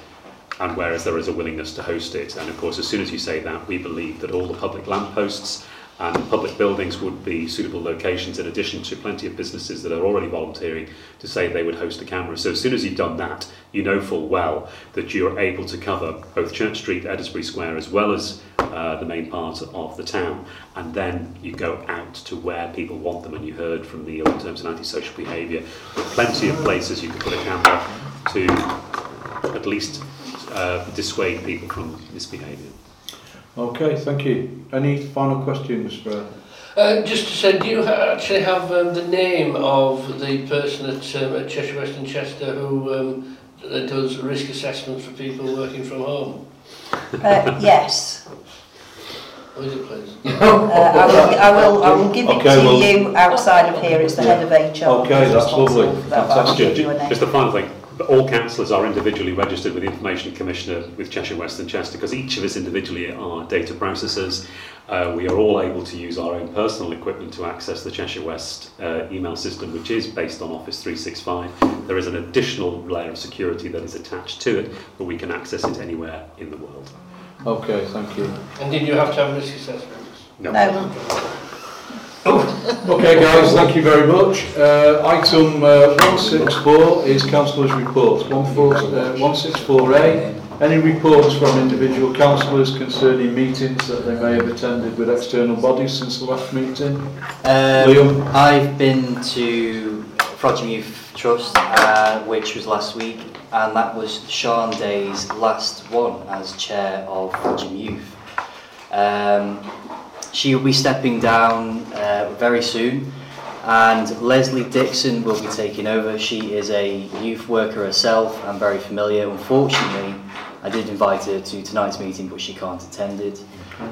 and where is there is a willingness to host it. And of course, as soon as you say that, we believe that all the public lampposts and public buildings would be suitable locations, in addition to plenty of businesses that are already volunteering to say they would host a camera. So as soon as you've done that, you know full well that you're able to cover both Church Street, Eddisbury Square, as well as uh, the main part of the town. And then you go out to where people want them, and you heard from Neil in terms of antisocial behaviour. There are plenty of places you can put a camera to at least uh, dissuade people from misbehaviour. Okay, thank you. Any final questions for? Uh, just to say, do you ha- actually have um, the name of the person at, um, at Cheshire West and Chester who um, does risk assessments for people working from home? Uh, yes. What is it, please? uh, I will. I will. I will give okay, it to well, you outside of here. It's the head of H R. Okay, that's lovely. Fantastic. Just a final thing. But all councillors are individually registered with the Information Commissioner with Cheshire West and Chester, because each of us individually are data processors. Uh, we are all able to use our own personal equipment to access the Cheshire West uh, email system, which is based on Office three sixty-five. There is an additional layer of security that is attached to it, but we can access it anywhere in the world. Okay, thank you. And did you have to have risk assessments? No. no. Okay, guys, thank you very much. Uh, item uh, one sixty-four is councillors' reports. one sixty-four A, any reports from individual councillors concerning meetings that they may have attended with external bodies since the last meeting? Um, Liam? I've been to Frodsham Youth Trust, uh, which was last week, and that was Sean Day's last one as chair of Frodsham Youth. Um, She will be stepping down uh, very soon, and Leslie Dixon will be taking over. She is a youth worker herself and very familiar. Unfortunately, I did invite her to tonight's meeting, but she can't attend it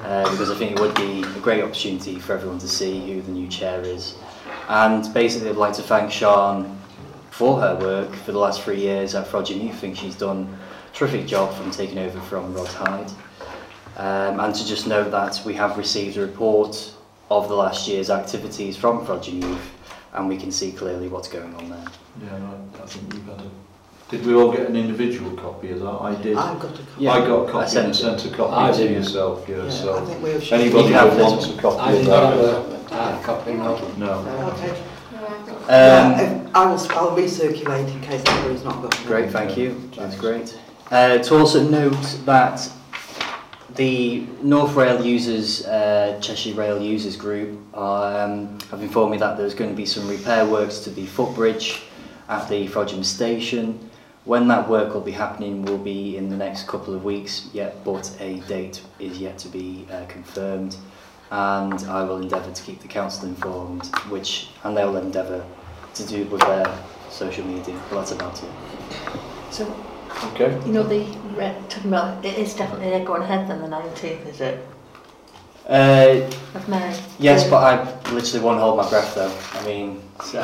uh, because I think it would be a great opportunity for everyone to see who the new chair is. And basically, I'd like to thank Sian for her work for the last three years at Frodsham Youth. I think she's done a terrific job from taking over from Rod Hyde. Um, and to just note that we have received a report of the last year's activities from Frodsham Youth, and we can see clearly what's going on there. Yeah, no, I think we've had a... Did we all get an individual copy of that? I did. I got a copy. Yeah, I got a copy and sent a copy to yourself. Yeah, yeah, so I think we have anybody who have wants a copy I of that? I did a copy, no. No. no. Okay. Um, yeah, I'll, I'll recirculate in case anybody's not got it. Great, thank you. That's great. Uh, to also note that the North Rail users, uh, Cheshire Rail users group, um, have informed me that there's going to be some repair works to the footbridge at the Frodsham station. When that work will be happening will be in the next couple of weeks yet, but a date is yet to be uh, confirmed, and I will endeavour to keep the council informed, which and they will endeavour to do with their social media. But that's about it. So. Okay. You know, the red, it is definitely going ahead then, the nineteenth, is it? Uh, of May. Yes, yeah. But I literally won't hold my breath though. I mean, so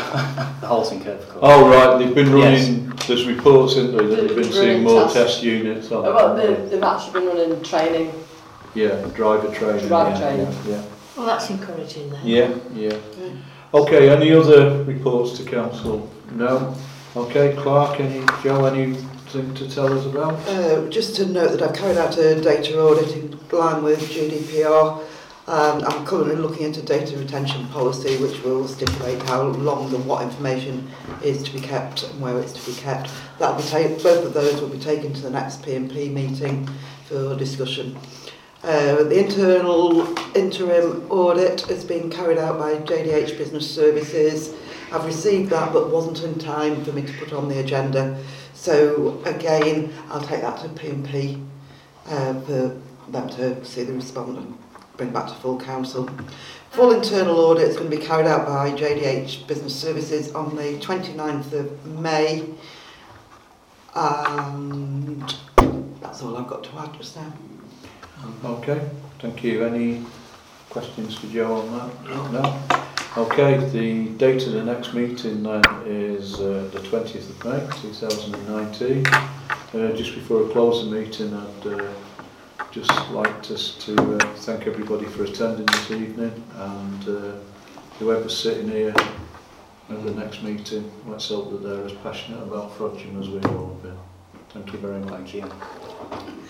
the Halton Curve, of course. Oh, right, they've been running, yes. There's reports, isn't there, that they've, they've been seeing more test, test units. Oh, well, they've, they've actually been running training. Yeah, driver training. Driver yeah, training. Yeah, yeah. Well, that's encouraging then. Yeah, yeah. Mm. Okay, any other reports to council? No? Okay, Clark, any, Joe, any to tell us about? Uh, just to note that I've carried out a data audit in line with G D P R. Um, I'm currently looking into data retention policy, which will stipulate how long and what information is to be kept and where it's to be kept. That will be ta- both of those will be taken to the next P and P meeting for discussion. Uh, the internal interim audit is being carried out by J D H Business Services. I've received that, but wasn't in time for me to put on the agenda. So again, I'll take that to P and P uh, for them to see the respondent, bring back to full council. Full internal audit is going to be carried out by J D H Business Services on the twenty-ninth of May. And that's that's all I've got to add just now. Um, okay, thank you. Any questions for Joe on that? No. no? Okay, the date of the next meeting then is uh, the twentieth of May two thousand nineteen. Uh, just before I close the meeting, I'd uh, just like us to uh, thank everybody for attending this evening, and uh, whoever's sitting here at the next meeting, let's hope that they're as passionate about Frodsham as we all have been. Thank you very much. Thank you.